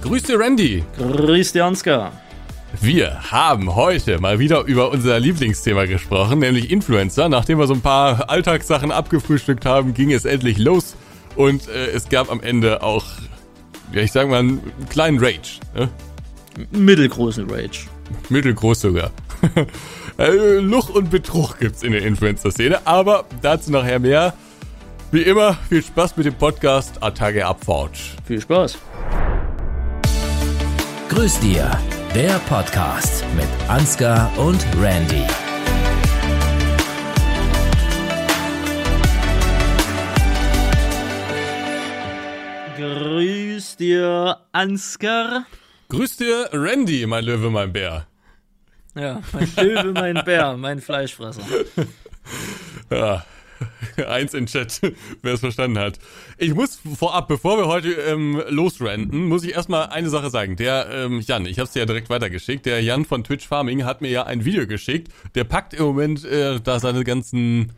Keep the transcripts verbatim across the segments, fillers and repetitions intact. Grüß dir, Randy. Grüß dir, Ansgar. Wir haben heute mal wieder über unser Lieblingsthema gesprochen, nämlich Influencer. Nachdem wir so ein paar Alltagssachen abgefrühstückt haben, ging es endlich los. Und äh, es gab am Ende auch, ja, ich sag mal, einen kleinen Rage. Ne? Mittelgroßen Rage. Mittelgroß sogar. Luch und Betrug gibt's in der Influencer-Szene, aber dazu nachher mehr. Wie immer, viel Spaß mit dem Podcast Attacke Abfahrt. Viel Spaß. Grüß dir, der Podcast mit Ansgar und Randy. Grüß dir, Ansgar. Grüß dir, Randy, mein Löwe, mein Bär. Ja, mein Löwe, mein Bär, mein Fleischfresser. Ja, eins in Chat, wer es verstanden hat. Ich muss vorab, bevor wir heute ähm, losrenten, muss ich erstmal eine Sache sagen. Der ähm, Jan, ich habe es dir ja direkt weitergeschickt, der Jan von Twitch Farming hat mir ja ein Video geschickt. Der packt im Moment äh, da seine ganzen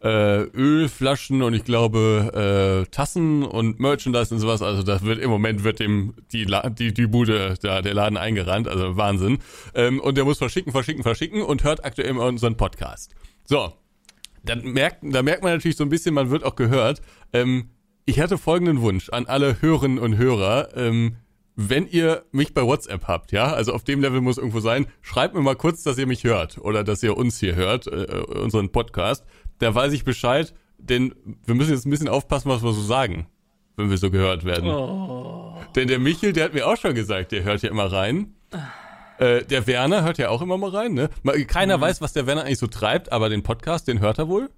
äh, Ölflaschen und ich glaube äh, Tassen und Merchandise und sowas. Also das wird im Moment wird dem die, die, die Bude, da, der Laden eingerannt, also Wahnsinn. Ähm, und der muss verschicken, verschicken, verschicken und hört aktuell unseren Podcast. So. Dann merkt, da merkt man natürlich so ein bisschen, man wird auch gehört. Ähm, ich hatte folgenden Wunsch an alle Hörerinnen und Hörer. Ähm, wenn ihr mich bei WhatsApp habt, ja, also auf dem Level muss irgendwo sein, schreibt mir mal kurz, dass ihr mich hört oder dass ihr uns hier hört, äh, unseren Podcast. Da weiß ich Bescheid, denn wir müssen jetzt ein bisschen aufpassen, was wir so sagen, wenn wir so gehört werden. Oh. Denn der Michel, der hat mir auch schon gesagt, der hört ja immer rein. Der Werner hört ja auch immer mal rein, ne? Keiner mhm. weiß, was der Werner eigentlich so treibt, aber den Podcast, den hört er wohl.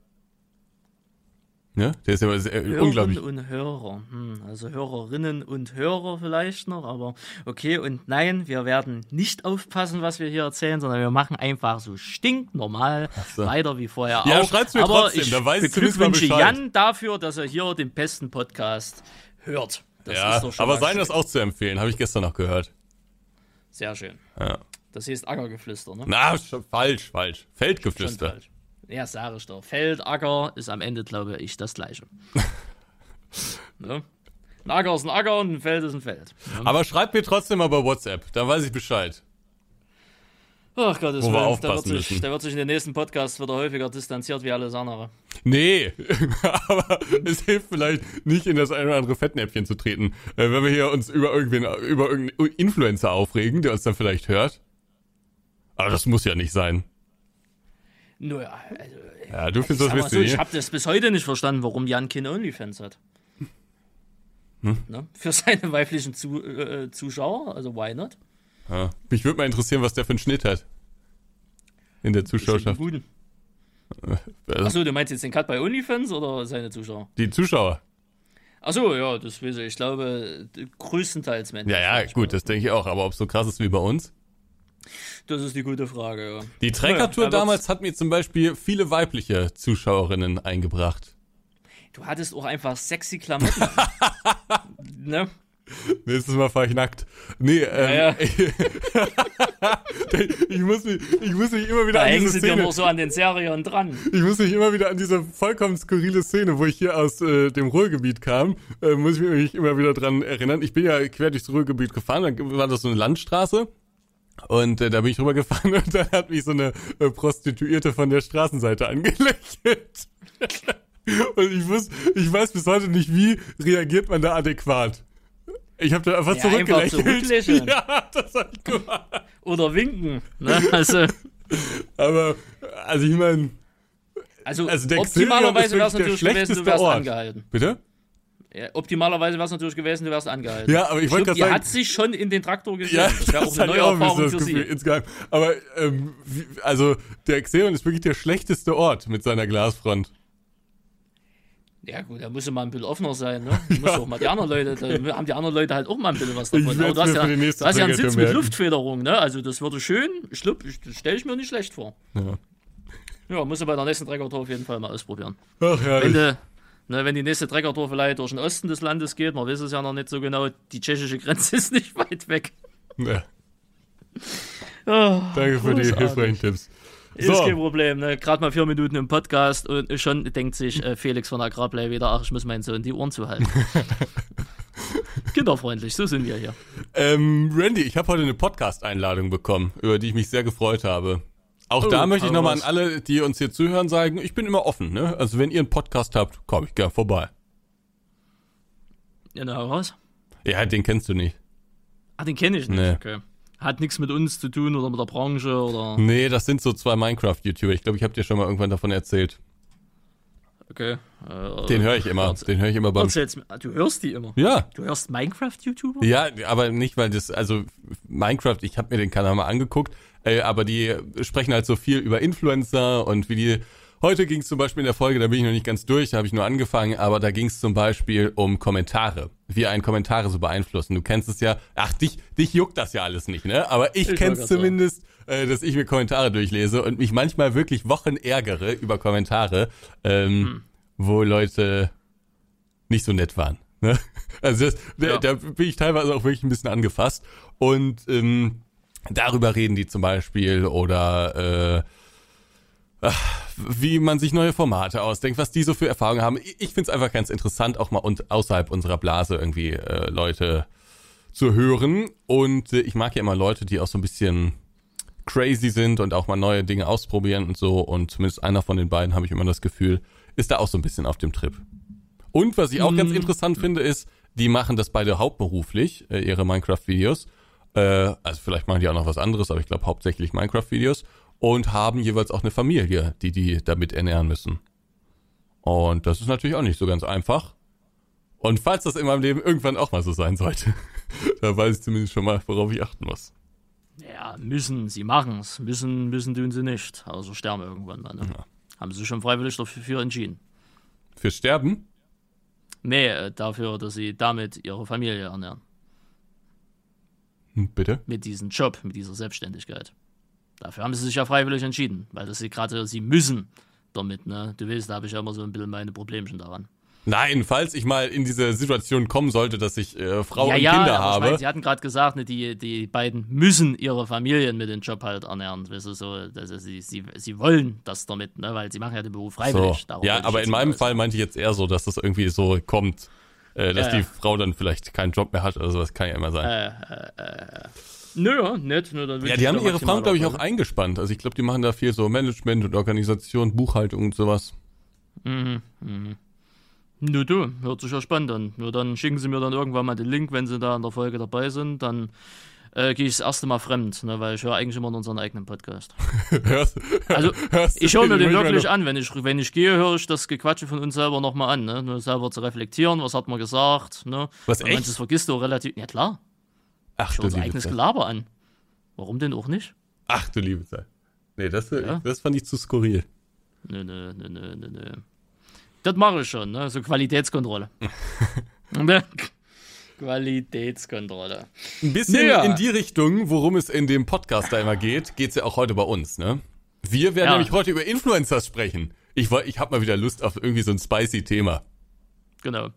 Ne? Der ist ja Hörer unglaublich. Hörer und Hörer. Hm, also Hörerinnen und Hörer vielleicht noch, aber okay und nein, wir werden nicht aufpassen, was wir hier erzählen, sondern wir machen einfach so stinknormal so. Weiter wie vorher ja, auch. Ja, schreib's mir aber trotzdem, ich da weiß ich zumindest mal Bescheid. Jan dafür, dass er hier den besten Podcast hört. Das ja, ist doch schon aber sein ist auch zu empfehlen, habe ich gestern noch gehört. Sehr schön. Ja. Das heißt Aggergeflüster, ne? Na, falsch, falsch. Feldgeflüster. Falsch. Ja, sag ich doch. Feldacker ist am Ende, glaube ich, das Gleiche. Ne? Ein Acker ist ein Acker und ein Feld ist ein Feld. Ne? Aber schreibt mir trotzdem mal bei WhatsApp, da weiß ich Bescheid. Ach Gott, das war der, der wird sich in den nächsten Podcasts wieder häufiger distanziert wie alles andere. Nee, aber es hilft vielleicht nicht, in das ein oder andere Fettnäpfchen zu treten. Äh, wenn wir hier uns über irgendwen, über irgendeinen Influencer aufregen, der uns dann vielleicht hört. Aber das muss ja nicht sein. Naja, also. Ja, du findest das witzig. Ich habe das bis heute nicht verstanden, warum Jan keine OnlyFans hat. Hm? Ne? Für seine weiblichen zu- äh, Zuschauer, also why not? Ja. Mich würde mal interessieren, was der für einen Schnitt hat. In der Zuschauerschaft. Achso, du meinst jetzt den Cut bei OnlyFans oder seine Zuschauer? Die Zuschauer. Achso, ja, das weiß ich. Ich glaube, größtenteils Menschen. Ja, ja, gut, das denke ich auch. Aber ob es so krass ist wie bei uns? Das ist die gute Frage, ja. Die Treckertour ja, damals hat mir zum Beispiel viele weibliche Zuschauerinnen eingebracht. Du hattest auch einfach sexy Klamotten. Ne? Nächstes Mal fahre ich nackt. Nee, ähm. Ja, ja. ich, muss mich, ich muss mich immer wieder da an diese Szene... Da hängst du dir noch so an den Serien dran. Ich muss mich immer wieder an diese vollkommen skurrile Szene, wo ich hier aus äh, dem Ruhrgebiet kam, äh, muss ich mich immer wieder dran erinnern. Ich bin ja quer durchs Ruhrgebiet gefahren, dann war das so eine Landstraße. Und äh, da bin ich rübergefahren und dann hat mich so eine äh, Prostituierte von der Straßenseite angelächelt. Und ich, muss, ich weiß bis heute nicht, wie reagiert man da adäquat. Ich habe da einfach ja, zurückgelächelt. Einfach zurücklächeln. Ja, das hat ich gemacht. Oder winken. Ne? Also. Aber, also ich meine... Also, also optimalerweise wäre es natürlich gewesen, du wärst Ort. Angehalten. Bitte? Ja, optimalerweise wäre es natürlich gewesen, du wärst angehalten. Ja, aber ich, ich wollte gerade sagen... Die hat sich schon in den Traktor gesetzt. Ja, das wäre auch eine neue auch Erfahrung für sie. Insgeheim. Aber, ähm, wie, also, der Xerion ist wirklich der schlechteste Ort mit seiner Glasfront. Ja gut, da muss ja mal ein bisschen offener sein, ne? Da muss ja auch mal die anderen Leute, da haben die anderen Leute halt auch mal ein bisschen was davon. Aber du hast ja, du hast ja einen Sitz mit Luftfederung, ne? Also das würde schön, schlupp, stelle ich mir nicht schlecht vor. Ja, ja muss ja bei der nächsten Treckertour auf jeden Fall mal ausprobieren. Ach ja. Wenn, de, ne, wenn die nächste Treckertour vielleicht durch den Osten des Landes geht, man weiß es ja noch nicht so genau, die tschechische Grenze ist nicht weit weg. Ja. Oh, danke für die hilfreichen Tipps. Ist so. Kein Problem, ne? Gerade mal vier Minuten im Podcast und schon denkt sich äh, Felix von Agrarplay wieder, ach, ich muss meinen Sohn die Ohren zuhalten. Kinderfreundlich, so sind wir hier. Ähm, Randy, ich habe heute eine Podcast-Einladung bekommen, über die ich mich sehr gefreut habe. Auch oh, da möchte ich nochmal an alle, die uns hier zuhören, sagen, ich bin immer offen, ne? Also wenn ihr einen Podcast habt, komm ich gern vorbei. Ja, da raus. Ja, den kennst du nicht. Ach, den kenne ich nicht, nee. Okay. Hat nichts mit uns zu tun oder mit der Branche oder... Nee, das sind so zwei Minecraft-YouTuber. Ich glaube, ich habe dir schon mal irgendwann davon erzählt. Okay. Äh, den höre ich immer. Den höre ich immer beim... Du hörst die immer? Ja. Du hörst Minecraft-YouTuber? Ja, aber nicht, weil das... Also Minecraft, ich habe mir den Kanal mal angeguckt, äh, aber die sprechen halt so viel über Influencer und wie die... Heute ging es zum Beispiel in der Folge, da bin ich noch nicht ganz durch, da habe ich nur angefangen, aber da ging es zum Beispiel um Kommentare, wie einen Kommentare so beeinflussen. Du kennst es ja, ach, dich, dich juckt das ja alles nicht, ne? Aber ich, ich kenne es zumindest, äh, dass ich mir Kommentare durchlese und mich manchmal wirklich Wochen ärgere über Kommentare, ähm, mhm. wo Leute nicht so nett waren. Ne? Also das, ja. da, da bin ich teilweise auch wirklich ein bisschen angefasst. Und ähm, darüber reden die zum Beispiel oder... Äh, wie man sich neue Formate ausdenkt, was die so für Erfahrungen haben. Ich finde es einfach ganz interessant, auch mal und außerhalb unserer Blase irgendwie äh, Leute zu hören. Und äh, ich mag ja immer Leute, die auch so ein bisschen crazy sind und auch mal neue Dinge ausprobieren und so. Und zumindest einer von den beiden, habe ich immer das Gefühl, ist da auch so ein bisschen auf dem Trip. Und was ich auch mhm. ganz interessant finde, ist, die machen das beide hauptberuflich, äh, ihre Minecraft-Videos. Äh, also vielleicht machen die auch noch was anderes, aber ich glaube hauptsächlich Minecraft-Videos. Und haben jeweils auch eine Familie, die die damit ernähren müssen. Und das ist natürlich auch nicht so ganz einfach. Und falls das in meinem Leben irgendwann auch mal so sein sollte, da weiß ich zumindest schon mal, worauf ich achten muss. Ja, müssen, sie machen es. Müssen, müssen tun sie nicht. Also sterben irgendwann mal. Ne? Ja. Haben sie sich schon freiwillig dafür entschieden. Für Sterben? Nee, dafür, dass sie damit ihre Familie ernähren. Bitte? Mit diesem Job, mit dieser Selbstständigkeit. Dafür haben sie sich ja freiwillig entschieden, weil das sie gerade, sie müssen damit, ne? Du weißt, da habe ich ja immer so ein bisschen meine Problemchen daran. Nein, falls ich mal in diese Situation kommen sollte, dass ich äh, Frau ja, und ja, Kinder aber habe. Ja, ja, sie hatten gerade gesagt, ne, die, die beiden müssen ihre Familien mit dem Job halt ernähren, weißt du, so, dass sie, sie, sie wollen das damit, ne? Weil sie machen ja den Beruf freiwillig. So. Ja, aber in meinem Fall sein. meinte ich jetzt eher so, dass das irgendwie so kommt, äh, dass ja, ja. die Frau dann vielleicht keinen Job mehr hat oder sowas, kann ja immer sein. Äh, äh, äh. Nö, nett. Nur dann ja, die haben ihre Frauen, glaube ich, auch eingespannt. Also ich glaube, die machen da viel so Management und Organisation, Buchhaltung und sowas. Mhm, mhm. Nö, du, hört sich ja spannend an. Nur dann schicken sie mir dann irgendwann mal den Link, wenn sie da in der Folge dabei sind, dann äh, gehe ich das erste Mal fremd, ne, weil ich höre eigentlich immer in unseren eigenen Podcast. hörst, also hörst ich höre mir den wirklich an. Wenn ich, wenn ich gehe, höre ich das Gequatsche von uns selber nochmal an, ne, nur selber zu reflektieren, was hat man gesagt, ne. Was, echt? Manches vergisst du relativ, ja klar. Ach, ich höre unser eigenes Zeit. Gelaber an. Warum denn auch nicht? Ach du liebe Zeit. Nee, das, ja. das fand ich zu skurril. Nö, nö, nö, nö, nö. Das mache ich schon, ne? So Qualitätskontrolle. Qualitätskontrolle. Ein bisschen ja. in die Richtung, worum es in dem Podcast da immer geht, geht's ja auch heute bei uns, ne? Wir werden ja. nämlich heute über Influencers sprechen. Ich, ich habe mal wieder Lust auf irgendwie so ein spicy Thema. Genau.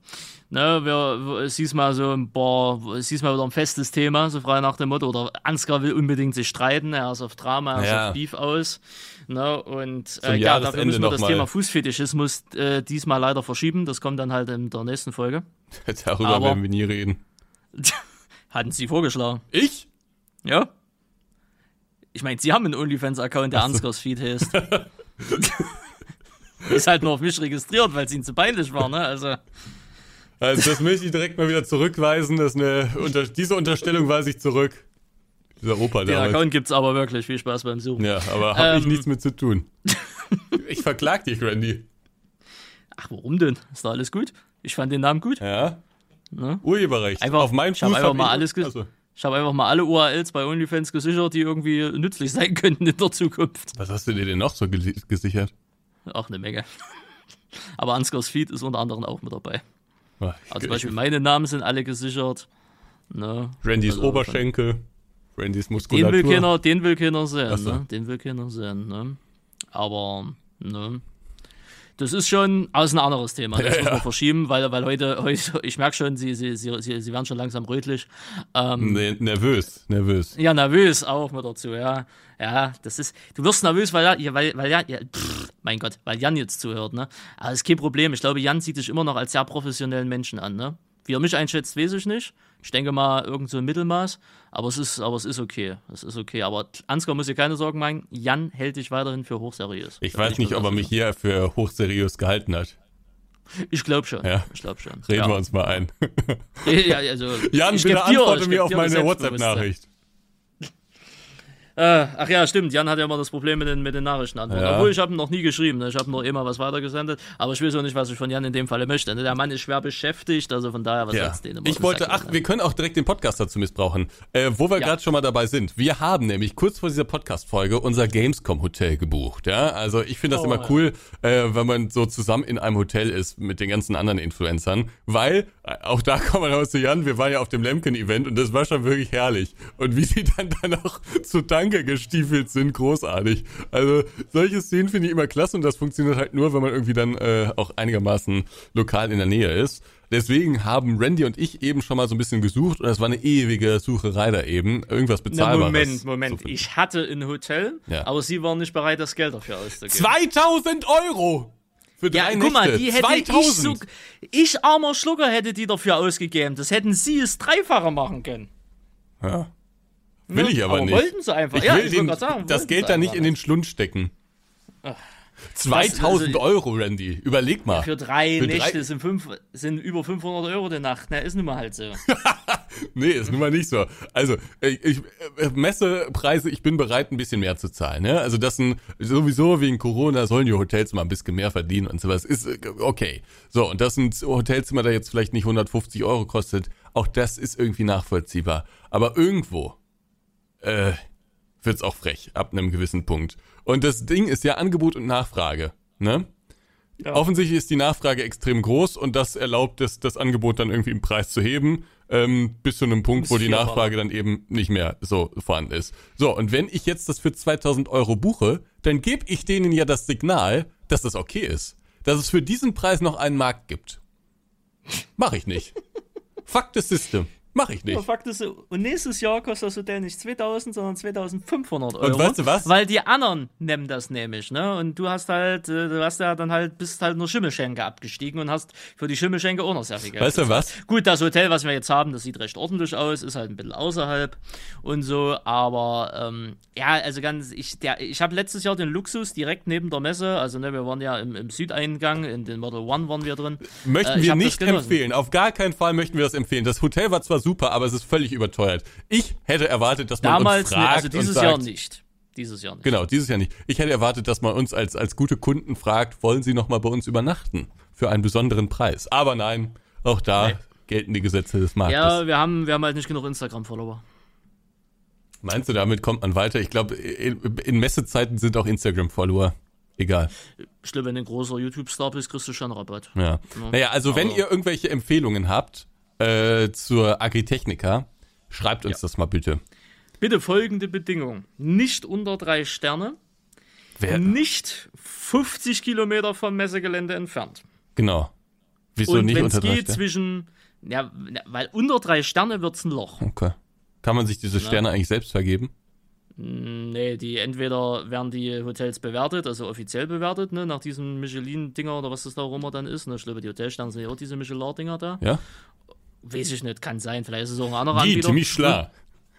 Ne, wir siehst mal so ein paar, siehst mal wieder ein festes Thema, so frei nach dem Motto, oder Ansgar will unbedingt sich streiten, er ist auf Drama, er ist ja. auf Beef aus. Ne, und äh, ja, dafür müssen wir das mal. Thema Fußfetischismus äh, diesmal leider verschieben, das kommt dann halt in der nächsten Folge. Darüber Aber, werden wir nie reden. Hatten Sie vorgeschlagen. Ich? Ja. Ich meine, Sie haben einen OnlyFans-Account, der so. Ansgars Feed heißt. Ist halt nur auf mich registriert, weil es ihnen zu peinlich war, ne? Also, also das möchte ich direkt mal wieder zurückweisen. Dass eine unter, diese Unterstellung weise ich zurück. Dieser Opa damals. Den Account gibt's aber wirklich. Viel Spaß beim Suchen. Ja, aber habe ähm, ich nichts mit zu tun. Ich verklag dich, Randy. Ach, warum denn? Ist da alles gut? Ich fand den Namen gut. Ja. Ne? Urheberrecht. Einfach, auf meinem ich habe einfach, hab ich... also. hab einfach mal alle U R Ls bei OnlyFans gesichert, die irgendwie nützlich sein könnten in der Zukunft. Was hast du dir denn noch so gesichert? Auch eine Menge. Aber Ansgars Feed ist unter anderem auch mit dabei. Ach, also zum Beispiel meine Namen sind alle gesichert. Ne? Randys also, Oberschenkel, Randys Muskulatur. Den will keiner, den will keiner sehen. So. Ne? Den will keiner sehen. Ne? Aber ne? Das ist schon also ein anderes Thema. Das ja, muss man ja. verschieben, weil, weil heute, heute, ich merke schon, sie, sie, sie, sie werden schon langsam rötlich. Ähm, nee, nervös, nervös. Ja, nervös auch mit dazu, ja. Ja, das ist, du wirst nervös, weil, weil, weil ja, pff, mein Gott, weil Jan jetzt zuhört, ne? Aber ist kein Problem. Ich glaube, Jan sieht dich immer noch als sehr professionellen Menschen an, ne? Wie er mich einschätzt, weiß ich nicht. Ich denke mal, irgend so ein Mittelmaß. Aber es ist, aber es ist okay. Es ist okay. Aber Ansgar muss dir keine Sorgen machen. Jan hält dich weiterhin für hochseriös. Ich weiß nicht, ob er mich hier für hochseriös gehalten hat. Ich glaube schon. Ja. Ich glaube schon. Reden ja. wir uns mal ein. Ja, also, Jan, ich bitte antworte dir, mir auf meine WhatsApp-Nachricht. Äh, ach ja, stimmt. Jan hat ja immer das Problem mit den, mit den Nachrichtenantworten. Ja. Obwohl, ich habe ihm noch nie geschrieben. Ne? Ich habe nur eh mal was weitergesendet. Aber ich weiß auch nicht, was ich von Jan in dem Falle möchte. Ne? Der Mann ist schwer beschäftigt. Also von daher, was ja. hat's denen? Ich wollte, ach, wir können auch direkt den Podcast dazu missbrauchen. Äh, wo wir ja. gerade schon mal dabei sind. Wir haben nämlich kurz vor dieser Podcast-Folge unser Gamescom-Hotel gebucht. Ja, also ich finde das oh, immer ja. cool, äh, wenn man so zusammen in einem Hotel ist mit den ganzen anderen Influencern. Weil, auch da kommen wir raus zu Jan, wir waren ja auf dem Lemken-Event und das war schon wirklich herrlich. Und wie sie dann dann auch zu Dank gestiefelt sind, großartig. Also solche Szenen finde ich immer klasse und das funktioniert halt nur, wenn man irgendwie dann äh, auch einigermaßen lokal in der Nähe ist. Deswegen haben Randy und ich eben schon mal so ein bisschen gesucht und das war eine ewige Sucherei da eben. Irgendwas Bezahlbares. Na Moment, Moment. So ich hatte ein Hotel, ja. aber sie waren nicht bereit, das Geld dafür auszugeben. zweitausend Euro! Für drei ja, guck Nächte. Mal, die hätte ich, so, ich armer Schlucker hätte die dafür ausgegeben. Das hätten sie es dreifacher machen können. Ja. Will ja, ich aber, aber nicht. Wollten sie einfach. Ich ja, will ich den, sagen, das Geld da nicht in den Schlund stecken. Ach, zweitausend also, Euro, Randy. Überleg mal. Für drei für Nächte drei... Sind, fünf, sind über fünfhundert Euro die Nacht. Na, ist nun mal halt so. Nee, ist nun mal nicht so. Also, ich, ich, Messepreise, ich bin bereit, ein bisschen mehr zu zahlen. Ne? Also, das sind sowieso wegen Corona sollen die Hotels mal ein bisschen mehr verdienen und sowas. Ist okay. So, und das sind Hotelzimmer, da jetzt vielleicht nicht hundertfünfzig Euro kostet. Auch das ist irgendwie nachvollziehbar. Aber irgendwo Äh, wird's auch frech, ab einem gewissen Punkt. Und das Ding ist ja Angebot und Nachfrage, ne? Ja. Offensichtlich ist die Nachfrage extrem groß und das erlaubt es, das Angebot dann irgendwie im Preis zu heben, ähm, bis zu einem Punkt, wo die Nachfrage dann eben nicht mehr so vorhanden ist. So, und wenn ich jetzt das für zweitausend Euro buche, dann gebe ich denen ja das Signal, dass das okay ist. Dass es für diesen Preis noch einen Markt gibt. Mach ich nicht. Fuck the system. Mach ich nicht. Fakt ist, und nächstes Jahr kostet das Hotel nicht zweitausend, sondern zweitausendfünfhundert Euro. Und weißt du was? Weil die anderen nehmen das nämlich, ne? Und du hast halt, du hast ja dann halt, bist halt nur Schimmelschenke abgestiegen und hast für die Schimmelschenke auch noch sehr viel Geld. Weißt du was? Gut, das Hotel, was wir jetzt haben, das sieht recht ordentlich aus, ist halt ein bisschen außerhalb und so, aber ähm, ja, also ganz, ich, der, ich habe letztes Jahr den Luxus direkt neben der Messe, also ne, wir waren ja im, im Südeingang, in den Model One waren wir drin. Möchten äh, wir nicht empfehlen, auf gar keinen Fall möchten wir das empfehlen. Das Hotel war zwar so super, aber es ist völlig überteuert. Ich hätte erwartet, dass man Damals uns fragt. Damals, also dieses und sagt, Jahr nicht. Dieses Jahr nicht. Genau, dieses Jahr nicht. Ich hätte erwartet, dass man uns als, als gute Kunden fragt, wollen Sie nochmal bei uns übernachten? Für einen besonderen Preis. Aber nein, auch da nee. gelten die Gesetze des Marktes. Ja, wir haben, wir haben halt nicht genug Instagram-Follower. Meinst du, damit kommt man weiter? Ich glaube, in, in Messezeiten sind auch Instagram-Follower. Egal. Ich glaube, wenn du ein großer YouTube-Star bist, kriegst du schon Rabatt. Ja. Ja. Naja, also aber wenn ihr irgendwelche Empfehlungen habt, Äh, zur Agritechnica. Schreibt uns ja. das mal bitte. Bitte folgende Bedingung. Nicht unter drei Sterne. Wer? Nicht fünfzig Kilometer vom Messegelände entfernt. Genau. Wieso und nicht unter drei Sterne? Zwischen, ja, weil unter drei Sterne wird's ein Loch. Okay. Kann man sich diese Sterne ja. eigentlich selbst vergeben? Nee, die entweder werden die Hotels bewertet, also offiziell bewertet, ne, nach diesen Michelin-Dinger oder was das da auch immer dann ist. Ne? Ich glaube, die Hotelsterne sind ja auch diese Michelin-Dinger da. Ja. Weiß ich nicht, kann sein, vielleicht ist es auch ein anderer Anbieter. Geht mich klar.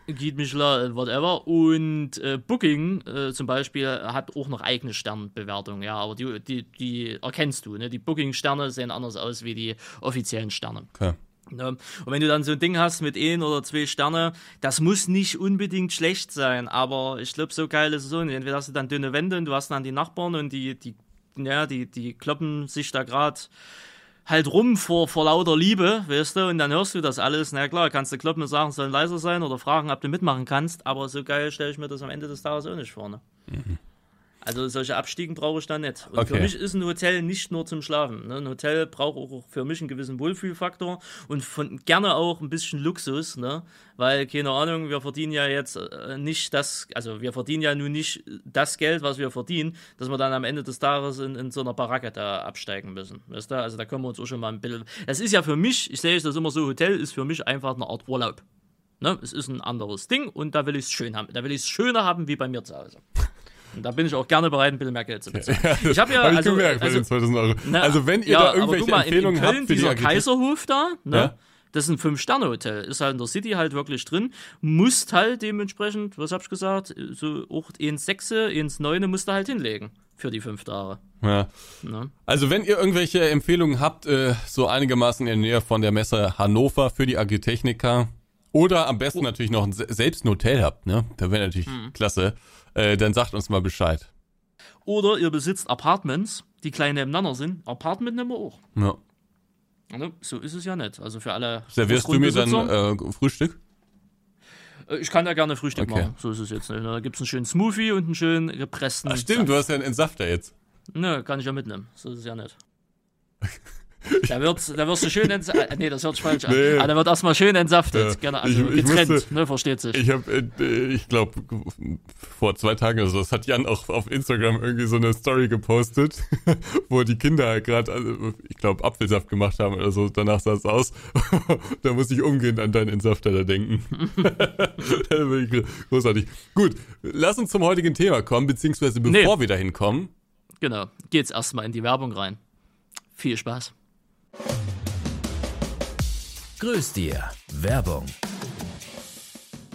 Geht mich klar, whatever. Und äh, Booking äh, zum Beispiel hat auch noch eigene Sternbewertung, ja, aber die, die, die erkennst du, ne? Die Booking-Sterne sehen anders aus wie die offiziellen Sterne. Okay. Ne? Und wenn du dann so ein Ding hast mit ein oder zwei Sterne, das muss nicht unbedingt schlecht sein, aber ich glaube, so geil ist es so nicht. Entweder hast du dann dünne Wände und du hast dann die Nachbarn und die, die, ja, die, die kloppen sich da gerade halt rum vor, vor lauter Liebe, weißt du, und dann hörst du das alles. Na klar, kannst du kloppen und sagen, sollen leiser sein oder fragen, ob du mitmachen kannst, aber so geil stelle ich mir das am Ende des Tages auch nicht vor, ne? Mhm. Also solche Abstiegen brauche ich da nicht. Und okay. für mich ist ein Hotel nicht nur zum Schlafen. Ne? Ein Hotel braucht auch für mich einen gewissen Wohlfühlfaktor und von, gerne auch ein bisschen Luxus, ne? Weil, keine Ahnung, wir verdienen ja jetzt nicht das, also wir verdienen ja nun nicht das Geld, was wir verdienen, dass wir dann am Ende des Tages in, in so einer Baracke da absteigen müssen. Weißt du? Also da können wir uns auch schon mal ein bisschen. Es ist ja für mich, ich sehe das immer so, Hotel ist für mich einfach eine Art Urlaub. Ne? Es ist ein anderes Ding und da will ich es schön haben. Da will ich es schöner haben wie bei mir zu Hause. Und da bin ich auch gerne bereit, ein bisschen mehr Geld zu bezahlen. Ja, ich habe ja hab ich also, gemerkt, also, bei den zweitausend Euro. Na, also wenn ihr ja, da irgendwelche mal, Empfehlungen in, in Köln, habt für dieser die Kaiserhof da, ne? Ja? Das ist ein fünf Sterne Hotel, ist halt in der City halt wirklich drin, musst halt dementsprechend, was hab ich gesagt, so auch ins Sechse, ins Neune musst du halt hinlegen für die fünf Tage. Ja. Ja. Also wenn ihr irgendwelche Empfehlungen habt, äh, so einigermaßen in der Nähe von der Messe Hannover für die Agritechnica oder am besten oh. natürlich noch ein, selbst ein Hotel habt, ne? Da wäre natürlich mhm. klasse, äh, dann sagt uns mal Bescheid. Oder ihr besitzt Apartments, die klein nebeneinander sind, Apartment nehmen wir auch. Ja. So ist es ja nicht. Also für alle. Servierst du mir dann äh, Frühstück? Ich kann ja gerne Frühstück okay. machen. So ist es jetzt nicht. Da gibt es einen schönen Smoothie und einen schönen gepressten. Ach stimmt, Saft. Du hast ja einen Entsafter jetzt. Nö, kann ich ja mitnehmen. So ist es ja nicht. Da, wird's, da wirst du schön entsaftet. Nee, das hört sich falsch an. Nee. Aber da wird erstmal schön entsaftet. Ja. Gerne, also ich, getrennt, ich musste, ne, versteht sich. Ich habe, äh, ich glaube, vor zwei Tagen oder so, das hat Jan auch auf Instagram irgendwie so eine Story gepostet, wo die Kinder gerade, also, ich glaube, Apfelsaft gemacht haben oder so. Danach sah es aus. Da muss ich umgehend an deinen Entsafter da denken. Großartig. Gut, lass uns zum heutigen Thema kommen, beziehungsweise bevor nee. wir da hinkommen. Genau, geht's erstmal in die Werbung rein. Viel Spaß. Grüß dir, Werbung.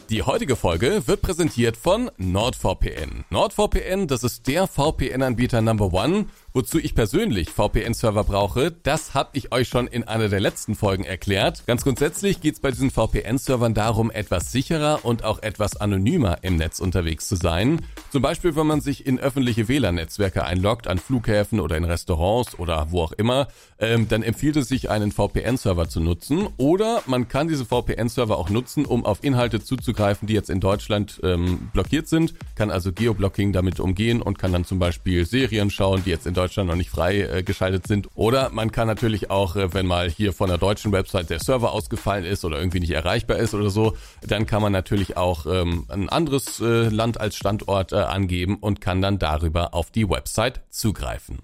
Die heutige Folge wird präsentiert von NordVPN. NordVPN, das ist der V P N-Anbieter Number One, wozu ich persönlich V P N-Server brauche. Das habe ich euch schon in einer der letzten Folgen erklärt. Ganz grundsätzlich geht es bei diesen V P N-Servern darum, etwas sicherer und auch etwas anonymer im Netz unterwegs zu sein. Zum Beispiel, wenn man sich in öffentliche W L A N-Netzwerke einloggt, an Flughäfen oder in Restaurants oder wo auch immer, ähm, dann empfiehlt es sich, einen V P N-Server zu nutzen. Oder man kann diese V P N-Server auch nutzen, um auf Inhalte zuzugreifen, die jetzt in Deutschland ähm, blockiert sind. Kann also Geoblocking damit umgehen und kann dann zum Beispiel Serien schauen, die jetzt in Deutschland Deutschland noch nicht frei äh, geschaltet sind. Oder man kann natürlich auch, äh, wenn mal hier von der deutschen Website der Server ausgefallen ist oder irgendwie nicht erreichbar ist oder so, dann kann man natürlich auch ähm, ein anderes äh, Land als Standort äh, angeben und kann dann darüber auf die Website zugreifen.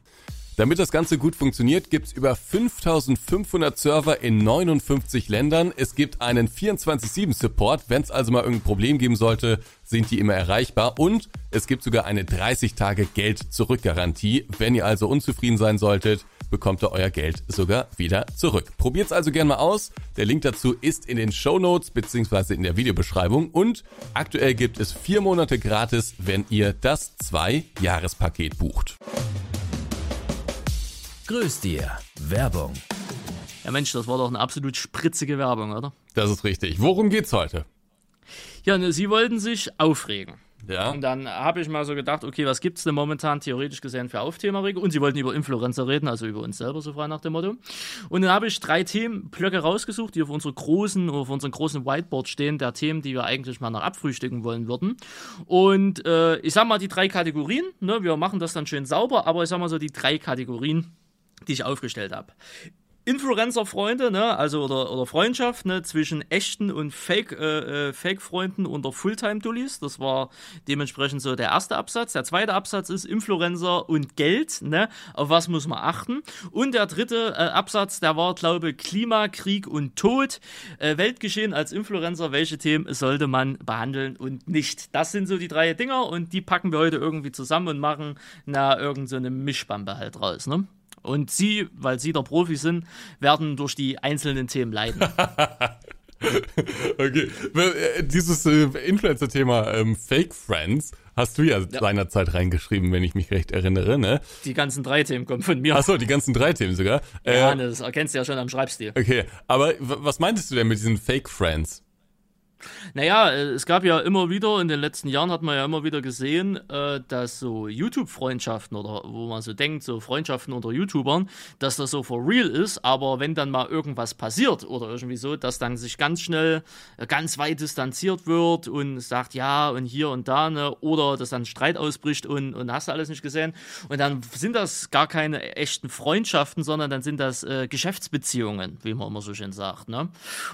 Damit das Ganze gut funktioniert, gibt es über fünftausendfünfhundert Server in neunundfünfzig Ländern. Es gibt einen vierundzwanzig sieben Support. Wenn es also mal irgendein Problem geben sollte, sind die immer erreichbar. Und es gibt sogar eine dreißig Tage Geld-Zurück-Garantie. Wenn ihr also unzufrieden sein solltet, bekommt ihr euer Geld sogar wieder zurück. Probiert's also gerne mal aus. Der Link dazu ist in den Shownotes bzw. in der Videobeschreibung. Und aktuell gibt es vier Monate gratis, wenn ihr das Zwei-Jahres-Paket bucht. Grüß dir, Werbung. Ja Mensch, das war doch eine absolut spritzige Werbung, oder? Das ist richtig. Worum geht's heute? Ja, ne, sie wollten sich aufregen. Ja. Und dann habe ich mal so gedacht, okay, was gibt's denn momentan theoretisch gesehen für Aufthemaregel? Und sie wollten über Influencer reden, also über uns selber, so frei nach dem Motto. Und dann habe ich drei Themenblöcke rausgesucht, die auf, unserer großen, auf unserem großen Whiteboard stehen, der Themen, die wir eigentlich mal noch abfrühstücken wollen würden. Und äh, ich sag mal, die drei Kategorien, ne, wir machen das dann schön sauber, aber ich sag mal so, die drei Kategorien, die ich aufgestellt habe. Influencer-Freunde, ne, also oder, oder Freundschaft, ne, zwischen echten und Fake, äh, Fake-Freunden unter Fulltime-Dullis. Das war dementsprechend so der erste Absatz. Der zweite Absatz ist Influencer und Geld, ne, auf was muss man achten. Und der dritte äh, Absatz, der war, glaube ich, Klima, Krieg und Tod, äh, Weltgeschehen als Influencer, welche Themen sollte man behandeln und nicht. Das sind so die drei Dinger und die packen wir heute irgendwie zusammen und machen na irgend so eine Mischbampe halt raus, ne. Und sie, weil sie der Profi sind, werden durch die einzelnen Themen leiden. Okay, dieses äh, Influencer-Thema ähm, Fake Friends hast du ja, ja seinerzeit reingeschrieben, wenn ich mich recht erinnere, ne? Die ganzen drei Themen kommen von mir. Achso, die ganzen drei Themen sogar. Äh, ja, das erkennst du ja schon am Schreibstil. Okay, aber w- was meintest du denn mit diesen Fake Friends? Naja, es gab ja immer wieder, in den letzten Jahren hat man ja immer wieder gesehen, dass so YouTube-Freundschaften oder wo man so denkt, so Freundschaften unter YouTubern, dass das so for real ist, aber wenn dann mal irgendwas passiert oder irgendwie so, dass dann sich ganz schnell ganz weit distanziert wird und sagt ja und hier und da, ne, oder dass dann Streit ausbricht und, und hast du alles nicht gesehen und dann sind das gar keine echten Freundschaften, sondern dann sind das äh, Geschäftsbeziehungen, wie man immer so schön sagt, ne?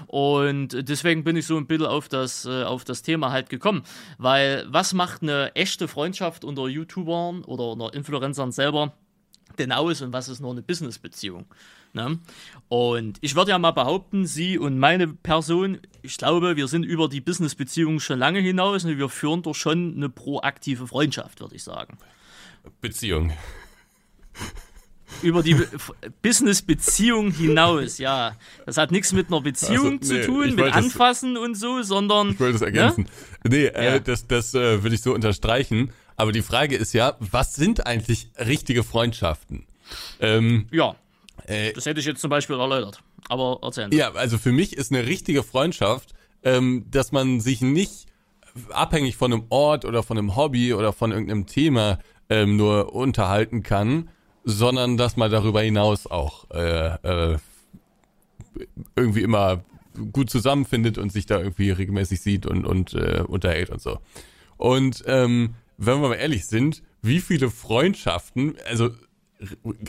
Und deswegen bin ich so ein bisschen auf Auf das, äh, auf das Thema halt gekommen, weil was macht eine echte Freundschaft unter YouTubern oder unter Influencern selber denn aus und was ist nur eine Business-Beziehung? Ne? Und ich würde ja mal behaupten, Sie und meine Person, ich glaube, wir sind über die Business-Beziehung schon lange hinaus und wir führen doch schon eine proaktive Freundschaft, würde ich sagen. Beziehung. über die Business-Beziehung hinaus, ja. Das hat nichts mit einer Beziehung also, nee, zu tun, mit Anfassen das, und so, sondern... Ich wollte das ergänzen. Ne? Nee, äh, ja. das, das äh, würde ich so unterstreichen. Aber die Frage ist ja, was sind eigentlich richtige Freundschaften? Ähm, ja, äh, das hätte ich jetzt zum Beispiel erläutert. Aber erzählen Sie. Ja, also für mich ist eine richtige Freundschaft, ähm, dass man sich nicht abhängig von einem Ort oder von einem Hobby oder von irgendeinem Thema ähm, nur unterhalten kann, sondern dass man darüber hinaus auch äh, äh, irgendwie immer gut zusammenfindet und sich da irgendwie regelmäßig sieht und, und äh, unterhält und so. Und ähm, wenn wir mal ehrlich sind, wie viele Freundschaften, also r-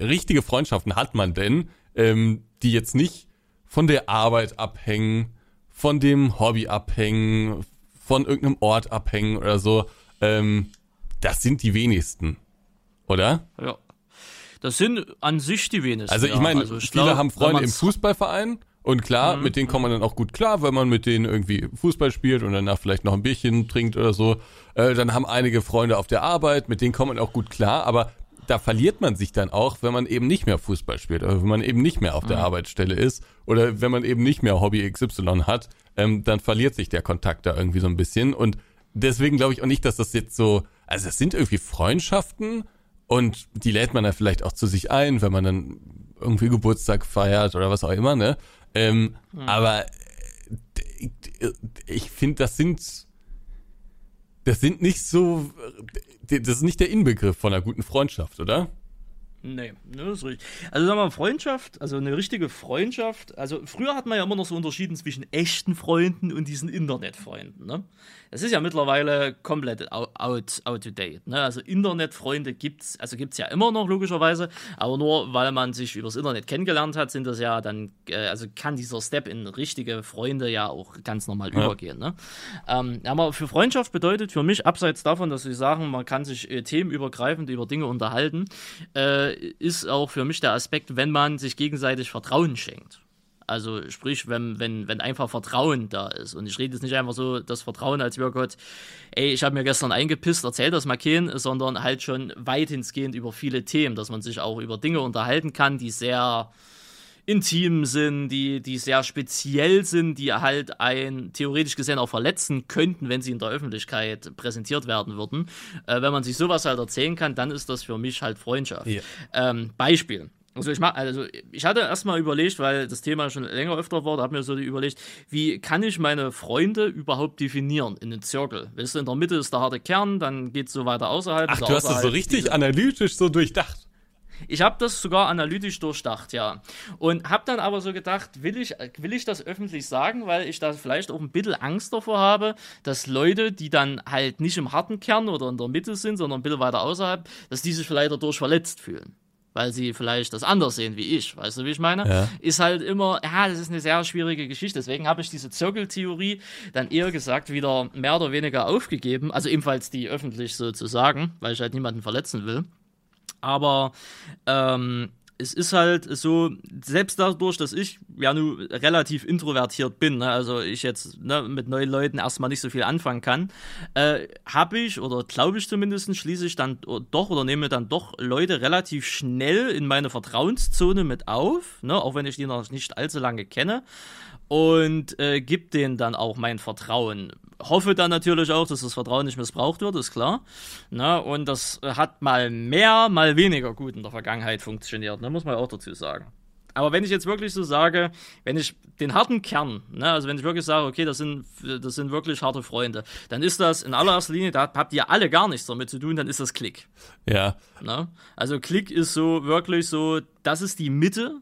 richtige Freundschaften hat man denn, ähm, die jetzt nicht von der Arbeit abhängen, von dem Hobby abhängen, von irgendeinem Ort abhängen oder so, ähm, das sind die wenigsten, oder? Ja, das sind an sich die wenigsten. Also ich ja. meine, also ich viele glaub, haben Freunde im Fußballverein und klar, mhm. mit denen kommt man dann auch gut klar, wenn man mit denen irgendwie Fußball spielt und danach vielleicht noch ein Bierchen trinkt oder so. Äh, dann haben einige Freunde auf der Arbeit, mit denen kommt man auch gut klar, aber da verliert man sich dann auch, wenn man eben nicht mehr Fußball spielt oder wenn man eben nicht mehr auf der mhm. Arbeitsstelle ist oder wenn man eben nicht mehr Hobby X Y hat, ähm, dann verliert sich der Kontakt da irgendwie so ein bisschen und deswegen glaube ich auch nicht, dass das jetzt so, also es sind irgendwie Freundschaften und die lädt man dann vielleicht auch zu sich ein, wenn man dann irgendwie Geburtstag feiert oder was auch immer, ne? Ähm, mhm. Aber ich finde, das sind... Das sind nicht so, das ist nicht der Inbegriff von einer guten Freundschaft, oder? Nee, das ist richtig. Also sagen wir mal, Freundschaft, also eine richtige Freundschaft, also früher hat man ja immer noch so unterschieden zwischen echten Freunden und diesen Internetfreunden, ne? Das ist ja mittlerweile komplett out, out to date, ne? Also Internetfreunde gibt's, also gibt's ja immer noch logischerweise, aber nur weil man sich übers Internet kennengelernt hat, sind das ja dann, also kann dieser Step in richtige Freunde ja auch ganz normal ja. übergehen, ne? Ähm, aber für Freundschaft bedeutet für mich, abseits davon, dass wir sagen, man kann sich äh, themenübergreifend über Dinge unterhalten, äh, ist auch für mich der Aspekt, wenn man sich gegenseitig Vertrauen schenkt. Also sprich, wenn, wenn, wenn einfach Vertrauen da ist. Und ich rede jetzt nicht einfach so das Vertrauen als Workout, ey, ich habe mir gestern eingepisst, erzähl das mal keinen, sondern halt schon weithinsgehend über viele Themen, dass man sich auch über Dinge unterhalten kann, die sehr intim sind, die, die sehr speziell sind, die halt einen theoretisch gesehen auch verletzen könnten, wenn sie in der Öffentlichkeit präsentiert werden würden. Äh, wenn man sich sowas halt erzählen kann, dann ist das für mich halt Freundschaft. Ja. Ähm, Beispiel. Also ich, mach, also ich hatte erstmal überlegt, weil das Thema schon länger öfter war, da habe ich mir so überlegt, wie kann ich meine Freunde überhaupt definieren in den Zirkel? Weißt du, in der Mitte ist der harte Kern, dann geht es so weiter außerhalb. Ach, du hast das so richtig analytisch so durchdacht. Ich habe das sogar analytisch durchdacht, ja. Und habe dann aber so gedacht, will ich, will ich das öffentlich sagen, weil ich da vielleicht auch ein bisschen Angst davor habe, dass Leute, die dann halt nicht im harten Kern oder in der Mitte sind, sondern ein bisschen weiter außerhalb, dass die sich vielleicht dadurch verletzt fühlen. Weil sie vielleicht das anders sehen wie ich, weißt du, wie ich meine? Ja. Ist halt immer, ja, das ist eine sehr schwierige Geschichte. Deswegen habe ich diese Zirkeltheorie dann eher gesagt wieder mehr oder weniger aufgegeben. Also ebenfalls die öffentlich sozusagen, weil ich halt niemanden verletzen will. Aber ähm, es ist halt so, selbst dadurch, dass ich ja nun relativ introvertiert bin, ne, also ich jetzt ne, mit neuen Leuten erstmal nicht so viel anfangen kann, äh, habe ich oder glaube ich zumindest, schließe ich dann doch oder nehme dann doch Leute relativ schnell in meine Vertrauenszone mit auf, ne, auch wenn ich die noch nicht allzu lange kenne. Und äh, gib denen dann auch mein Vertrauen. Hoffe dann natürlich auch, dass das Vertrauen nicht missbraucht wird, ist klar. Na, und das hat mal mehr, mal weniger gut in der Vergangenheit funktioniert, ne? Muss man auch dazu sagen. Aber wenn ich jetzt wirklich so sage, wenn ich den harten Kern, ne, also wenn ich wirklich sage, okay, das sind, das sind wirklich harte Freunde, dann ist das in allererster Linie, da habt ihr alle gar nichts damit zu tun, dann ist das Klick. Ja. Ne? Also Klick ist so wirklich so, das ist die Mitte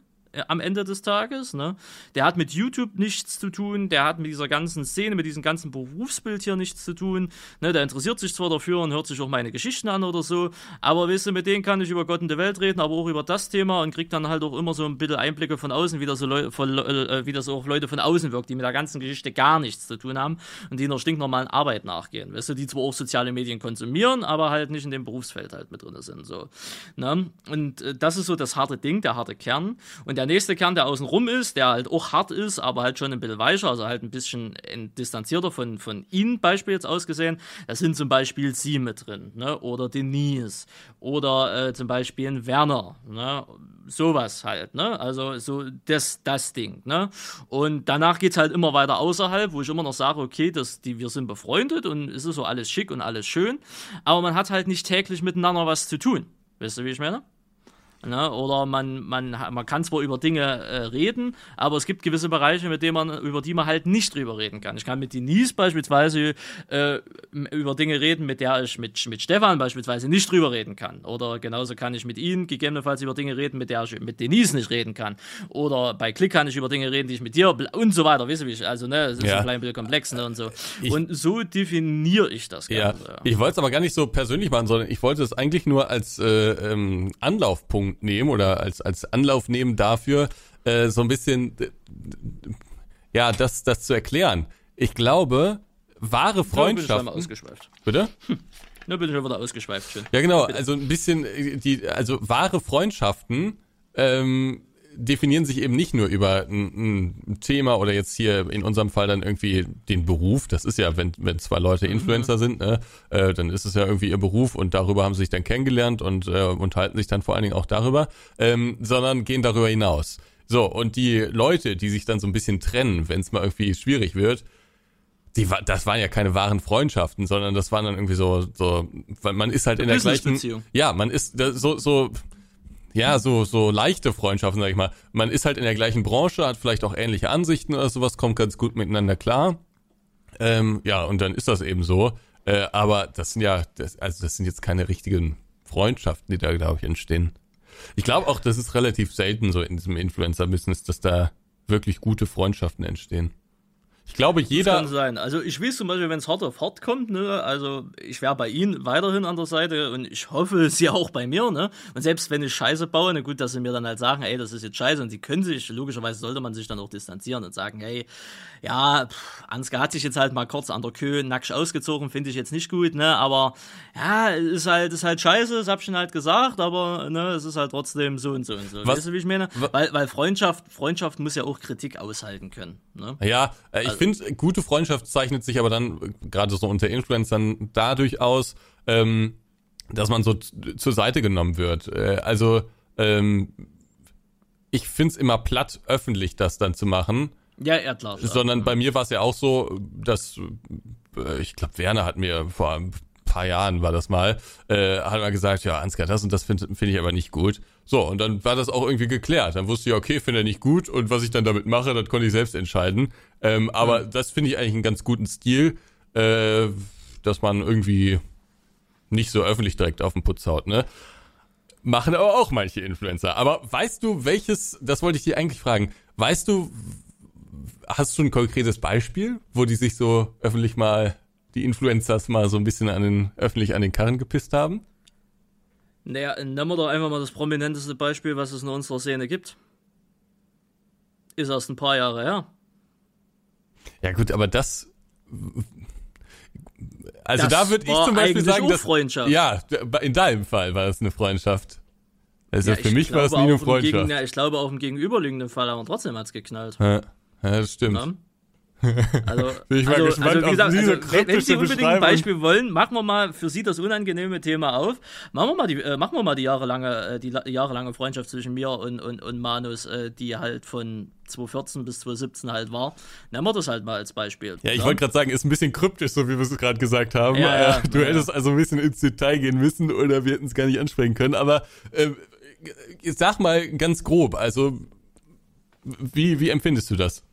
am Ende des Tages, ne? Der hat mit YouTube nichts zu tun, der hat mit dieser ganzen Szene, mit diesem ganzen Berufsbild hier nichts zu tun, ne? Der interessiert sich zwar dafür und hört sich auch meine Geschichten an oder so, aber weißt du, mit denen kann ich über Gott und die Welt reden, aber auch über das Thema und kriegt dann halt auch immer so ein bisschen Einblicke von außen, wie das, so Leu- von, äh, wie das auch Leute von außen wirkt, die mit der ganzen Geschichte gar nichts zu tun haben und die einer stinknormalen Arbeit nachgehen, weißt du, die zwar auch soziale Medien konsumieren, aber halt nicht in dem Berufsfeld halt mit drin sind, so, ne? Und äh, das ist so das harte Ding, der harte Kern und der der nächste Kern, der außen rum ist, der halt auch hart ist, aber halt schon ein bisschen weicher, also halt ein bisschen distanzierter von, von ihnen Beispiel jetzt ausgesehen, da sind zum Beispiel sie mit drin, ne? Oder Denise oder äh, zum Beispiel ein Werner, ne? Sowas halt, ne? Also so das, das Ding, ne? Und danach geht es halt immer weiter außerhalb, wo ich immer noch sage, okay, das, die, wir sind befreundet und es ist so alles schick und alles schön, aber man hat halt nicht täglich miteinander was zu tun. Weißt du, wie ich meine? Ne? Oder man, man, man kann zwar über Dinge äh, reden, aber es gibt gewisse Bereiche, mit denen man, über die man halt nicht drüber reden kann. Ich kann mit Denise beispielsweise äh, über Dinge reden, mit der ich mit, mit Stefan beispielsweise nicht drüber reden kann. Oder genauso kann ich mit ihnen gegebenenfalls über Dinge reden, mit der ich mit Denise nicht reden kann. Oder bei Klick kann ich über Dinge reden, die ich mit dir und so weiter. Weißt du, wie ich, also ne, es ist ja ein klein bisschen komplex, ne, und so. Ich, und so definiere ich das Ganze. Ja. Ich wollte es aber gar nicht so persönlich machen, sondern ich wollte es eigentlich nur als äh, ähm, Anlaufpunkt nehmen oder als als Anlauf nehmen dafür, äh, so ein bisschen äh, ja, das das zu erklären. Ich glaube, wahre Freundschaften... Bin ich Bitte? Hm. Na, bin ich wieder ausgeschweift. Schön. Ja, genau. Bitte. Also ein bisschen, die also wahre Freundschaften ähm, definieren sich eben nicht nur über ein, ein Thema oder jetzt hier in unserem Fall dann irgendwie den Beruf. Das ist ja, wenn wenn zwei Leute Influencer mhm. sind, ne, äh, dann ist es ja irgendwie ihr Beruf und darüber haben sie sich dann kennengelernt und äh, unterhalten sich dann vor allen Dingen auch darüber, ähm, sondern gehen darüber hinaus. So, und die Leute, die sich dann so ein bisschen trennen, wenn es mal irgendwie schwierig wird, die, das waren ja keine wahren Freundschaften, sondern das waren dann irgendwie so, so, weil man ist halt in der gleichen... Ja, man ist so... so Ja, so so leichte Freundschaften, sag ich mal. Man ist halt in der gleichen Branche, hat vielleicht auch ähnliche Ansichten oder sowas, kommt ganz gut miteinander klar. Ähm, ja, und dann ist das eben so. Äh, aber das sind ja, das, also das sind jetzt keine richtigen Freundschaften, die da, glaube ich, entstehen. Ich glaube auch, das ist relativ selten so in diesem Influencer-Business, dass da wirklich gute Freundschaften entstehen. Ich glaube, jeder... Das kann sein. Also ich weiß zum Beispiel, wenn es hart auf hart kommt, ne, also ich wäre bei Ihnen weiterhin an der Seite und ich hoffe, Sie auch bei mir, ne, und selbst wenn ich Scheiße baue, na gut, dass sie mir dann halt sagen, ey, das ist jetzt Scheiße und die können sich, logischerweise sollte man sich dann auch distanzieren und sagen, hey, ja, pff, Ansgar hat sich jetzt halt mal kurz an der Köhe nackt ausgezogen, finde ich jetzt nicht gut, ne, aber ja, ist halt, ist halt Scheiße, das hab ich schon halt gesagt, aber ne, es ist halt trotzdem so und so und so. Was? Weißt du, wie ich meine? Weil, weil Freundschaft, Freundschaft muss ja auch Kritik aushalten können, ne? Ja, äh, ich also, Ich finde, gute Freundschaft zeichnet sich aber dann, gerade so unter Influencern, dadurch aus, ähm, dass man so t- zur Seite genommen wird. Äh, also ähm, ich finde es immer platt, öffentlich das dann zu machen. Ja, ja, klar. Sondern ja. Bei mir war es ja auch so, dass, äh, ich glaube, Werner hat mir vor ein paar Jahren war das mal, äh, hat mal gesagt, ja, Ansgar, das und das finde find ich aber nicht gut. So, und dann war das auch irgendwie geklärt. Dann wusste ich, okay, finde er nicht gut und was ich dann damit mache, das konnte ich selbst entscheiden. Ähm, aber ja. Das finde ich eigentlich einen ganz guten Stil, äh, dass man irgendwie nicht so öffentlich direkt auf den Putz haut, ne? Machen aber auch manche Influencer. Aber weißt du, welches, das wollte ich dir eigentlich fragen, weißt du, hast du ein konkretes Beispiel, wo die sich so öffentlich mal, die Influencers mal so ein bisschen an den, öffentlich an den Karren gepisst haben? Naja, nehmen wir doch einfach mal das prominenteste Beispiel, was es in unserer Szene gibt. Ist erst ein paar Jahre her. Ja gut, aber das... Also das da würde ich zum Beispiel sagen, dass... Freundschaft. Ja, in deinem Fall war das eine Freundschaft. Also ja, für mich war es nie eine Freundschaft. Gegen, ja, ich glaube auch im gegenüberliegenden Fall, aber trotzdem hat es geknallt. Ja, ja, das stimmt. Ja. Also, Bin ich mal also, gespannt, also wie gesagt, diese also, wenn Sie unbedingt ein Beispiel wollen, machen wir mal für Sie das unangenehme Thema auf. Machen wir mal die, äh, machen wir mal die jahrelange, äh, die jahrelange Freundschaft zwischen mir und, und, und Manus, äh, die halt von zwanzig vierzehn bis zwanzig siebzehn halt war. Nehmen wir das halt mal als Beispiel. Ja, ich wollte gerade sagen, ist ein bisschen kryptisch, so wie wir es gerade gesagt haben. Ja, ja, du ja. hättest also ein bisschen ins Detail gehen müssen oder wir hätten es gar nicht ansprechen können. Aber äh, sag mal ganz grob, also wie, wie empfindest du das?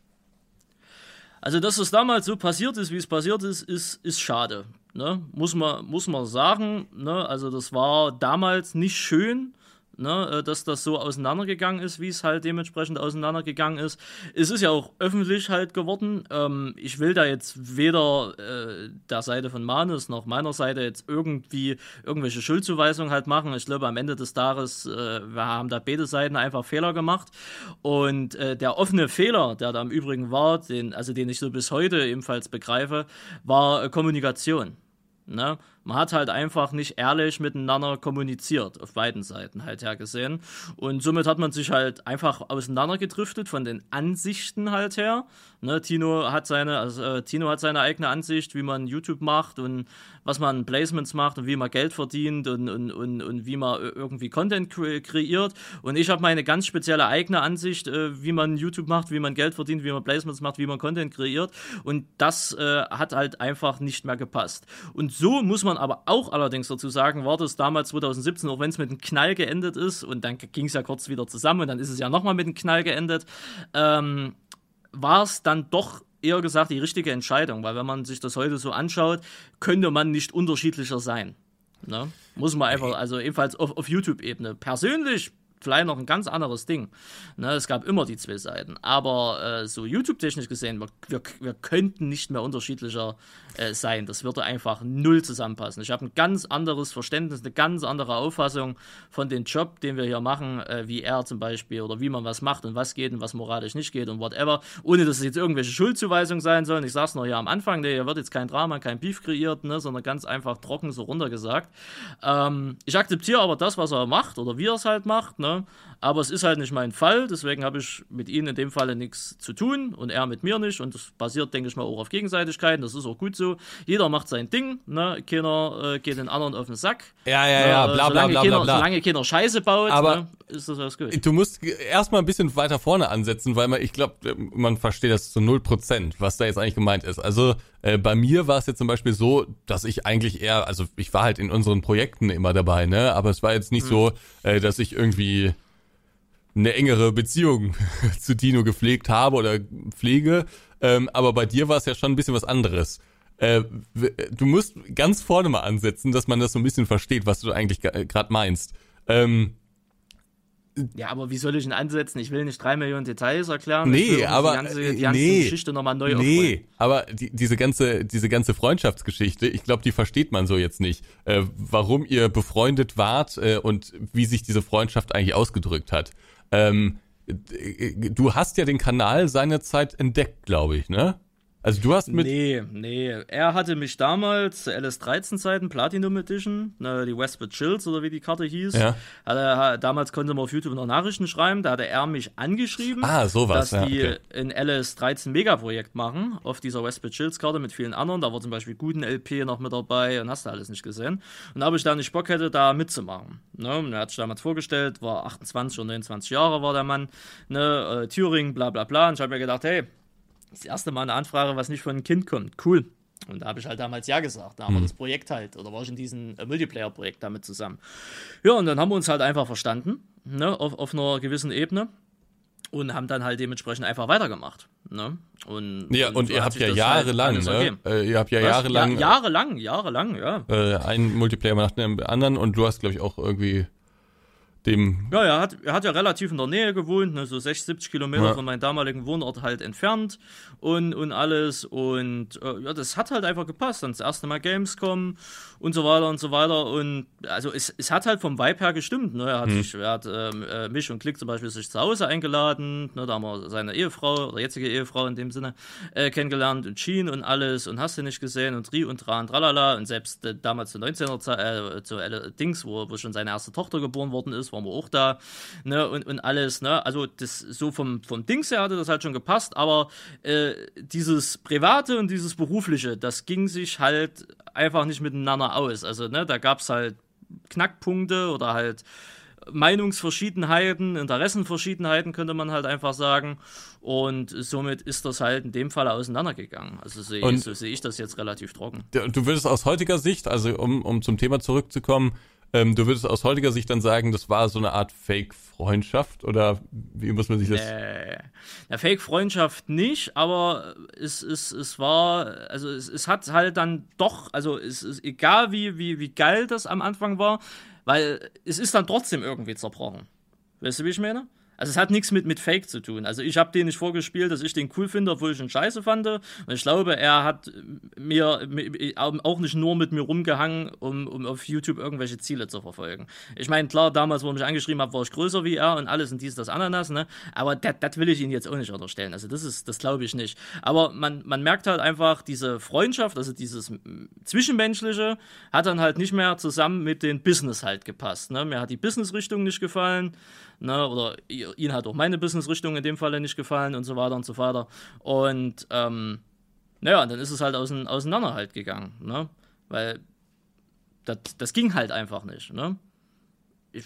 Also, dass es damals so passiert ist, wie es passiert ist, ist, ist schade, ne? Muss man, muss man sagen, ne? Also, das war damals nicht schön, ne? Dass das so auseinandergegangen ist, wie es halt dementsprechend auseinandergegangen ist. Es ist ja auch öffentlich halt geworden. Ähm, ich will da jetzt weder äh, der Seite von Manus noch meiner Seite jetzt irgendwie irgendwelche Schuldzuweisungen halt machen. Ich glaube, am Ende des Tages, äh, wir haben da beide Seiten einfach Fehler gemacht. Und äh, der offene Fehler, der da im Übrigen war, den, also den ich so bis heute ebenfalls begreife, war äh, Kommunikation. Ne? man hat halt einfach nicht ehrlich miteinander kommuniziert, auf beiden Seiten halt hergesehen. Und somit hat man sich halt einfach auseinandergedriftet von den Ansichten halt her. Ne, Tino hat seine, also, äh, Tino hat seine eigene Ansicht, wie man YouTube macht und was man Placements macht und wie man Geld verdient und, und, und, und wie man irgendwie Content kreiert. Und ich habe meine ganz spezielle eigene Ansicht, äh, wie man YouTube macht, wie man Geld verdient, wie man Placements macht, wie man Content kreiert. Und das äh, hat halt einfach nicht mehr gepasst. Und so muss man aber auch allerdings dazu sagen, war das damals zwanzig siebzehn, auch wenn es mit einem Knall geendet ist, und dann ging es ja kurz wieder zusammen und dann ist es ja nochmal mit einem Knall geendet, ähm, war es dann doch eher gesagt die richtige Entscheidung, weil wenn man sich das heute so anschaut, könnte man nicht unterschiedlicher sein. Ne? Muss man einfach, also ebenfalls auf, auf YouTube-Ebene. Persönlich vielleicht noch ein ganz anderes Ding. Ne, es gab immer die zwei Seiten. Aber äh, so YouTube-technisch gesehen, wir, wir, wir könnten nicht mehr unterschiedlicher äh, sein. Das würde einfach null zusammenpassen. Ich habe ein ganz anderes Verständnis, eine ganz andere Auffassung von dem Job, den wir hier machen, äh, wie er zum Beispiel, oder wie man was macht und was geht und was moralisch nicht geht und whatever. Ohne, dass es jetzt irgendwelche Schuldzuweisungen sein sollen. Ich sage es noch hier am Anfang, ne, hier wird jetzt kein Drama, kein Beef kreiert, ne, sondern ganz einfach trocken so runtergesagt. Ähm, ich akzeptiere aber das, was er macht oder wie er es halt macht, ne? Aber es ist halt nicht mein Fall, deswegen habe ich mit ihnen in dem Falle nichts zu tun und er mit mir nicht, und das basiert, denke ich mal, auch auf Gegenseitigkeiten, das ist auch gut so. Jeder macht sein Ding, ne? Keiner äh, geht den anderen auf den Sack. Ja, ja, ja, bla, bla, bla, bla, bla. Solange keiner Scheiße baut, aber ne, ist das alles gut. Du musst erstmal ein bisschen weiter vorne ansetzen, weil man, ich glaube, man versteht das zu null Prozent, was da jetzt eigentlich gemeint ist. Also äh, bei mir war es jetzt zum Beispiel so, dass ich eigentlich eher, also ich war halt in unseren Projekten immer dabei, ne? Aber es war jetzt nicht mhm. so, äh, dass ich irgendwie eine engere Beziehung zu Tino gepflegt habe oder pflege, ähm, aber bei dir war es ja schon ein bisschen was anderes. Äh, du musst ganz vorne mal ansetzen, dass man das so ein bisschen versteht, was du eigentlich gerade meinst. Ähm, ja, aber wie soll ich ihn ansetzen? Ich will nicht drei Millionen Details erklären. Nee, aber die ganze, die ganze nee, Geschichte nochmal neu aufbauen. Nee, aber die, diese ganze, diese ganze Freundschaftsgeschichte, ich glaube, die versteht man so jetzt nicht. Äh, warum ihr befreundet wart äh, und wie sich diese Freundschaft eigentlich ausgedrückt hat. Ähm, du hast ja den Kanal seinerzeit entdeckt, glaube ich, ne? Also du hast mit... Nee, nee. Er hatte mich damals zu L S dreizehn Zeiten, Platinum Edition, ne, die Westwood Chills oder wie die Karte hieß. Ja. Hatte, damals konnte man auf YouTube noch Nachrichten schreiben, da hatte er mich angeschrieben, ah, sowas, dass ja, die okay. ein L S dreizehn Megaprojekt machen auf dieser Westwood Chills Karte mit vielen anderen. Da war zum Beispiel guten L P noch mit dabei und hast du alles nicht gesehen. Und ob ich da nicht Bock hätte, da mitzumachen. Ne? Und er hat sich damals vorgestellt, war achtundzwanzig oder neunundzwanzig Jahre war der Mann, ne, Thüringen, bla bla bla. Und ich habe mir gedacht, hey, das erste Mal eine Anfrage, was nicht von einem Kind kommt. Cool. Und da habe ich halt damals ja gesagt. Da haben wir das Projekt halt, oder war ich in diesem äh, Multiplayer-Projekt damit zusammen. Ja, und dann haben wir uns halt einfach verstanden, ne, auf, auf einer gewissen Ebene. Und haben dann halt dementsprechend einfach weitergemacht. Ne? Und, ja, und, und ihr habt ja jahrelang, halt, ne? Äh, ihr habt ja jahrelang... Ja, jahrelang, jahrelang, ja. Äh, einen Multiplayer nach dem anderen, und du hast, glaube ich, auch irgendwie... Dem ja, er hat, er hat ja relativ in der Nähe gewohnt, ne, so sechzig, siebzig Kilometer ja. von meinem damaligen Wohnort halt entfernt und, und alles. Und äh, ja, das hat halt einfach gepasst. Dann das erste Mal Gamescom und so weiter und so weiter. Und also es, es hat halt vom Vibe her gestimmt. Ne? Er hat, hm. sich, er hat äh, mich und Klick zum Beispiel sich zu Hause eingeladen. Ne? Da haben wir seine Ehefrau, oder jetzige Ehefrau in dem Sinne, äh, kennengelernt und Jean und alles. Und hast du nicht gesehen und Tri und Tra und Tralala. Und selbst äh, damals zu neunzehner äh, zu äh, Dings, wo, wo schon seine erste Tochter geboren worden ist, waren wir auch da, ne, und, und alles, ne, also das so vom, vom Dings her hatte das halt schon gepasst, aber äh, dieses Private und dieses Berufliche, das ging sich halt einfach nicht miteinander aus, also, ne, da gab es halt Knackpunkte oder halt Meinungsverschiedenheiten, Interessenverschiedenheiten, könnte man halt einfach sagen, und somit ist das halt in dem Fall auseinandergegangen, also so, so sehe ich das jetzt relativ trocken. Du würdest aus heutiger Sicht, also um, um zum Thema zurückzukommen, Ähm, du würdest aus heutiger Sicht dann sagen, das war so eine Art Fake-Freundschaft, oder wie muss man sich das... Nee, eine Fake-Freundschaft nicht, aber es, es, es war, also es, es hat halt dann doch, also es ist egal, wie, wie, wie geil das am Anfang war, weil es ist dann trotzdem irgendwie zerbrochen. Weißt du, wie ich meine? Also es hat nichts mit, mit Fake zu tun. Also ich habe den nicht vorgespielt, dass ich den cool finde, obwohl ich ihn scheiße fand. Und ich glaube, er hat mir, mir auch nicht nur mit mir rumgehangen, um, um auf YouTube irgendwelche Ziele zu verfolgen. Ich meine, klar, damals, wo er mich angeschrieben hat, war ich größer wie er und alles und dies, das, Ananas, ne? Aber das will ich Ihnen jetzt auch nicht unterstellen. Also das ist, das glaube ich nicht. Aber man, man merkt halt einfach, diese Freundschaft, also dieses Zwischenmenschliche, hat dann halt nicht mehr zusammen mit den Business halt gepasst. Ne? Mir hat die Business-Richtung nicht gefallen, ne? Oder ihnen hat auch meine Business-Richtung in dem Falle nicht gefallen und so weiter und so weiter. Und ähm, naja, dann ist es halt auseinander halt gegangen, ne? Weil das, das ging halt einfach nicht. Ne? Ich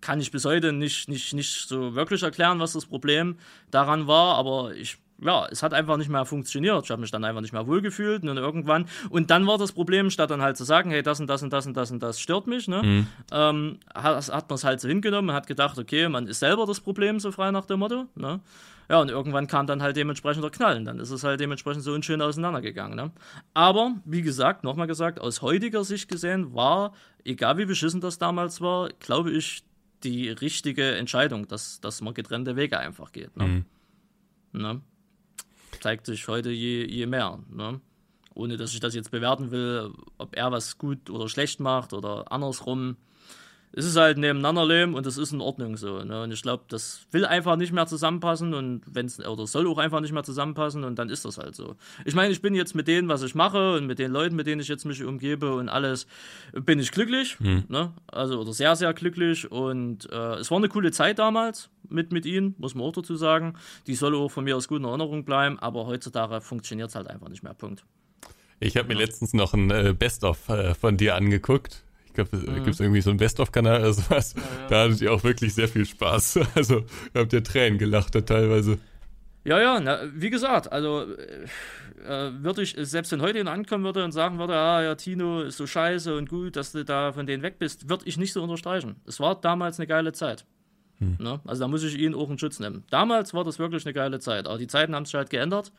kann ich bis heute nicht, nicht, nicht so wirklich erklären, was das Problem daran war, aber ich ja, es hat einfach nicht mehr funktioniert. Ich habe mich dann einfach nicht mehr wohlgefühlt und irgendwann. Und dann war das Problem, statt dann halt zu sagen, hey, das und das und das und das und das stört mich, ne? Mhm. Ähm, hat, hat man es halt so hingenommen und hat gedacht, okay, man ist selber das Problem, so frei nach dem Motto, ne? Ja, und irgendwann kam dann halt dementsprechend der Knall und dann ist es halt dementsprechend so unschön auseinandergegangen, ne? Aber, wie gesagt, nochmal gesagt, aus heutiger Sicht gesehen war, egal wie beschissen das damals war, glaube ich, die richtige Entscheidung, dass, dass man getrennte Wege einfach geht, ne? Mhm. Ne? Zeigt sich heute je, je mehr. Ne? Ohne, dass ich das jetzt bewerten will, ob er was gut oder schlecht macht oder andersrum. Es ist halt nebeneinander leben und das ist in Ordnung so. Ne? Und ich glaube, das will einfach nicht mehr zusammenpassen und wenn's, oder soll auch einfach nicht mehr zusammenpassen und dann ist das halt so. Ich meine, ich bin jetzt mit denen, was ich mache und mit den Leuten, mit denen ich jetzt mich umgebe und alles, bin ich glücklich. Hm. Ne? Also, oder sehr, sehr glücklich und äh, es war eine coole Zeit damals mit, mit ihnen, muss man auch dazu sagen. Die soll auch von mir aus gut in Erinnerung bleiben, aber heutzutage funktioniert es halt einfach nicht mehr. Punkt. Ich habe mir ja. letztens noch ein äh, Best-of äh, von dir angeguckt. Ich glaube, da gibt es irgendwie so einen Best-of-Kanal oder sowas. Ja, ja. Da hattet ihr auch wirklich sehr viel Spaß. Also, da habt ihr Tränen gelacht da teilweise. Ja, ja, na, wie gesagt, also äh, würde ich, selbst wenn heute jemand ankommen würde und sagen würde, ah ja, Tino ist so scheiße und gut, dass du da von denen weg bist, würde ich nicht so unterstreichen. Es war damals eine geile Zeit. Hm. Ne? Also da muss ich ihnen auch einen Schutz nehmen. Damals war das wirklich eine geile Zeit, aber die Zeiten haben sich halt geändert.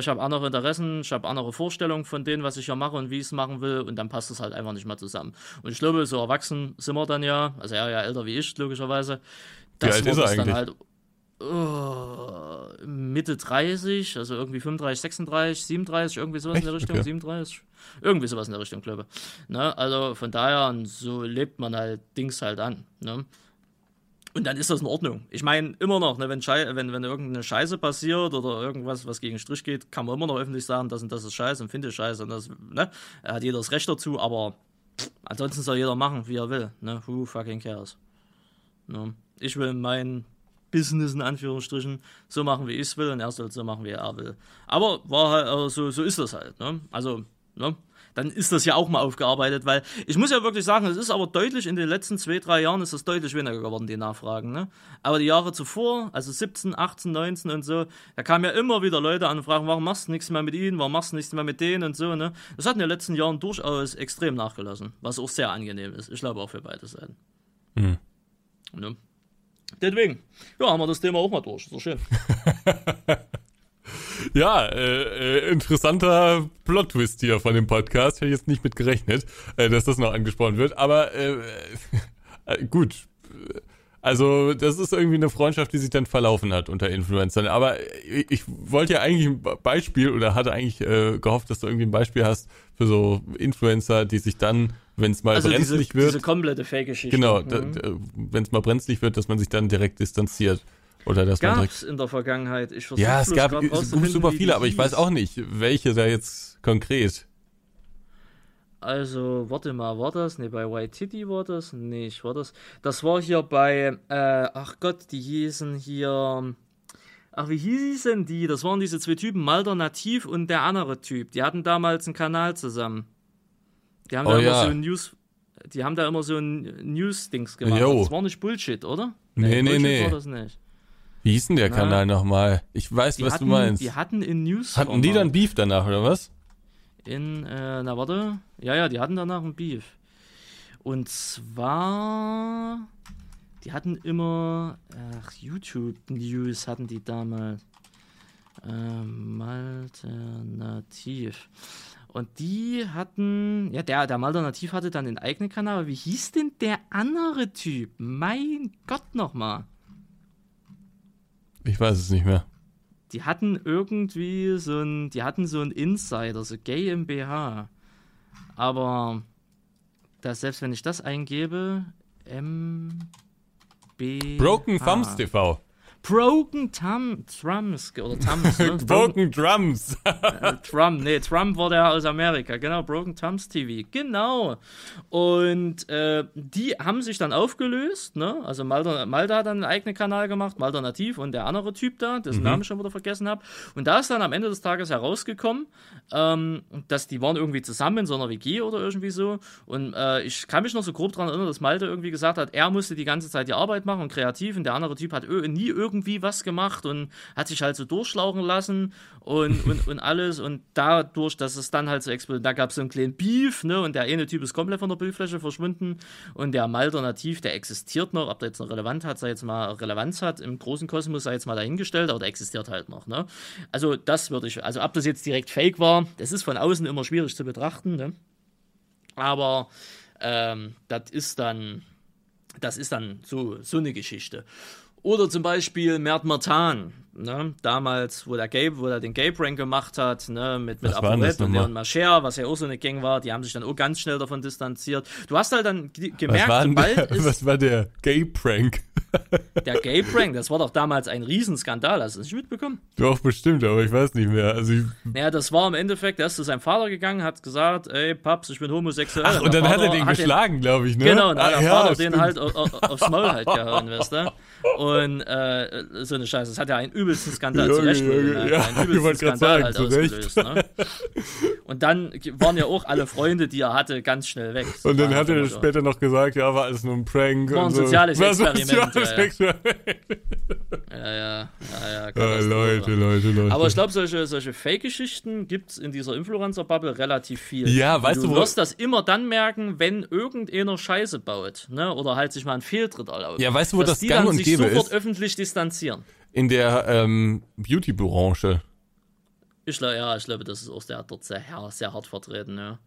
Ich habe andere Interessen, ich habe andere Vorstellungen von denen, was ich ja mache und wie ich es machen will und dann passt es halt einfach nicht mehr zusammen. Und ich glaube, so erwachsen sind wir dann ja, also er ja älter wie ich, logischerweise. Das wie alt ist er eigentlich? Dann halt, oh, Mitte dreißig, also irgendwie fünfunddreißig, sechsunddreißig, siebenunddreißig, irgendwie sowas. Echt? In der Richtung, okay. siebenunddreißig, irgendwie sowas in der Richtung, glaube ich. Ne? Also von daher, und so lebt man halt Dings halt an, ne? Und dann ist das in Ordnung. Ich meine, immer noch, ne, wenn, Schei- wenn, wenn irgendeine Scheiße passiert oder irgendwas, was gegen den Strich geht, kann man immer noch öffentlich sagen, das und das ist scheiße und finde ich scheiße. Und das, ne, hat jeder das Recht dazu, aber pff, ansonsten soll jeder machen, wie er will. Ne? Who fucking cares? Ne? Ich will mein Business in Anführungsstrichen so machen, wie ich es will und er soll es so machen, wie er will. Aber war halt, also so, so ist das halt. Ne? Also, ne? Dann ist das ja auch mal aufgearbeitet, weil ich muss ja wirklich sagen, es ist aber deutlich, in den letzten zwei, drei Jahren ist das deutlich weniger geworden, die Nachfragen, ne? Aber die Jahre zuvor, also siebzehn, achtzehn, neunzehn und so, da kamen ja immer wieder Leute an und fragen, warum machst du nichts mehr mit ihnen, warum machst du nichts mehr mit denen und so, ne? Das hat in den letzten Jahren durchaus extrem nachgelassen, was auch sehr angenehm ist. Ich glaube auch für beide Seiten. Hm. Ne? Deswegen, ja, haben wir das Thema auch mal durch, so schön. Ja, äh, interessanter Plot-Twist hier von dem Podcast. Hätte ich jetzt nicht mit gerechnet, äh, dass das noch angesprochen wird. Aber äh, äh, gut, also das ist irgendwie eine Freundschaft, die sich dann verlaufen hat unter Influencern. Aber ich, ich wollte ja eigentlich ein Beispiel oder hatte eigentlich äh, gehofft, dass du irgendwie ein Beispiel hast für so Influencer, die sich dann, wenn es mal also brenzlig diese, wird... diese komplette Fake-Geschichte. Genau, mhm. da, da, wenn es mal brenzlig wird, dass man sich dann direkt distanziert. Oder dass man direkt in der Vergangenheit. Ich versuche ja, es gab super viele, aber ich weiß auch nicht, welche da jetzt konkret. Also, warte mal, war das? Ne, bei Waititi war das nicht. War das? Das war hier bei, äh, ach Gott, die hießen hier. Ach, wie hießen die? Das waren diese zwei Typen, Malternativ und der andere Typ. Die hatten damals einen Kanal zusammen. Die haben oh, da immer ja. so ein News. Die haben da immer so ein News-Dings gemacht. Jo. Das war nicht Bullshit, oder? Nee, nee, nee. Bullshit nee. war das nicht. Wie hieß denn der Na, Kanal nochmal? Ich weiß, was hatten, du meinst. Die hatten in News... Hatten die dann Beef danach, oder was? In, äh, na warte. Ja, ja, die hatten danach ein Beef. Und zwar... Die hatten immer... Ach, YouTube-News hatten die damals. Ähm, Alternativ. Und die hatten... Ja, der, der Malternativ hatte dann den eigenen Kanal. Aber wie hieß denn der andere Typ? Mein Gott nochmal. Ich weiß es nicht mehr. Die hatten irgendwie so ein, die hatten so ein Insider, so G M B H. Aber das, selbst wenn ich das eingebe, M B H. Broken Thumbs T V. Broken Thumb, Trumps, oder Thumbs, ne? Broken Drums. Trump, nee, Trump war der aus Amerika, genau, Broken Thumbs T V, genau. Und äh, die haben sich dann aufgelöst, ne? Also Malta, Malta hat dann einen eigenen Kanal gemacht, Malternativ, und der andere Typ da, dessen mhm. Namen ich schon wieder vergessen habe. Und da ist dann am Ende des Tages herausgekommen, ähm, dass die waren irgendwie zusammen in so einer W G oder irgendwie so. Und äh, ich kann mich noch so grob daran erinnern, dass Malta irgendwie gesagt hat, er musste die ganze Zeit die Arbeit machen und kreativ, und der andere Typ hat nie irgendwie irgendwie was gemacht und hat sich halt so durchschlauchen lassen und, und, und alles, und dadurch, dass es dann halt so explodiert, da gab es so einen kleinen Beef, ne, und der eine Typ ist komplett von der Bildfläche verschwunden und der Malternativ, der existiert noch, ob der jetzt eine Relevanz hat, sei jetzt mal Relevanz hat, im großen Kosmos sei jetzt mal dahingestellt, aber der existiert halt noch, ne, also das würde ich, also ob das jetzt direkt fake war, das ist von außen immer schwierig zu betrachten, ne, aber ähm, das ist dann, das ist dann so, so eine Geschichte. Oder zum Beispiel Mert Martin, ne? Damals, wo der, Gabe, wo der den Gabe-Rank gemacht hat, ne? mit, mit Apolet und Leon Mascher, was ja auch so eine Gang war, die haben sich dann auch ganz schnell davon distanziert. Du hast halt dann g- gemerkt, was sobald der, ist... Was war der Gabe-Rank? Der Gabe-Rank, das war doch damals ein Riesenskandal, hast du das nicht mitbekommen? Doch, bestimmt, aber ich weiß nicht mehr. Also ich... Naja, das war im Endeffekt, der ist zu seinem Vater gegangen, hat gesagt, ey, Paps, ich bin homosexuell. Ach, und, und dann Vater hat er den hat geschlagen, den... glaube ich, ne? Genau, und dann ah, hat der ja, Vater stimmt. den halt auf, auf, aufs Maul halt gehauen, weißt du? Und äh, so eine Scheiße, das hat ja einen übelsten Skandal ja, zu Recht. Ja, ja, ja, einen übelsten Skandal sagen, halt ausgelöst. Ne? Und dann waren ja auch alle Freunde, die er hatte, ganz schnell weg. So und dann hat er später noch gesagt, ja, war alles nur ein Prank. War ein so. soziales Experiment. War soziales Experiment. Ja, ja. ja, ja, ja, ja Leute, Leute, Leute. Aber ich glaube, solche, solche Fake-Geschichten gibt es in dieser Influencer-Bubble relativ viel. Ja, weißt du, du wirst das immer dann merken, wenn irgendeiner Scheiße baut, ne? Oder halt sich mal einen Fehltritt erlaubt. Ja, weißt du, wo das gang und gäbe ist? Sofort öffentlich distanzieren. In der ähm, Beauty-Branche. Ich glaube, ja, ich glaube, das ist auch sehr, sehr, sehr hart vertreten, ja.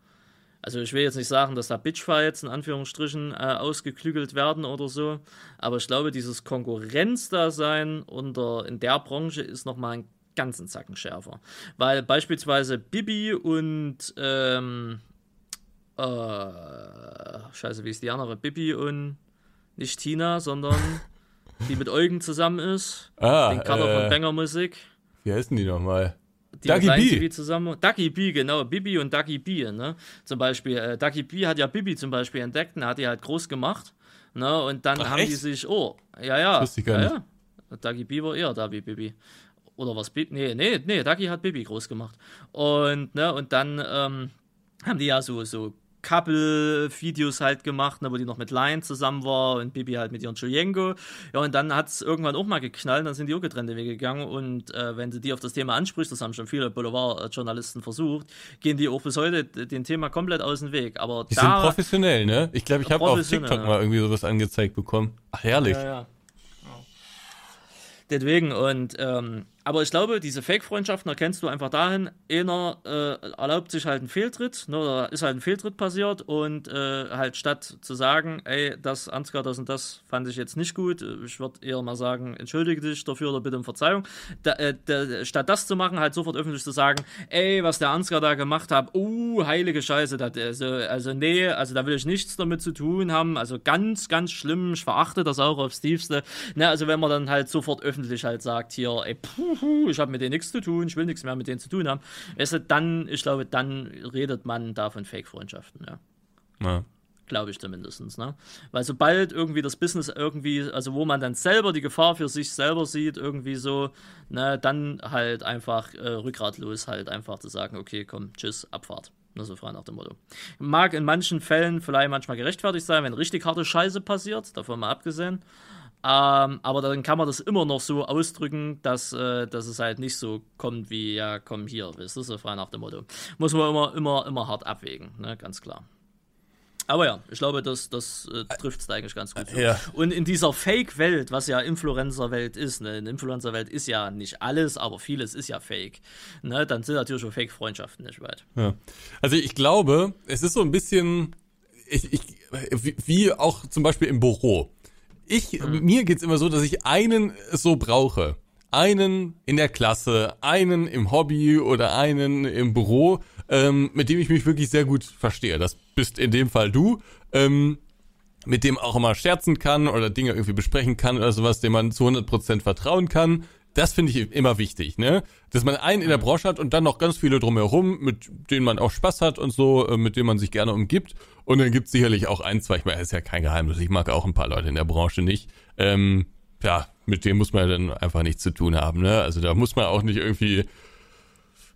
Also ich will jetzt nicht sagen, dass da Bitchfights in Anführungsstrichen äh, ausgeklügelt werden oder so, aber ich glaube, dieses Konkurrenzdasein unter, in der Branche ist nochmal einen ganzen Zacken schärfer. Weil beispielsweise Bibi und ähm, äh, Scheiße, wie ist die andere? Bibi und nicht Tina, sondern die mit Eugen zusammen ist. Ah, den Cover äh, von Banger Musik. Wie heißen die nochmal? Die Dagi Bee. Zusammen, Dagi Bee, genau, Bibi und Dagi Bee, ne? Zum Beispiel, äh, Dagi Bee hat ja Bibi zum Beispiel entdeckt und hat die halt groß gemacht, ne? Und dann Ach, haben echt? die sich, oh, ja, ja, das ich gar ja, nicht. ja. Dagi Bee war eher da wie Bibi. Oder was, Bibi? Nee, nee, nee, Dagi hat Bibi groß gemacht. Und, ne, und dann ähm, haben die ja so, so Couple-Videos halt gemacht, ne, wo die noch mit Lion zusammen war und Bibi halt mit ihren Julienko. Ja, und dann hat es irgendwann auch mal geknallt, dann sind die auch getrennte Wege gegangen. Und äh, wenn du die auf das Thema ansprichst, das haben schon viele Boulevard-Journalisten versucht, gehen die auch bis heute dem Thema komplett aus dem Weg. Aber die da, sind professionell, ne? Ich glaube, ich habe auf TikTok ja. mal irgendwie sowas angezeigt bekommen. Ach, herrlich. Ja, ja. Deswegen, und ähm, aber ich glaube, diese Fake-Freundschaften erkennst du einfach dahin, einer äh, erlaubt sich halt einen Fehltritt, ne, oder ist halt ein Fehltritt passiert und äh, halt statt zu sagen, ey, das, Ansgar, das und das fand ich jetzt nicht gut, ich würde eher mal sagen, entschuldige dich dafür oder bitte um Verzeihung, da, äh, da, statt das zu machen, halt sofort öffentlich zu sagen, ey, was der Ansgar da gemacht hat, oh, heilige Scheiße, dat, also, also nee, also da will ich nichts damit zu tun haben, also ganz, ganz schlimm, ich verachte das auch aufs Tiefste, ne, also wenn man dann halt sofort öffentlich halt sagt, hier, ey, puh, ich habe mit denen nichts zu tun, ich will nichts mehr mit denen zu tun haben. Weißt du, dann, ich glaube, dann redet man da von Fake-Freundschaften, ja. ja. Glaube ich zumindest, ne? Weil sobald irgendwie das Business irgendwie, also wo man dann selber die Gefahr für sich selber sieht, irgendwie so, ne, dann halt einfach äh, rückgratlos halt einfach zu sagen, okay, komm, tschüss, Abfahrt. Nur so frei nach dem Motto. Mag in manchen Fällen vielleicht manchmal gerechtfertigt sein, wenn richtig harte Scheiße passiert, davon mal abgesehen. Ähm, aber dann kann man das immer noch so ausdrücken, dass, äh, dass es halt nicht so kommt wie, ja, komm hier, weißt du, so frei nach dem Motto. Muss man immer, immer, immer hart abwägen, ne, ganz klar. Aber ja, ich glaube, das, das äh, trifft es da eigentlich ganz gut. Ja. Und in dieser Fake-Welt, was ja Influencer-Welt ist, ne, in Influencer-Welt ist ja nicht alles, aber vieles ist ja Fake, ne, dann sind natürlich schon Fake-Freundschaften nicht weit. Ja. Also ich glaube, es ist so ein bisschen, ich, ich, wie auch zum Beispiel im Büro. Ich, mhm. Mir geht's immer so, dass ich einen so brauche. einen in der Klasse, einen im Hobby oder einen im Büro, ähm, mit dem ich mich wirklich sehr gut verstehe. Das bist in dem Fall du, ähm, mit dem auch immer scherzen kann oder Dinge irgendwie besprechen kann oder sowas, dem man zu hundert Prozent vertrauen kann. Das finde ich immer wichtig, ne? Dass man einen in der Branche hat und dann noch ganz viele drumherum, mit denen man auch Spaß hat und so, mit denen man sich gerne umgibt. Und dann gibt's sicherlich auch ein, zwei, ich meine, das ist ja kein Geheimnis, ich mag auch ein paar Leute in der Branche nicht. Ähm, ja, mit denen muss man dann einfach nichts zu tun haben, ne? Also da muss man auch nicht irgendwie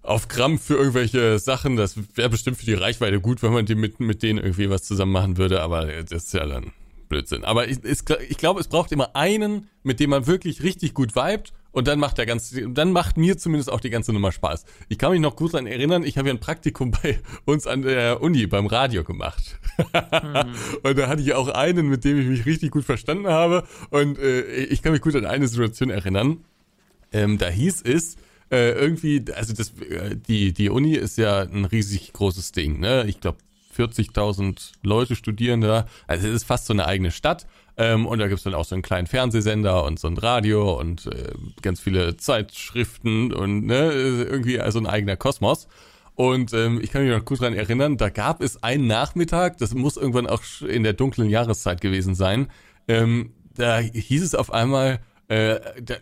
auf Krampf für irgendwelche Sachen, das wäre bestimmt für die Reichweite gut, wenn man die mit, mit denen irgendwie was zusammen machen würde, aber das ist ja dann Blödsinn. Aber ich, ich glaube, es braucht immer einen, mit dem man wirklich richtig gut vibet. Und dann macht der ganze, dann macht mir zumindest auch die ganze Nummer Spaß. Ich kann mich noch gut daran erinnern, ich habe ja ein Praktikum bei uns an der Uni beim Radio gemacht. Mhm. Und da hatte ich auch einen, mit dem ich mich richtig gut verstanden habe. Und äh, ich kann mich gut an eine Situation erinnern. Ähm, da hieß es äh, irgendwie, also das, äh, die die Uni ist ja ein riesig großes Ding, ne? Ich glaube vierzigtausend Leute studieren da. Also es ist fast so eine eigene Stadt. Ähm, und da gibt's dann auch so einen kleinen Fernsehsender und so ein Radio und äh, ganz viele Zeitschriften und ne, irgendwie also ein eigener Kosmos. Und ähm, ich kann mich noch gut dran erinnern, da gab es einen Nachmittag, das muss irgendwann auch in der dunklen Jahreszeit gewesen sein, ähm, da hieß es auf einmal, äh, da,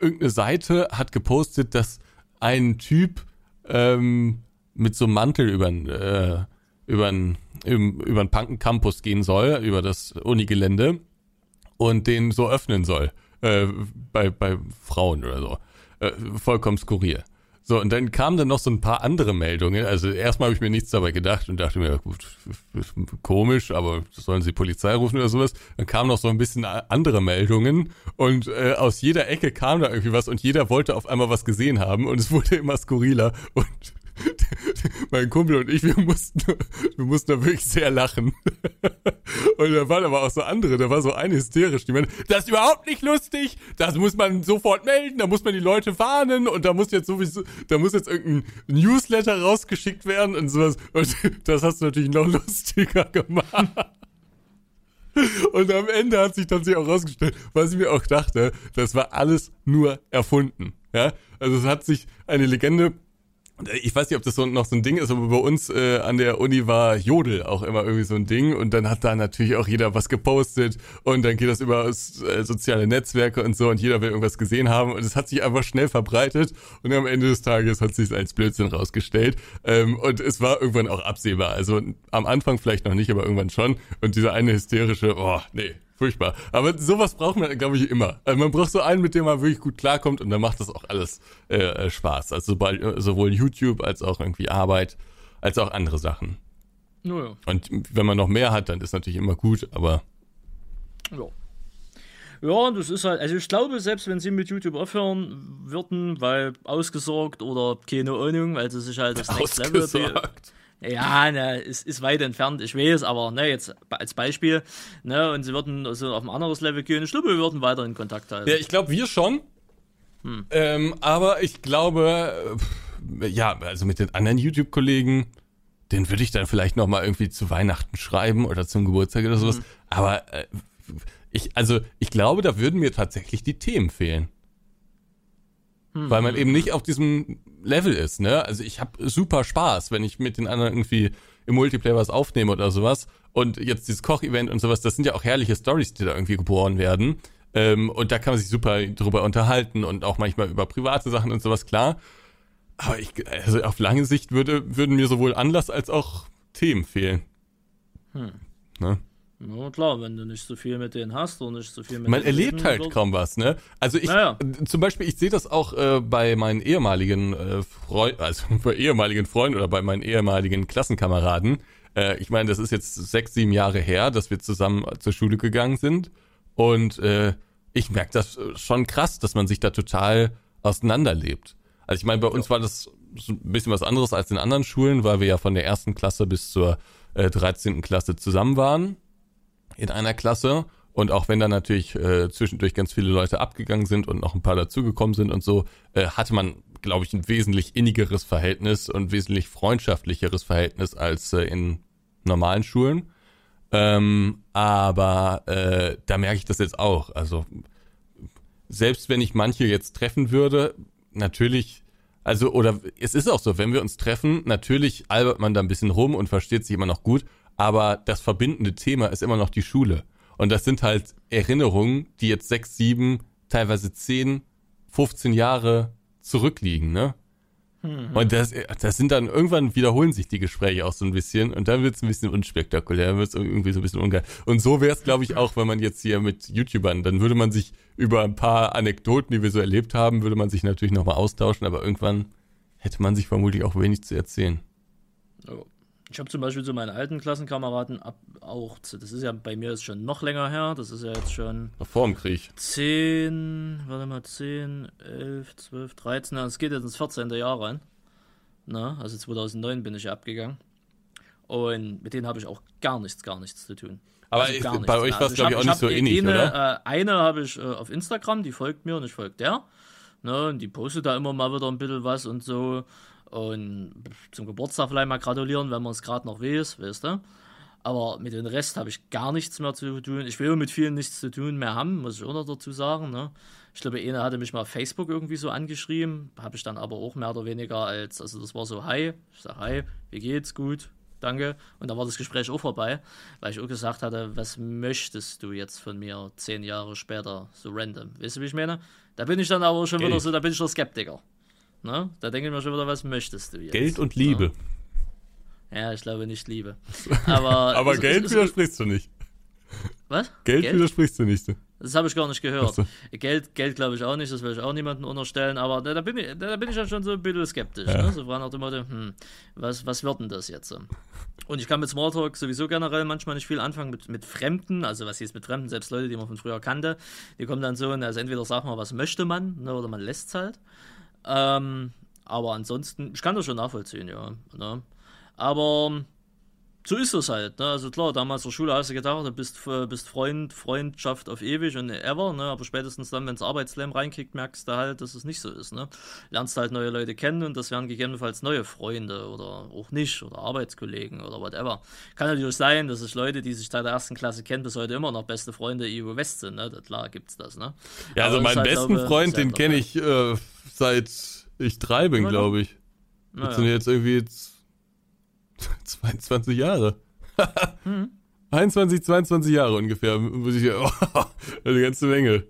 irgendeine Seite hat gepostet, dass ein Typ ähm, mit so einem Mantel übern, äh, übern, über den Panken-Campus gehen soll, über das Unigelände. Und den so öffnen soll, äh, bei, bei Frauen oder so, äh, vollkommen skurril. So, und dann kamen dann noch so ein paar andere Meldungen, also erstmal habe ich mir nichts dabei gedacht und dachte mir, gut, komisch, aber sollen sie Polizei rufen oder sowas, dann kamen noch so ein bisschen andere Meldungen und äh, aus jeder Ecke kam da irgendwie was und jeder wollte auf einmal was gesehen haben und es wurde immer skurriler und mein Kumpel und ich, wir mussten, wir mussten da wirklich sehr lachen. Und da waren aber auch so andere, da war so eine hysterisch, die meinte, das ist überhaupt nicht lustig, das muss man sofort melden, da muss man die Leute warnen und da muss jetzt sowieso, da muss jetzt irgendein Newsletter rausgeschickt werden und sowas. Und das hast du natürlich noch lustiger gemacht. Und am Ende hat sich dann sich auch rausgestellt, was ich mir auch dachte, das war alles nur erfunden. Ja? Also es hat sich eine Legende. Ich weiß nicht, ob das so noch so ein Ding ist, aber bei uns äh, an der Uni war Jodel auch immer irgendwie so ein Ding und dann hat da natürlich auch jeder was gepostet und dann geht das über äh, soziale Netzwerke und so und jeder will irgendwas gesehen haben und es hat sich einfach schnell verbreitet und am Ende des Tages hat sich es als Blödsinn rausgestellt ähm, und es war irgendwann auch absehbar, also am Anfang vielleicht noch nicht, aber irgendwann schon und dieser eine hysterische, oh nee, furchtbar, aber sowas braucht man, glaube ich, immer. Also man braucht so einen, mit dem man wirklich gut klarkommt und dann macht das auch alles äh, Spaß. Also sobald, sowohl YouTube als auch irgendwie Arbeit, als auch andere Sachen. No, ja. Und wenn man noch mehr hat, dann ist natürlich immer gut, aber... Ja. Ja, das ist halt, also ich glaube, selbst wenn sie mit YouTube aufhören würden, weil ausgesorgt oder keine Ahnung, weil sie sich halt das Next Level... Ausgesorgt. Ja, ne, ist, ist weit entfernt, ich weiß, aber ne, jetzt als Beispiel, ne, und sie würden so also auf ein anderes Level gehen, ich glaube, wir würden weiter in Kontakt halten. Ja, ich glaube, wir schon, hm. ähm, aber ich glaube, ja, also mit den anderen YouTube-Kollegen, den würde ich dann vielleicht nochmal irgendwie zu Weihnachten schreiben oder zum Geburtstag oder sowas, hm. aber äh, ich, also, ich glaube, da würden mir tatsächlich die Themen fehlen. Weil man eben nicht auf diesem Level ist, ne? Also ich habe super Spaß, wenn ich mit den anderen irgendwie im Multiplayer was aufnehme oder sowas. Und jetzt dieses Koch-Event und sowas, das sind ja auch herrliche Storys, die da irgendwie geboren werden. Ähm, und da kann man sich super drüber unterhalten und auch manchmal über private Sachen und sowas, klar. Aber ich, also auf lange Sicht würde, würden mir sowohl Anlass als auch Themen fehlen. Hm. Ne? Ja klar, wenn du nicht so viel mit denen hast und nicht so viel mit Man denen erlebt halt wird. Kaum was, ne? Also ich, naja. zum Beispiel, ich sehe das auch äh, bei meinen ehemaligen äh, Freunden, also bei ehemaligen Freunden oder bei meinen ehemaligen Klassenkameraden. Äh, ich meine, das ist jetzt sechs, sieben Jahre her, dass wir zusammen zur Schule gegangen sind. Und äh, ich merke das schon krass, dass man sich da total auseinanderlebt. Also ich meine, bei uns ja. war das so ein bisschen was anderes als in anderen Schulen, weil wir ja von der ersten Klasse bis zur äh, dreizehnten Klasse zusammen waren. In einer Klasse und auch wenn da natürlich äh, zwischendurch ganz viele Leute abgegangen sind und noch ein paar dazugekommen sind und so, äh, hatte man, glaube ich, ein wesentlich innigeres Verhältnis und wesentlich freundschaftlicheres Verhältnis als äh, in normalen Schulen. Ähm, aber äh, da merke ich das jetzt auch. Also selbst wenn ich manche jetzt treffen würde, natürlich, also, oder es ist auch so, wenn wir uns treffen, natürlich albert man da ein bisschen rum und versteht sich immer noch gut, aber das verbindende Thema ist immer noch die Schule. Und das sind halt Erinnerungen, die jetzt sechs, sieben, teilweise zehn, fünfzehn Jahre zurückliegen, ne? Mhm. Und das, das sind dann, irgendwann wiederholen sich die Gespräche auch so ein bisschen und dann wird es ein bisschen unspektakulär, dann wird es irgendwie so ein bisschen ungeil. Und so wäre es, glaube ich, auch, wenn man jetzt hier mit YouTubern, dann würde man sich über ein paar Anekdoten, die wir so erlebt haben, würde man sich natürlich nochmal austauschen, aber irgendwann hätte man sich vermutlich auch wenig zu erzählen. Oh. Ich habe zum Beispiel so meine alten Klassenkameraden ab, auch, das ist ja bei mir ist schon noch länger her, das ist ja jetzt schon vor dem Krieg. zehn, warte mal, zehn, elf, zwölf, dreizehn, es geht jetzt ins vierzehnte Jahr rein. Na, also zweitausendneun bin ich ja abgegangen. Und mit denen habe ich auch gar nichts, gar nichts zu tun. Aber also ich, bei nichts. euch war es, also glaube ich, auch nicht so ähnlich, eine, oder? Äh, eine habe ich äh, auf Instagram, die folgt mir und ich folge der. Ne, und die postet da immer mal wieder ein bisschen was und so. Und zum Geburtstag vielleicht mal gratulieren, wenn man es gerade noch weiß, weißt du. Aber mit dem Rest habe ich gar nichts mehr zu tun. Ich will mit vielen nichts zu tun mehr haben, muss ich auch noch dazu sagen. Ne? Ich glaube, eine hatte mich mal auf Facebook irgendwie so angeschrieben. Habe ich dann aber auch mehr oder weniger als, also das war so, hi. Ich sage, hi, wie geht's, gut, danke. Und dann war das Gespräch auch vorbei, weil ich auch gesagt hatte, was möchtest du jetzt von mir zehn Jahre später, so random. Weißt du, wie ich meine? Da bin ich dann aber schon Geld. wieder so, da bin ich der Skeptiker. Ne? Da denke ich mir schon wieder, was möchtest du jetzt? Geld und Liebe. Ja, ja, ich glaube nicht Liebe. Aber, aber es, Geld es, es, widersprichst du nicht. Was? Geld, Geld widersprichst du nicht. Das habe ich gar nicht gehört. So. Geld, Geld glaube ich auch nicht, das will ich auch niemandem unterstellen, aber da, da bin ich da bin ich dann schon so ein bisschen skeptisch. Ja. Ne? So fragen nach dem Motto, hm, was, was wird denn das jetzt? Und ich kann mit Smalltalk sowieso generell manchmal nicht viel anfangen mit, mit Fremden, also was hieß mit Fremden, selbst Leute, die man von früher kannte, die kommen dann so, also entweder sagt man, was möchte man, ne, oder man lässt es halt. Ähm, aber ansonsten, ich kann das schon nachvollziehen, ja. Ne? Aber so ist das halt. Ne? Also klar, damals in der Schule hast du gedacht, du bist, bist Freund, Freundschaft auf ewig und ever, ne? Aber spätestens dann, wenn das Arbeitsleben reinkickt, merkst du halt, dass es nicht so ist. Ne? Lernst halt neue Leute kennen und das wären gegebenenfalls neue Freunde oder auch nicht oder Arbeitskollegen oder whatever. Kann natürlich sein, dass es Leute, die sich seit der ersten Klasse kennen, bis heute immer noch beste Freunde E U West sind. Ne? Klar gibt's das. Ne? Ja, also meinen halt, besten glaube, Freund, den kenne ich äh, seit ich drei bin, glaube ich. Das naja. sind jetzt irgendwie jetzt zweiundzwanzig Jahre. mhm. einundzwanzig, zweiundzwanzig Jahre ungefähr. Muss ich, oh, eine ganze Menge.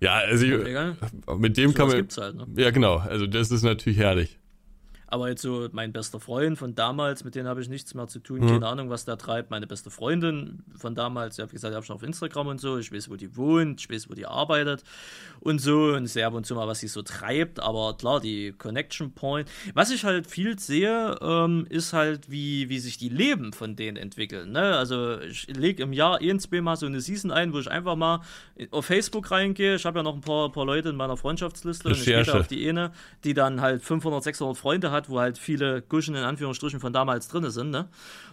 Ja, also ich, okay, mit dem so kann man... Gibt's halt, ne? Ja, genau. Also das ist natürlich herrlich. Aber jetzt so mein bester Freund von damals, mit denen habe ich nichts mehr zu tun. Mhm. Keine Ahnung, was der treibt. Meine beste Freundin von damals, ich habe gesagt, ich habe schon auf Instagram und so. Ich weiß, wo die wohnt, ich weiß, wo die arbeitet und so. Und ich sehe ab und zu mal, was sie so treibt. Aber klar, die Connection Point. Was ich halt viel sehe, ähm, ist halt, wie, wie sich die Leben von denen entwickeln. Ne? Also ich lege im Jahr ein, zwei Mal so eine Season ein, wo ich einfach mal auf Facebook reingehe. Ich habe ja noch ein paar, paar Leute in meiner Freundschaftsliste. Recherche. Und ich gehe da auf die eine, die dann halt fünfhundert, sechshundert Freunde hat, wo halt viele Guschen in Anführungsstrichen von damals drin sind, ne?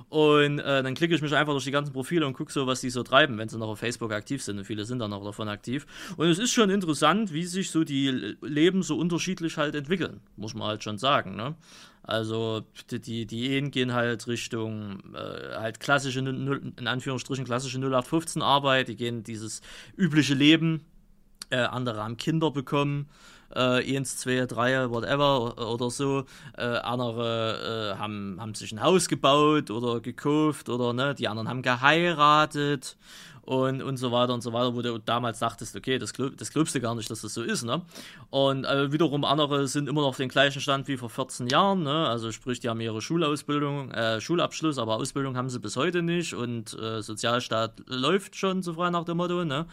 Und äh, dann klicke ich mich einfach durch die ganzen Profile und gucke so, was die so treiben, wenn sie noch auf Facebook aktiv sind. Und viele sind dann noch davon aktiv. Und es ist schon interessant, wie sich so die Leben so unterschiedlich halt entwickeln, muss man halt schon sagen, ne? Also die, die Ehen gehen halt Richtung äh, halt klassische, in Anführungsstrichen klassische null acht fünfzehn-Arbeit, die gehen dieses übliche Leben, äh, andere haben Kinder bekommen, Äh, eins, zwei, drei, whatever oder so. Äh, andere äh, haben, haben sich ein Haus gebaut oder gekauft oder ne, die anderen haben geheiratet und, und so weiter und so weiter, wo du damals dachtest, okay, das, glaub, das glaubst du gar nicht, dass das so ist, ne? Und äh, wiederum andere sind immer noch auf dem gleichen Stand wie vor vierzehn Jahren, ne? Also sprich, die haben ihre Schulausbildung, äh, Schulabschluss, aber Ausbildung haben sie bis heute nicht und äh, Sozialstaat läuft schon, so frei nach dem Motto, ne?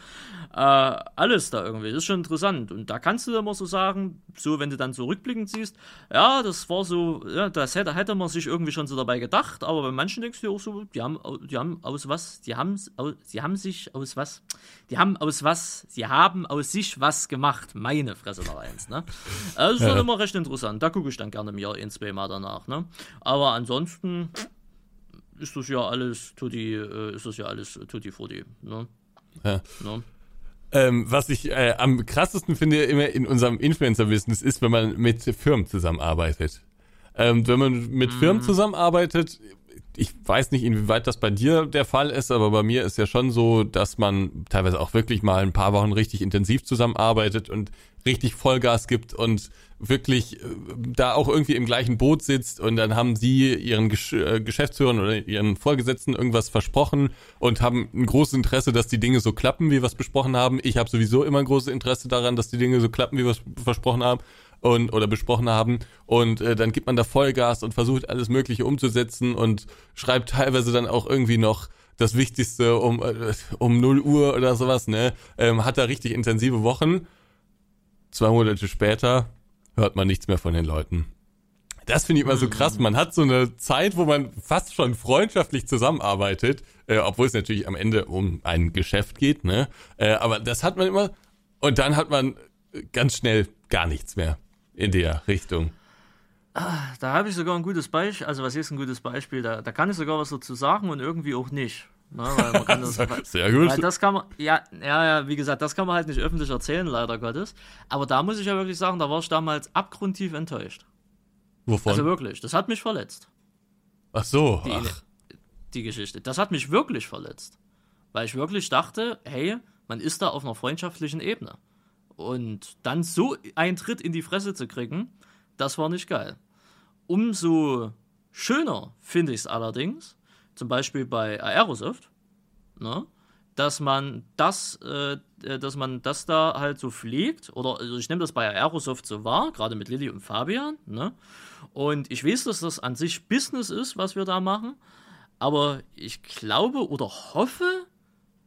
Äh, alles da irgendwie, das ist schon interessant und da kannst du immer so sagen, so wenn du dann so rückblickend siehst, ja, das war so, ja, das hätte, hätte man sich irgendwie schon so dabei gedacht, aber bei manchen denkst du auch so, die haben, die haben aus was, die haben, die haben sich aus was, die haben aus was, sie haben aus sich was gemacht, meine Fresse nach eins, ne? Das ist ja dann immer recht interessant, da gucke ich dann gerne im Jahr ein, zwei Mal danach, ne? Aber ansonsten ist das ja alles tutti, ist das ja alles tutti frutti, ne? Ja. Ne? Ähm, was ich äh, am krassesten finde immer in unserem Influencer-Business ist, wenn man mit Firmen zusammenarbeitet. Ähm, wenn man mit Firmen zusammenarbeitet, ich weiß nicht, inwieweit das bei dir der Fall ist, aber bei mir ist ja schon so, dass man teilweise auch wirklich mal ein paar Wochen richtig intensiv zusammenarbeitet und richtig Vollgas gibt und wirklich da auch irgendwie im gleichen Boot sitzt, und dann haben sie ihren Geschäftsführern oder ihren Vorgesetzten irgendwas versprochen und haben ein großes Interesse, dass die Dinge so klappen, wie wir es besprochen haben. Ich habe sowieso immer ein großes Interesse daran, dass die Dinge so klappen, wie wir es versprochen haben und oder besprochen haben, und äh, dann gibt man da Vollgas und versucht alles Mögliche umzusetzen und schreibt teilweise dann auch irgendwie noch das Wichtigste um, äh, um null Uhr oder sowas, ne? Ähm, hat da richtig intensive Wochen. Zwei Monate später hört man nichts mehr von den Leuten. Das finde ich immer so krass. Man hat so eine Zeit, wo man fast schon freundschaftlich zusammenarbeitet, äh, obwohl es natürlich am Ende um ein Geschäft geht, ne? Äh, aber das hat man immer, und dann hat man ganz schnell gar nichts mehr in der Richtung. Ah, da habe ich sogar ein gutes Beispiel, also was ist ein gutes Beispiel, da, da kann ich sogar was dazu sagen und irgendwie auch nicht. Ne, weil man kann das, sehr gut. Weil das kann man, ja, ja, ja, wie gesagt, das kann man halt nicht öffentlich erzählen, leider Gottes. Aber da muss ich ja wirklich sagen, da war ich damals abgrundtief enttäuscht. Wovon? Also wirklich, das hat mich verletzt. Ach so, die, ach. die Geschichte. Das hat mich wirklich verletzt. Weil ich wirklich dachte, hey, man ist da auf einer freundschaftlichen Ebene. Und dann so einen Tritt in die Fresse zu kriegen, das war nicht geil. Umso schöner finde ich es allerdings, zum Beispiel bei Aerosoft, ne, dass man das, äh, dass man das da halt so pflegt, oder also ich nehme das bei Aerosoft so wahr, gerade mit Lilly und Fabian, ne, und ich weiß, dass das an sich Business ist, was wir da machen, aber ich glaube oder hoffe,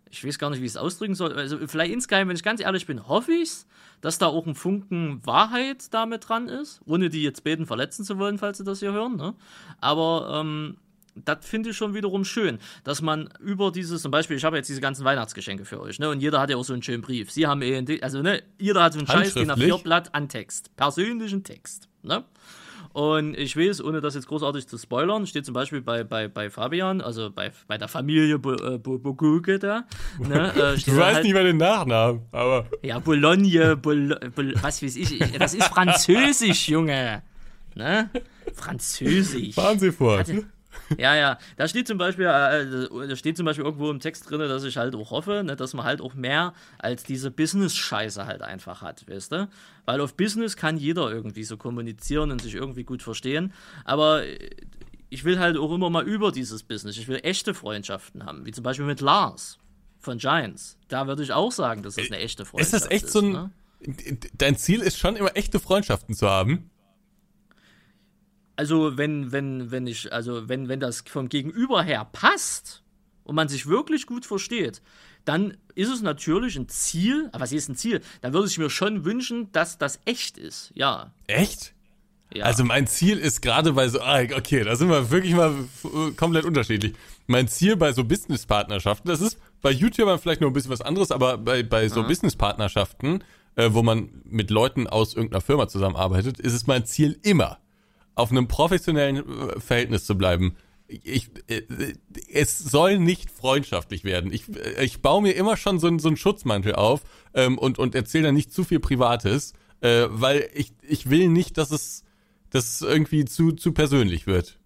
ich weiß gar nicht, wie ich es ausdrücken soll, also vielleicht insgeheim, wenn ich ganz ehrlich bin, hoffe ich's, dass da auch ein Funken Wahrheit damit dran ist, ohne die jetzt beten verletzen zu wollen, falls sie das hier hören, ne, aber, ähm, das finde ich schon wiederum schön, dass man über dieses, zum Beispiel, ich habe jetzt diese ganzen Weihnachtsgeschenke für euch, ne, und jeder hat ja auch so einen schönen Brief. Sie haben eh, also, ne, jeder hat so einen Scheiß, den A vier Blatt an Text, persönlichen Text, ne. Und ich weiß, ohne das jetzt großartig zu spoilern, steht zum Beispiel bei, bei, bei Fabian, also bei, bei der Familie Boguge da. Ne, äh, du weißt halt, nicht mal den Nachnamen, aber. Ja, Bologne, Bol, Bol, was weiß ich, das ist Französisch, Junge, ne, Französisch. Fahren Sie fort. Hatte, ja, ja, da steht zum Beispiel, äh, da steht zum Beispiel irgendwo im Text drin, dass ich halt auch hoffe, ne, dass man halt auch mehr als diese Business-Scheiße halt einfach hat, weißt du? Weil auf Business kann jeder irgendwie so kommunizieren und sich irgendwie gut verstehen, aber ich will halt auch immer mal über dieses Business, ich will echte Freundschaften haben, wie zum Beispiel mit Lars von Giants, da würde ich auch sagen, dass das eine echte Freundschaft ist. Ist das echt ist, so ein, ne? Dein Ziel ist schon immer, echte Freundschaften zu haben? Also wenn, wenn, wenn ich, also wenn, wenn das vom Gegenüber her passt und man sich wirklich gut versteht, dann ist es natürlich ein Ziel, aber was ist ein Ziel? Dann würde ich mir schon wünschen, dass das echt ist, ja. Echt? Ja. Also mein Ziel ist gerade bei so, okay, da sind wir wirklich mal komplett unterschiedlich. Mein Ziel bei so Business-Partnerschaften, das ist bei YouTubern vielleicht nur ein bisschen was anderes, aber bei, bei so mhm. Business-Partnerschaften, äh, wo man mit Leuten aus irgendeiner Firma zusammenarbeitet, ist es mein Ziel immer, auf einem professionellen Verhältnis zu bleiben. Ich, es soll nicht freundschaftlich werden. Ich, ich baue mir immer schon so einen, so einen Schutzmantel auf ähm, und, und erzähle dann nicht zu viel Privates, äh, weil ich, ich will nicht, dass es, dass es irgendwie zu, zu persönlich wird.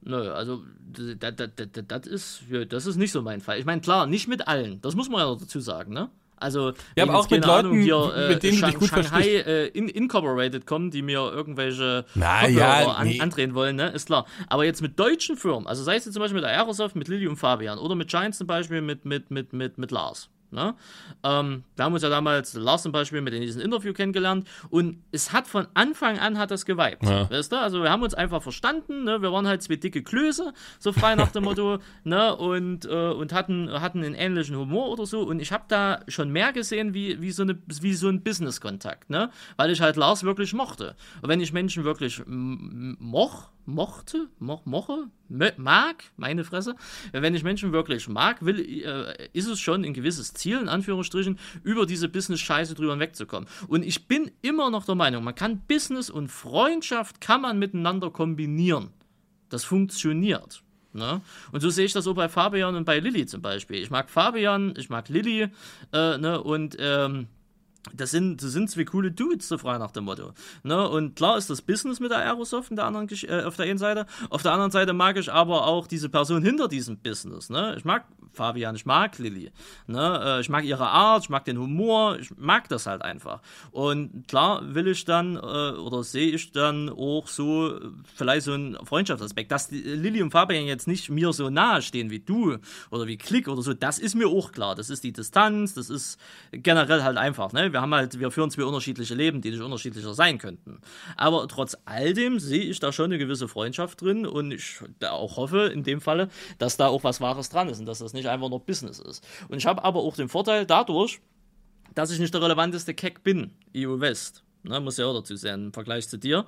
Nö, also das, das, das, ist, das ist nicht so mein Fall. Ich meine, klar, nicht mit allen. Das muss man ja dazu sagen, ne? Also, ja, aber auch mit Leuten, Ahnung, hier, äh, mit denen Shang- du dich gut Shanghai äh, in- Incorporated kommen, die mir irgendwelche Na, ja, an- nee. andrehen wollen, ne? Ist klar. Aber jetzt mit deutschen Firmen, also sei es jetzt zum Beispiel mit Aerosoft, mit Lilly und Fabian oder mit Giants zum Beispiel, mit, mit, mit, mit, mit Lars. Ne? Ähm, wir haben uns ja damals Lars zum Beispiel mit in diesem Interview kennengelernt und es hat von Anfang an hat das geweibt, ja. Weißt du? Also wir haben uns einfach verstanden, ne? Wir waren halt zwei dicke Klöße, so frei nach dem Motto, ne? Und, äh, und hatten, hatten einen ähnlichen Humor oder so und ich habe da schon mehr gesehen wie, wie, so eine, wie so ein Business-Kontakt, ne? Weil ich halt Lars wirklich mochte und wenn ich Menschen wirklich m- moch, mochte, mo- moche, m- mag, meine Fresse, wenn ich Menschen wirklich mag, will, äh, ist es schon ein gewisses Ziel, in Anführungsstrichen, über diese Business-Scheiße drüber hinwegzukommen. Und ich bin immer noch der Meinung, man kann Business und Freundschaft kann man miteinander kombinieren. Das funktioniert. Ne? Und so sehe ich das auch bei Fabian und bei Lilly zum Beispiel. Ich mag Fabian, ich mag Lilly äh, ne? und ähm, Das sind, das sind zwei coole Dudes, so frei nach dem Motto. Ne? Und klar ist das Business mit der Aerosoft in der anderen, äh, auf der einen Seite. Auf der anderen Seite mag ich aber auch diese Person hinter diesem Business. Ne? Ich mag Fabian, ich mag Lilly. Ne? Äh, ich mag ihre Art, ich mag den Humor, ich mag das halt einfach. Und klar will ich dann, äh, oder sehe ich dann auch so, vielleicht so einen Freundschaftsaspekt. Dass die, äh, Lilly und Fabian jetzt nicht mir so nahe stehen wie du oder wie Klick oder so, das ist mir auch klar. Das ist die Distanz, das ist generell halt einfach. Ne? Wir Wir haben halt, wir führen zwei unterschiedliche Leben, die nicht unterschiedlicher sein könnten. Aber trotz all dem sehe ich da schon eine gewisse Freundschaft drin und ich auch hoffe in dem Falle, dass da auch was Wahres dran ist und dass das nicht einfach nur Business ist. Und ich habe aber auch den Vorteil dadurch, dass ich nicht der relevanteste Keck bin, E U West. Ne, muss ja auch dazu sein, im Vergleich zu dir.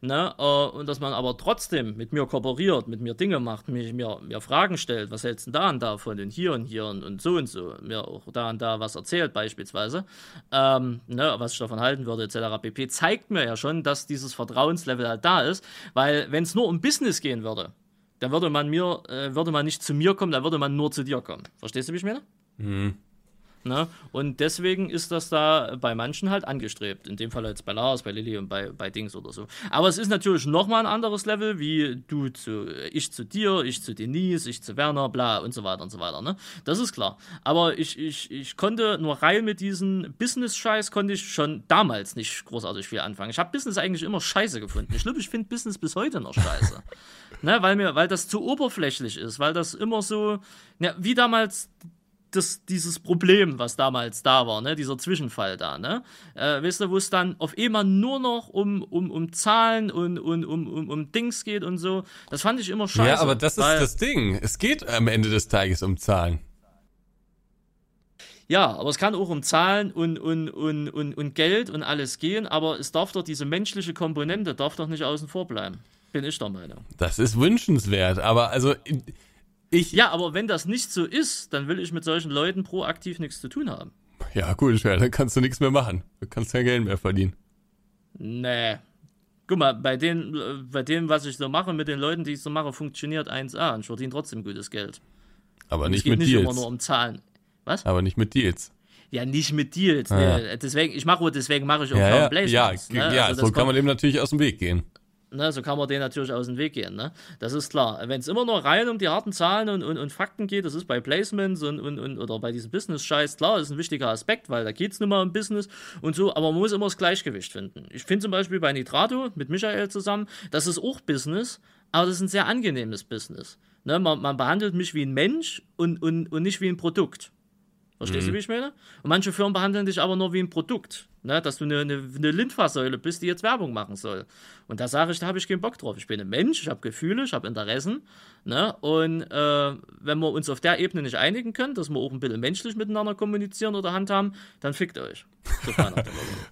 Ne, äh, und dass man aber trotzdem mit mir kooperiert, mit mir Dinge macht, mich, mir, mir Fragen stellt, was hältst du da und davon und hier und hier und, und so und so. Mir auch da und da was erzählt beispielsweise, ähm, ne, was ich davon halten würde et cetera pp. Zeigt mir ja schon, dass dieses Vertrauenslevel halt da ist, weil wenn es nur um Business gehen würde, dann würde man, mir, äh, würde man nicht zu mir kommen, dann würde man nur zu dir kommen. Verstehst du, wie ich meine? Mhm. Ne? Und deswegen ist das da bei manchen halt angestrebt. In dem Fall jetzt bei Lars, bei Lilly und bei, bei Dings oder so. Aber es ist natürlich nochmal ein anderes Level, wie du zu, ich zu dir, ich zu Denise, ich zu Werner, bla und so weiter und so weiter. Ne? Das ist klar. Aber ich, ich, ich konnte nur rein mit diesem Business-Scheiß, konnte ich schon damals nicht großartig viel anfangen. Ich habe Business eigentlich immer scheiße gefunden. Ich glaube, ich finde Business bis heute noch scheiße. Ne? Weil, mir, weil das zu oberflächlich ist, weil das immer so, na, wie damals. Das, dieses Problem, was damals da war, ne? Dieser Zwischenfall da, ne? Äh, weißt du, wo es dann auf einmal nur noch um, um, um Zahlen und um, um, um, um Dings geht und so, das fand ich immer scheiße. Ja, aber das ist das Ding. Es geht am Ende des Tages um Zahlen. Ja, aber es kann auch um Zahlen und, und, und, und, und Geld und alles gehen, aber es darf doch diese menschliche Komponente, darf doch nicht außen vor bleiben. Bin ich der Meinung. Das ist wünschenswert, aber also... Ich ja, aber wenn das nicht so ist, dann will ich mit solchen Leuten proaktiv nichts zu tun haben. Ja, gut, ja, dann kannst du nichts mehr machen. Du kannst kein Geld mehr verdienen. Nee. Guck mal, bei, den, bei dem, was ich so mache, mit den Leuten, die ich so mache, funktioniert eins A und ich verdiene trotzdem gutes Geld. Aber und nicht mit Deals. Es geht nicht immer nur um Zahlen. Was? Aber nicht mit Deals. Ja, nicht mit Deals. Ah, nee. Ja. Deswegen, ich mache, deswegen mache ich auch ja, kaum ja, Placements. Ja, ne? ja also so kann kommt, man dem natürlich aus dem Weg gehen. Ne, so kann man denen natürlich aus dem Weg gehen, ne? Das ist klar. Wenn es immer nur rein um die harten Zahlen und, und, und Fakten geht, das ist bei Placements und, und, und, oder bei diesem Business-Scheiß, klar, das ist ein wichtiger Aspekt, weil da geht es nun mal um Business und so, aber man muss immer das Gleichgewicht finden. Ich finde zum Beispiel bei Nitrato mit Michael zusammen, das ist auch Business, aber das ist ein sehr angenehmes Business. Ne? Man, man behandelt mich wie ein Mensch und, und, und nicht wie ein Produkt. Verstehst du, wie ich meine? Und manche Firmen behandeln dich aber nur wie ein Produkt, ne? Dass du eine, eine, eine Lindfahrsäule bist, die jetzt Werbung machen soll. Und da sage ich, da habe ich keinen Bock drauf. Ich bin ein Mensch, ich habe Gefühle, ich habe Interessen, ne? Und äh, wenn wir uns auf der Ebene nicht einigen können, dass wir auch ein bisschen menschlich miteinander kommunizieren oder handhaben, dann fickt euch. So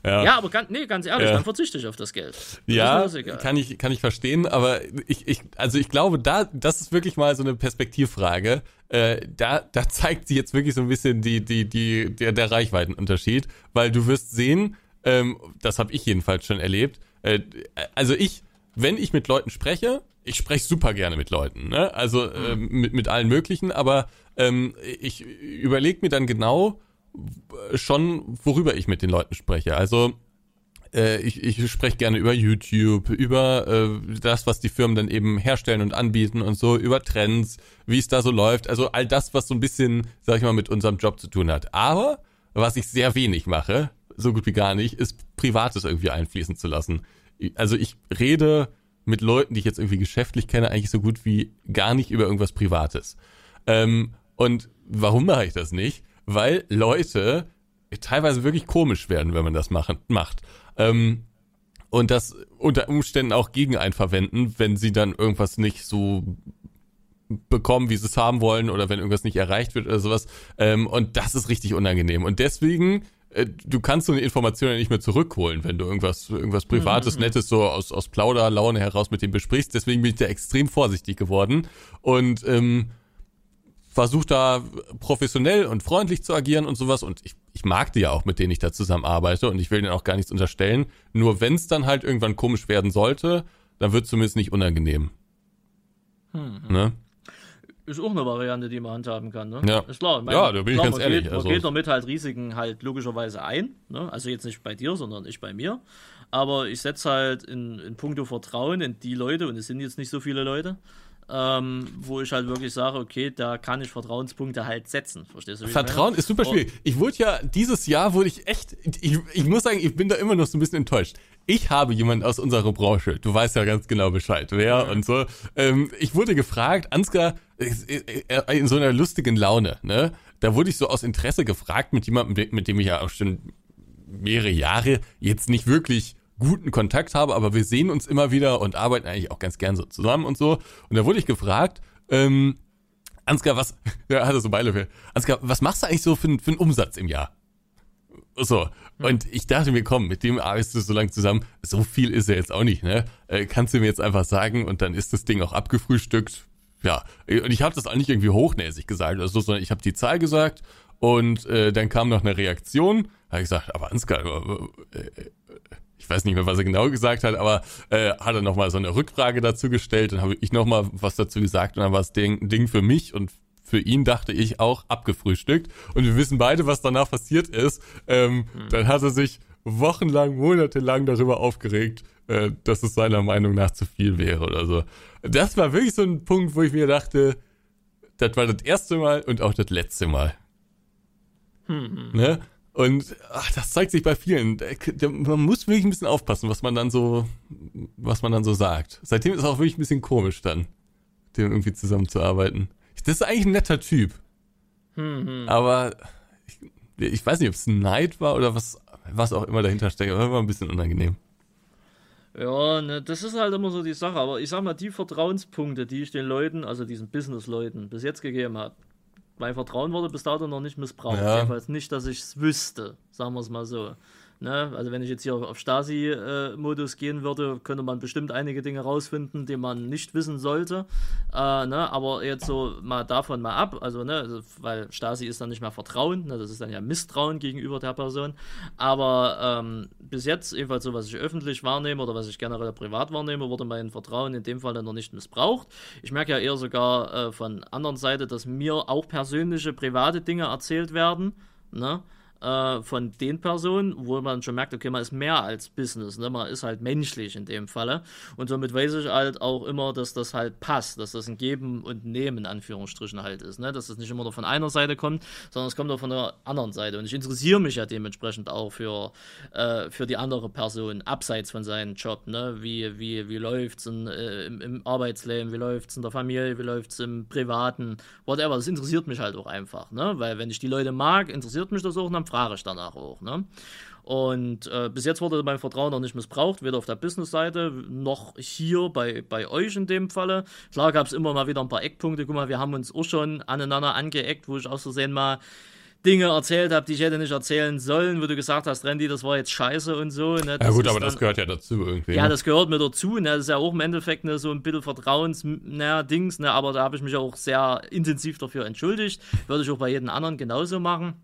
ja. ja, aber ganz, nee, ganz ehrlich, ja. Dann verzichte ich auf das Geld. Das ja, kann ich, kann ich verstehen, aber ich, ich, also ich glaube, da, das ist wirklich mal so eine Perspektivfrage. Äh, da, da zeigt sich jetzt wirklich so ein bisschen die, die, die, der, der Reichweitenunterschied, weil du wirst sehen, ähm, das habe ich jedenfalls schon erlebt. Äh, also ich, wenn ich mit Leuten spreche, ich spreche super gerne mit Leuten, ne? Also mhm. äh, mit, mit allen möglichen, aber ähm, ich überlege mir dann genau, schon, worüber ich mit den Leuten spreche. Also äh, ich, ich spreche gerne über YouTube, über äh, das, was die Firmen dann eben herstellen und anbieten und so, über Trends, wie es da so läuft. Also all das, was so ein bisschen, sag ich mal, mit unserem Job zu tun hat. Aber was ich sehr wenig mache, so gut wie gar nicht, ist Privates irgendwie einfließen zu lassen. Also ich rede mit Leuten, die ich jetzt irgendwie geschäftlich kenne, eigentlich so gut wie gar nicht über irgendwas Privates. Ähm, und warum mache ich das nicht? Weil Leute teilweise wirklich komisch werden, wenn man das machen, macht. Ähm, und das unter Umständen auch gegen einen verwenden, wenn sie dann irgendwas nicht so bekommen, wie sie es haben wollen oder wenn irgendwas nicht erreicht wird oder sowas. Ähm, und das ist richtig unangenehm. Und deswegen, äh, du kannst so eine Information ja nicht mehr zurückholen, wenn du irgendwas irgendwas Privates, mhm. Nettes so aus, aus Plauderlaune heraus mit dem besprichst. Deswegen bin ich da extrem vorsichtig geworden. Und ähm, versuch da professionell und freundlich zu agieren und sowas. Und ich, ich mag die ja auch, mit denen ich da zusammenarbeite. Und ich will denen auch gar nichts unterstellen. Nur wenn es dann halt irgendwann komisch werden sollte, dann wird es zumindest nicht unangenehm. Hm. Ne? ist auch eine Variante, die man handhaben kann. Ne? Ja. Ist klar. Meine, ja, da bin klar, ich ganz ehrlich. Geht, man also geht damit halt Risiken halt logischerweise ein. Ne? Also jetzt nicht bei dir, sondern ich bei mir. Aber ich setze halt in, in puncto Vertrauen in die Leute, und es sind jetzt nicht so viele Leute, ähm, wo ich halt wirklich sage, okay, da kann ich Vertrauenspunkte halt setzen. Verstehst du? Wie Vertrauen ich meine? Ist super schwierig. Ich wurde ja, dieses Jahr wurde ich echt, ich, ich muss sagen, ich bin da immer noch so ein bisschen enttäuscht. Ich habe jemanden aus unserer Branche, du weißt ja ganz genau Bescheid, wer und so. Ähm, ich wurde gefragt, Ansgar, in so einer lustigen Laune, ne? Da wurde ich so aus Interesse gefragt mit jemandem, mit dem ich ja auch schon mehrere Jahre jetzt nicht wirklich guten Kontakt habe, aber wir sehen uns immer wieder und arbeiten eigentlich auch ganz gern so zusammen und so. Und da wurde ich gefragt, ähm, Ansgar, was, ja, hat er so Beile für, Ansgar, was machst du eigentlich so für, für einen Umsatz im Jahr? So, und ich dachte mir, komm, mit dem arbeitest du so lange zusammen, so viel ist er jetzt auch nicht, ne? Äh, kannst du mir jetzt einfach sagen, und dann ist das Ding auch abgefrühstückt. Ja, und ich habe das auch nicht irgendwie hochnäsig gesagt oder so, sondern ich habe die Zahl gesagt, und äh, dann kam noch eine Reaktion, habe ich gesagt, aber Ansgar, äh, ich weiß nicht mehr, was er genau gesagt hat, aber äh, hat er nochmal so eine Rückfrage dazu gestellt, dann habe ich nochmal was dazu gesagt, und dann war das Ding, Ding für mich und für ihn, dachte ich, auch abgefrühstückt. Und wir wissen beide, was danach passiert ist. Ähm, hm. Dann hat er sich wochenlang, monatelang darüber aufgeregt, äh, dass es seiner Meinung nach zu viel wäre oder so. Das war wirklich so ein Punkt, wo ich mir dachte, das war das erste Mal und auch das letzte Mal. Hm. Ne? Und ach, das zeigt sich bei vielen. Man muss wirklich ein bisschen aufpassen, was man dann so, was man dann so sagt. Seitdem ist es auch wirklich ein bisschen komisch dann, mit dem irgendwie zusammenzuarbeiten. Das ist eigentlich ein netter Typ. Hm, hm. Aber ich, ich weiß nicht, ob es Neid war oder was, was auch immer dahinter steckt. Aber das war ein bisschen unangenehm. Ja, ne, das ist halt immer so die Sache. Aber ich sag mal, die Vertrauenspunkte, die ich den Leuten, also diesen Business-Leuten, bis jetzt gegeben habe, mein Vertrauen wurde bis dato noch nicht missbraucht. Ja. Jedenfalls nicht, dass ich es wüsste. Sagen wir es mal so. Ne? Also wenn ich jetzt hier auf Stasi-Modus äh, gehen würde, könnte man bestimmt einige Dinge rausfinden, die man nicht wissen sollte. Äh, ne? Aber jetzt so mal davon mal ab, also, ne? Also, weil Stasi ist dann nicht mehr Vertrauen, ne? Das ist dann ja Misstrauen gegenüber der Person. Aber ähm, bis jetzt, jedenfalls so, was ich öffentlich wahrnehme oder was ich generell privat wahrnehme, wurde mein Vertrauen in dem Fall dann noch nicht missbraucht. Ich merke ja eher sogar äh, von anderen Seite, dass mir auch persönliche, private Dinge erzählt werden, ne? Von den Personen, wo man schon merkt, okay, man ist mehr als Business, ne? Man ist halt menschlich in dem Falle, und somit weiß ich halt auch immer, dass das halt passt, dass das ein Geben und Nehmen in Anführungsstrichen halt ist, ne? Dass das nicht immer nur von einer Seite kommt, sondern es kommt auch von der anderen Seite, und ich interessiere mich ja dementsprechend auch für, äh, für die andere Person, abseits von seinem Job, ne? Wie, wie, wie läuft's in, äh, im, im Arbeitsleben, wie läuft's in der Familie, wie läuft's im Privaten, whatever, das interessiert mich halt auch einfach, ne? Weil wenn ich die Leute mag, interessiert mich das auch, dann frage ich danach auch, ne? Und äh, bis jetzt wurde mein Vertrauen noch nicht missbraucht, weder auf der Business-Seite noch hier bei, bei euch in dem Falle. Klar gab es immer mal wieder ein paar Eckpunkte. Guck mal, wir haben uns auch schon aneinander angeeckt, wo ich aus Versehen mal Dinge erzählt habe, die ich hätte nicht erzählen sollen, wo du gesagt hast, Randy, das war jetzt scheiße und so. Ne? Ja gut, aber dann, das gehört ja dazu irgendwie. Ja, das gehört mir dazu. Ne? Das ist ja auch im Endeffekt, ne, so ein bisschen Vertrauens-Dings, ne? Aber da habe ich mich auch sehr intensiv dafür entschuldigt. Würde ich auch bei jedem anderen genauso machen.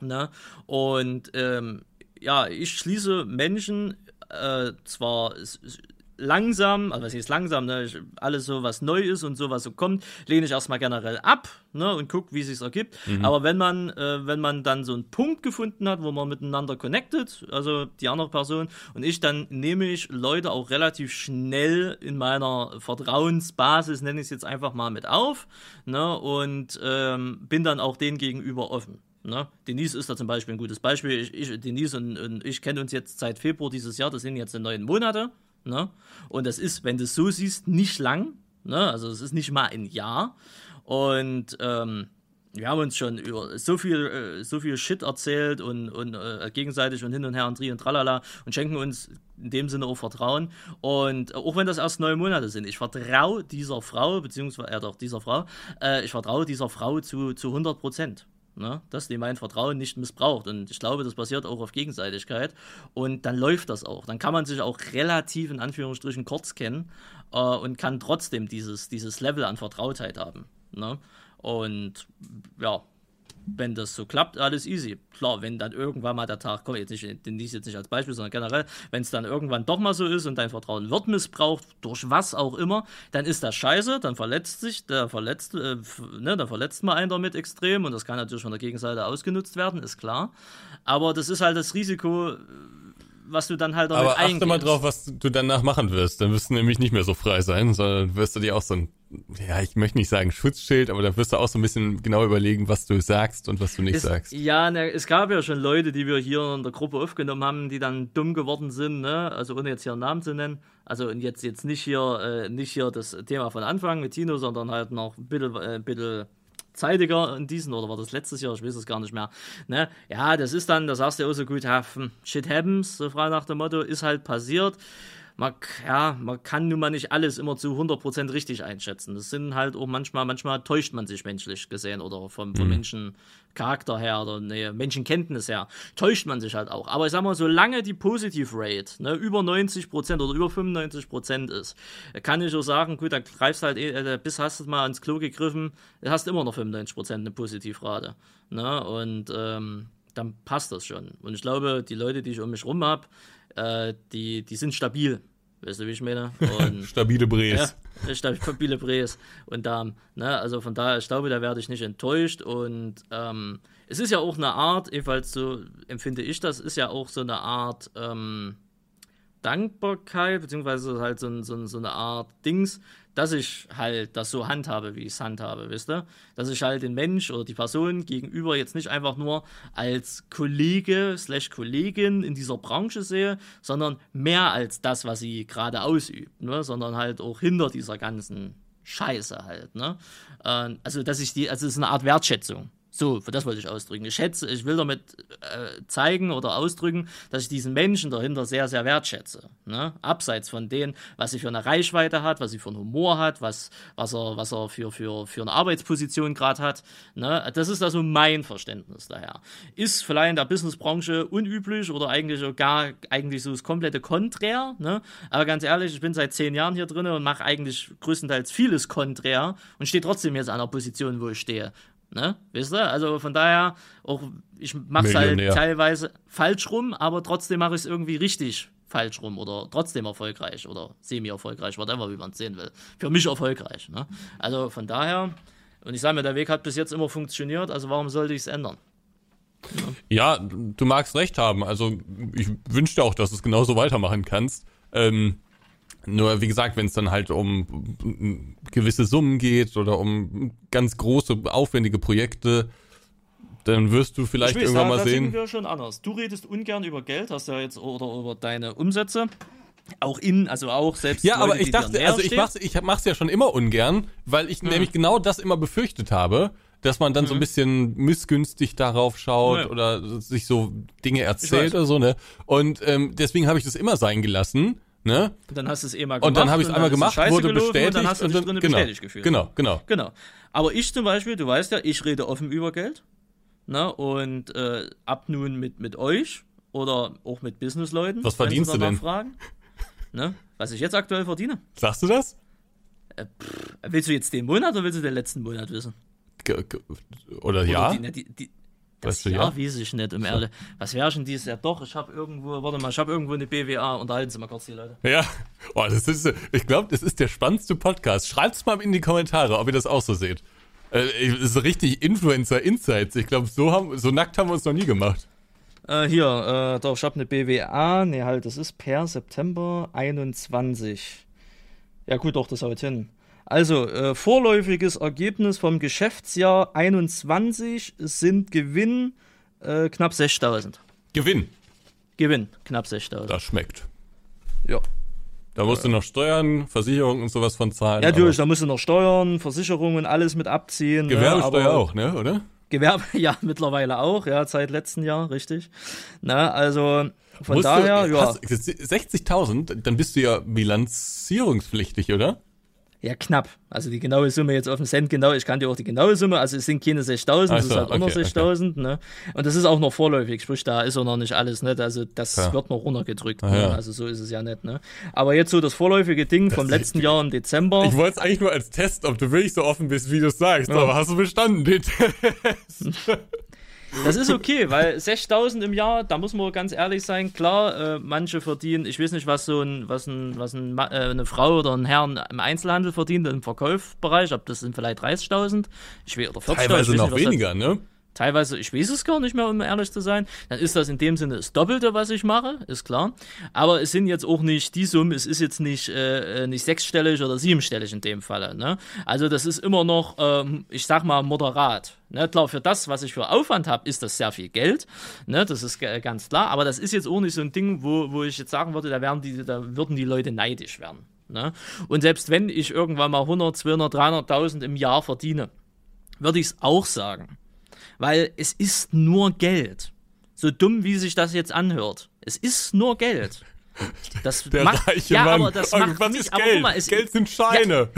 Ne? Und ähm, ja, ich schließe Menschen äh, zwar s- s- langsam, also was heißt langsam, ne? Ich, alles so, was neu ist und so, was so kommt, lehne ich erstmal generell ab, ne? Und gucke, wie es sich ergibt. Mhm. Aber wenn man, äh, wenn man dann so einen Punkt gefunden hat, wo man miteinander connected, also die andere Person und ich, dann nehme ich Leute auch relativ schnell in meiner Vertrauensbasis, nenne ich es jetzt einfach mal, mit auf, ne? Und ähm, bin dann auch denen gegenüber offen. Ne? Denise ist da zum Beispiel ein gutes Beispiel. Ich, ich, Denise und, und ich kennen uns jetzt seit Februar dieses Jahr, das sind jetzt neun Monate. Ne? Und das ist, wenn du es so siehst, nicht lang. Ne? Also es ist nicht mal ein Jahr. Und ähm, wir haben uns schon über so viel, äh, so viel Shit erzählt und, und äh, gegenseitig und hin und her und tri und tralala und schenken uns in dem Sinne auch Vertrauen. Und auch wenn das erst neun Monate sind, ich vertraue dieser Frau, beziehungsweise, ja äh, doch, dieser Frau, äh, ich vertraue dieser Frau zu, zu hundert Prozent. Ne, dass die mein Vertrauen nicht missbraucht, und ich glaube, das basiert auch auf Gegenseitigkeit, und dann läuft das auch, dann kann man sich auch relativ in Anführungsstrichen kurz kennen äh, und kann trotzdem dieses, dieses Level an Vertrautheit haben, ne? Und ja, wenn das so klappt, alles easy. Klar, wenn dann irgendwann mal der Tag kommt, jetzt nicht, den dies jetzt nicht als Beispiel, sondern generell, wenn es dann irgendwann doch mal so ist und dein Vertrauen wird missbraucht, durch was auch immer, dann ist das scheiße, dann verletzt sich, der verletzt, äh, ne, dann verletzt mal einen damit extrem und das kann natürlich von der Gegenseite ausgenutzt werden, ist klar. Aber das ist halt das Risiko, was du dann halt damit eingehst. Aber achte mal drauf, was du danach machen wirst. Dann wirst du nämlich nicht mehr so frei sein, sondern wirst du dir auch so ein, ja, ich möchte nicht sagen Schutzschild, aber dann wirst du auch so ein bisschen genau überlegen, was du sagst und was du nicht es, sagst. Ja, ne, es gab ja schon Leute, die wir hier in der Gruppe aufgenommen haben, die dann dumm geworden sind, ne? Also ohne jetzt hier einen Namen zu nennen. Also und jetzt, jetzt nicht hier äh, nicht hier das Thema von Anfang mit Tino, sondern halt noch ein bisschen, äh, ein bisschen zeitiger in diesen, oder war das letztes Jahr, ich weiß es gar nicht mehr, ne, ja, das ist dann, da sagst du auch so gut, ja, shit happens, so frei nach dem Motto, ist halt passiert, man, ja, man kann nun mal nicht alles immer zu hundert Prozent richtig einschätzen, das sind halt auch manchmal, manchmal täuscht man sich menschlich gesehen, oder vom, vom mhm. Menschencharakter her, oder ne, Menschenkenntnis her, täuscht man sich halt auch, aber ich sag mal, solange die Positiv-Rate, ne, über neunzig Prozent oder über fünfundneunzig Prozent ist, kann ich auch sagen, gut, dann greifst halt, äh, bis hast du mal ans Klo gegriffen, hast immer noch fünfundneunzig Prozent eine Positivrate, ne, und ähm, dann passt das schon, und ich glaube, die Leute, die ich um mich rum habe, Die, die sind stabil, weißt du, wie ich meine? Und, stabile Brees. Ja, stabile Brees und Damen. Ne? Also von daher, ich glaube, da werde ich nicht enttäuscht und ähm, es ist ja auch eine Art, jedenfalls so empfinde ich das, ist ja auch so eine Art ähm, Dankbarkeit, beziehungsweise halt so, so, so eine Art Dings, dass ich halt das so handhabe, wie ich es handhabe, wisst ihr? Dass ich halt den Mensch oder die Person gegenüber jetzt nicht einfach nur als Kollege slash Kollegin in dieser Branche sehe, sondern mehr als das, was sie gerade ausübt, ne? Sondern halt auch hinter dieser ganzen Scheiße halt, ne? Also, dass ich die, also es ist eine Art Wertschätzung. So, das wollte ich ausdrücken. Ich schätze, ich will damit äh, zeigen oder ausdrücken, dass ich diesen Menschen dahinter sehr, sehr wertschätze. Ne? Abseits von denen, was sie für eine Reichweite hat, was sie für einen Humor hat, was, was er, was er für, für, für eine Arbeitsposition gerade hat. Ne? Das ist also mein Verständnis daher. Ist vielleicht in der Businessbranche unüblich oder eigentlich gar eigentlich so das komplette Konträr. Ne? Aber ganz ehrlich, ich bin seit zehn Jahren hier drin und mache eigentlich größtenteils vieles Konträr und stehe trotzdem jetzt an der Position, wo ich stehe. Ne? Wisst ihr? Also von daher, auch ich mache es halt teilweise falsch rum, aber trotzdem mache ich es irgendwie richtig falsch rum oder trotzdem erfolgreich oder semi-erfolgreich, whatever, wie man es sehen will. Für mich erfolgreich. Ne? Also von daher, und ich sage mir, der Weg hat bis jetzt immer funktioniert, also warum sollte ich es ändern? Ja. ja, du magst recht haben. Also ich wünsche dir auch, dass du es genauso weitermachen kannst. Ähm, Nur, wie gesagt, wenn es dann halt um gewisse Summen geht oder um ganz große, aufwendige Projekte, dann wirst du vielleicht weiß, irgendwann da, mal da sehen. Das ist schon anders. Du redest ungern über Geld, hast ja jetzt, oder über deine Umsätze. Auch in, also auch selbst. Ja, Leute, aber ich dachte, also ich mach's, ich mach's ja schon immer ungern, weil ich mhm. nämlich genau das immer befürchtet habe, dass man dann mhm. so ein bisschen missgünstig darauf schaut mhm. oder sich so Dinge erzählt oder so, ne? Und ähm, deswegen habe ich das immer sein gelassen. Ne? Und dann hast du es eh mal gemacht. Und dann habe ich es einmal gemacht, wurde gelaufen, bestätigt. Und dann hast du dich drin genau, bestätigt gefühlt. Genau, genau, genau. Aber ich zum Beispiel, du weißt ja, ich rede offen über Geld. Ne? Und äh, ab nun mit, mit euch oder auch mit Businessleuten. Was verdienst du denn? Fragen, ne? Was ich jetzt aktuell verdiene. Sagst du das? Äh, pff, willst du jetzt den Monat oder willst du den letzten Monat wissen? Oder, oder ja? Die, die, die, Das weißt du, Jahr ja, weiß ich nicht, um ehrlich. Was wäre schon dieses Jahr? Doch, ich habe irgendwo, warte mal, ich habe irgendwo eine B W A. Unterhalten Sie mal kurz die Leute. Ja, oh, das ist, ich glaube, das ist der spannendste Podcast. Schreibt es mal in die Kommentare, ob ihr das auch so seht. Das ist richtig Influencer-Insights. Ich glaube, so, haben, so nackt haben wir uns noch nie gemacht. Äh, hier, äh, doch, ich habe eine B W A. Ne, halt, das ist per September einundzwanzig. Ja gut, doch, das haut hin. Also, äh, vorläufiges Ergebnis vom Geschäftsjahr einundzwanzig sind Gewinn äh, knapp sechstausend. Gewinn? Gewinn, knapp sechstausend. Das schmeckt. Ja. Da musst äh, du noch Steuern, Versicherungen und sowas von zahlen. Ja, natürlich, da musst du noch Steuern, Versicherungen, alles mit abziehen. Gewerbesteuer ja, auch, ne, oder? Gewerbe, ja, mittlerweile auch, ja, seit letztem Jahr, richtig. Na, also, von musst daher, du, ja. sechzigtausend, dann bist du ja bilanzierungspflichtig, oder? Ja, knapp. Also die genaue Summe jetzt auf den Cent genau, ich kannte auch die genaue Summe, also es sind keine sechstausend, so, es ist halt okay, unter sechstausend, okay. Ne? Und das ist auch noch vorläufig, sprich, da ist auch noch nicht alles, ne? Also das ja. wird noch runtergedrückt, ja, ne? Ja. Also so ist es ja nicht, ne? Aber jetzt so das vorläufige Ding das vom letzten Jahr im Dezember. Ich wollte es eigentlich nur als Test, ob du wirklich so offen bist, wie du es sagst, ja. aber hast du bestanden, den Test? Das ist okay, weil sechstausend im Jahr, da muss man ganz ehrlich sein, klar, äh, manche verdienen, ich weiß nicht, was so ein, was ein, was ein, äh, eine Frau oder ein Herr im Einzelhandel verdient, im Verkaufsbereich, ob das sind vielleicht dreißigtausend, ich will, oder vierzigtausend. Teilweise noch weniger, ne? Teilweise, ich weiß es gar nicht mehr, um ehrlich zu sein, dann ist das in dem Sinne das Doppelte, was ich mache, ist klar, aber es sind jetzt auch nicht die Summen, es ist jetzt nicht, äh, nicht sechsstellig oder siebenstellig in dem Falle, ne? Also das ist immer noch, ähm, ich sag mal, moderat. Ne, klar, für das, was ich für Aufwand habe, ist das sehr viel Geld, ne, das ist g- ganz klar, aber das ist jetzt auch nicht so ein Ding, wo, wo ich jetzt sagen würde, da, werden die, da würden die Leute neidisch werden. Ne? Und selbst wenn ich irgendwann mal hundert, zweihundert, dreihunderttausend im Jahr verdiene, würde ich es auch sagen, weil es ist nur Geld, so dumm, wie sich das jetzt anhört, es ist nur Geld. Das der macht, reiche ja, Mann. Aber das macht was nicht, ist Geld? Mal, es, Geld sind Scheine.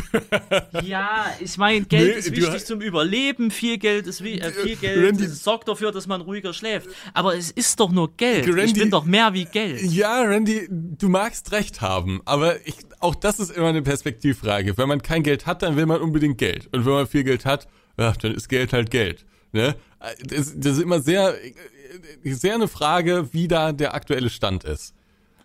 Ja, ja, ich meine, Geld nee, ist wichtig du, zum Überleben. Viel Geld ist äh, viel Geld Randy, sorgt dafür, dass man ruhiger schläft. Aber es ist doch nur Geld. Randy, ich bin doch mehr wie Geld. Ja, Randy, du magst recht haben, aber ich, auch das ist immer eine Perspektivfrage. Wenn man kein Geld hat, dann will man unbedingt Geld. Und wenn man viel Geld hat, ach, dann ist Geld halt Geld. Ne? Das, das ist immer sehr, sehr eine Frage, wie da der aktuelle Stand ist.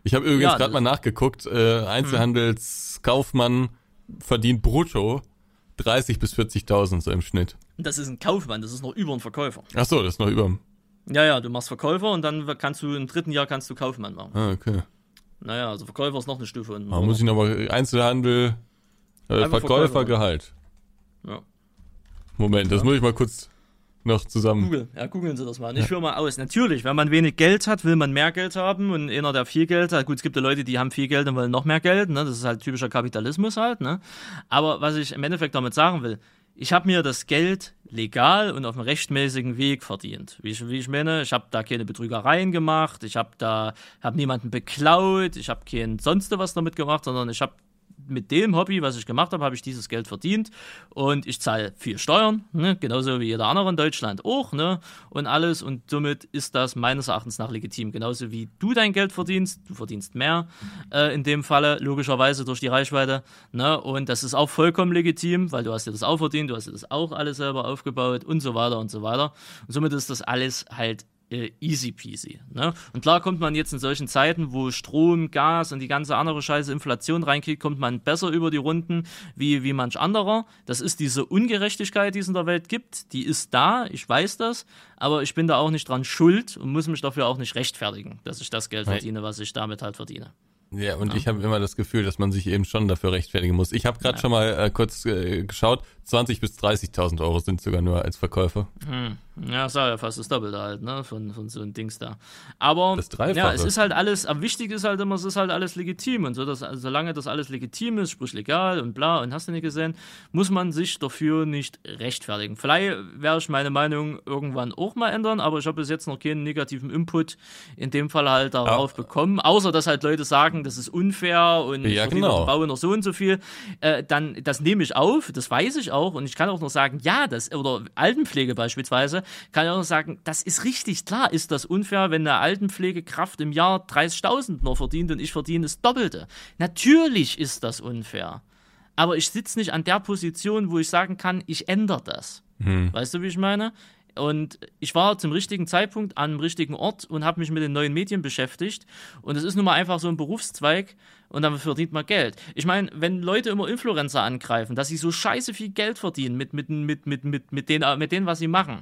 Ich habe übrigens ja, gerade mal nachgeguckt, äh, Einzelhandelskaufmann verdient brutto dreißigtausend bis vierzigtausend so im Schnitt. Das ist ein Kaufmann, das ist noch über ein Verkäufer. Ach so, das ist noch über. Ja, ja, du machst Verkäufer und dann kannst du im dritten Jahr kannst du Kaufmann machen. Ah, okay. Naja, also Verkäufer ist noch eine Stufe unten. Da muss ich nochmal Einzelhandel, äh, Verkäufergehalt. Ja. Moment, das ja. muss ich mal kurz... noch zusammen. Google. Ja, googeln Sie das mal. Ich führe mal aus. Natürlich, wenn man wenig Geld hat, will man mehr Geld haben und einer, der viel Geld hat, gut, es gibt ja Leute, die haben viel Geld und wollen noch mehr Geld, ne? Das ist halt typischer Kapitalismus halt, ne? Aber was ich im Endeffekt damit sagen will, ich habe mir das Geld legal und auf einem rechtmäßigen Weg verdient. Wie ich, wie ich meine, ich habe da keine Betrügereien gemacht, ich habe da hab niemanden beklaut, ich habe kein sonst was damit gemacht, sondern ich habe mit dem Hobby, was ich gemacht habe, habe ich dieses Geld verdient und ich zahle viel Steuern, ne? Genauso wie jeder andere in Deutschland auch, ne? Und alles und somit ist das meines Erachtens nach legitim. Genauso wie du dein Geld verdienst, du verdienst mehr äh, in dem Falle, logischerweise durch die Reichweite, ne? Und das ist auch vollkommen legitim, weil du hast dir das auch verdient, du hast dir das auch alles selber aufgebaut und so weiter und so weiter und somit ist das alles halt easy peasy. Ne? Und klar kommt man jetzt in solchen Zeiten, wo Strom, Gas und die ganze andere Scheiße Inflation reinkriegt, kommt man besser über die Runden wie, wie manch anderer. Das ist diese Ungerechtigkeit, die es in der Welt gibt. Die ist da, ich weiß das, aber ich bin da auch nicht dran schuld und muss mich dafür auch nicht rechtfertigen, dass ich das Geld verdiene, was ich damit halt verdiene. Ja, und ja. ich habe immer das Gefühl, dass man sich eben schon dafür rechtfertigen muss. Ich habe gerade ja. schon mal äh, kurz äh, geschaut, zwanzigtausend bis dreißigtausend Euro sind sogar nur als Verkäufer. Hm. Ja, ist ja fast das Doppelte halt, ne, von, von so einem Dings da. Aber das ja, es ist halt alles, aber wichtig ist halt immer, es ist halt alles legitim und so, dass, also solange das alles legitim ist, sprich legal und bla und hast du nicht gesehen, muss man sich dafür nicht rechtfertigen. Vielleicht werde ich meine Meinung irgendwann auch mal ändern, aber ich habe bis jetzt noch keinen negativen Input in dem Fall halt darauf ja. bekommen, außer dass halt Leute sagen, das ist unfair und ja, ich genau. baue noch so und so viel, äh, dann das nehme ich auf, das weiß ich auch und ich kann auch noch sagen, ja, das, oder Altenpflege beispielsweise, kann ich auch noch sagen, das ist richtig, klar ist das unfair, wenn eine Altenpflegekraft im Jahr dreißigtausend noch verdient und ich verdiene das Doppelte. Natürlich ist das unfair, aber ich sitze nicht an der Position, wo ich sagen kann, ich ändere das. Hm. Weißt du, wie ich meine? Und ich war zum richtigen Zeitpunkt an dem richtigen Ort und habe mich mit den neuen Medien beschäftigt. Und es ist nun mal einfach so ein Berufszweig und damit verdient man Geld. Ich meine, wenn Leute immer Influencer angreifen, dass sie so scheiße viel Geld verdienen mit, mit, mit, mit, mit, mit, denen, mit denen, was sie machen.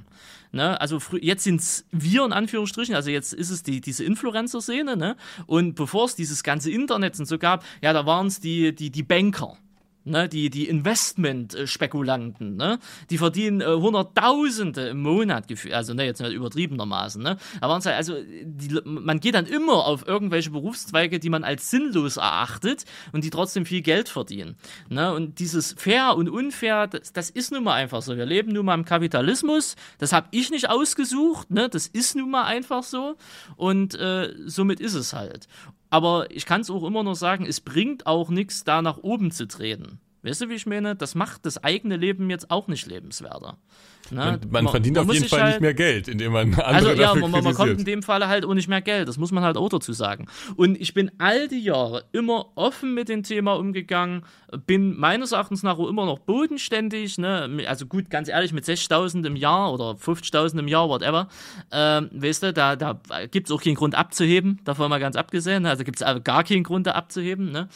Ne? Also frü- jetzt sind es wir in Anführungsstrichen, also jetzt ist es die, diese Influencer-Szene. Ne? Und bevor es dieses ganze Internet und so gab, ja, da waren es die, die, die Banker. Ne, die, die Investment-Spekulanten, ne, die verdienen äh, Hunderttausende im Monat, also ne, jetzt nicht übertriebenermaßen, ne, aber halt, also, die, man geht dann immer auf irgendwelche Berufszweige, die man als sinnlos erachtet und die trotzdem viel Geld verdienen, ne, und dieses fair und unfair, das, das ist nun mal einfach so, wir leben nun mal im Kapitalismus, das habe ich nicht ausgesucht, ne, das ist nun mal einfach so und äh, somit ist es halt. Aber ich kann es auch immer noch sagen, es bringt auch nichts, da nach oben zu treten. Weißt du, wie ich meine? Das macht das eigene Leben jetzt auch nicht lebenswerter. Ne? Man, man verdient man auf jeden Fall halt nicht mehr Geld, indem man andere also, dafür ja, man, man kommt in dem Falle halt auch nicht mehr Geld. Das muss man halt auch dazu sagen. Und ich bin all die Jahre immer offen mit dem Thema umgegangen, bin meines Erachtens nach auch immer noch bodenständig. Ne? Also gut, ganz ehrlich, mit sechstausend im Jahr oder fünfzigtausend im Jahr, whatever, ähm, weißt du, da, da gibt es auch keinen Grund abzuheben, davon mal ganz abgesehen. Also gibt es gar keinen Grund, da abzuheben. Ne?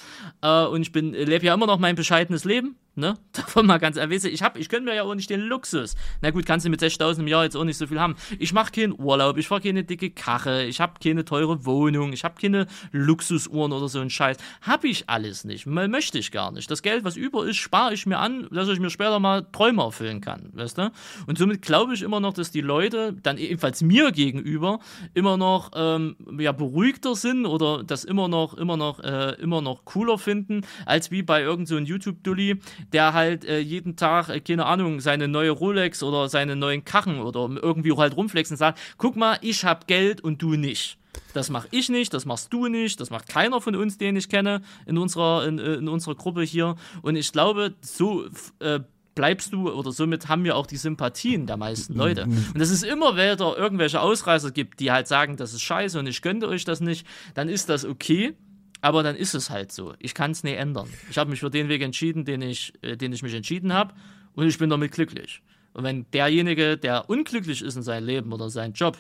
Äh, und ich bin lebe ja immer noch mein bescheidenes Leben, ne? Davon mal ganz erwiesen. Ich hab, ich gönn mir ja auch nicht den Luxus. Na gut, kannst du mit sechstausend im Jahr jetzt auch nicht so viel haben. Ich mache keinen Urlaub, ich fahre keine dicke Karre, ich habe keine teure Wohnung, ich habe keine Luxusuhren oder so ein Scheiß. Habe ich alles nicht. Möchte ich gar nicht. Das Geld, was über ist, spare ich mir an, dass ich mir später mal Träume erfüllen kann, weißt du? Und somit glaube ich immer noch, dass die Leute dann ebenfalls mir gegenüber immer noch ähm, ja, beruhigter sind oder das immer noch, immer noch, äh, immer noch cooler finden, als wie bei irgend so einem YouTube-Dulli, der halt äh, jeden Tag, äh, keine Ahnung, seine neue Rolex oder seine neuen Karren oder irgendwie halt rumflexen und sagt, guck mal, ich hab Geld und du nicht. Das mach ich nicht, das machst du nicht, das macht keiner von uns, den ich kenne, in unserer, in, in unserer Gruppe hier. Und ich glaube, so äh, bleibst du oder somit haben wir auch die Sympathien der meisten Leute. Und das ist immer, wenn da irgendwelche Ausreißer gibt, die halt sagen, das ist scheiße und ich gönne euch das nicht, dann ist das okay. Aber dann ist es halt so. Ich kann es nicht ändern. Ich habe mich für den Weg entschieden, den ich, äh, den ich mich entschieden habe. Und ich bin damit glücklich. Und wenn derjenige, der unglücklich ist in seinem Leben oder seinem Job,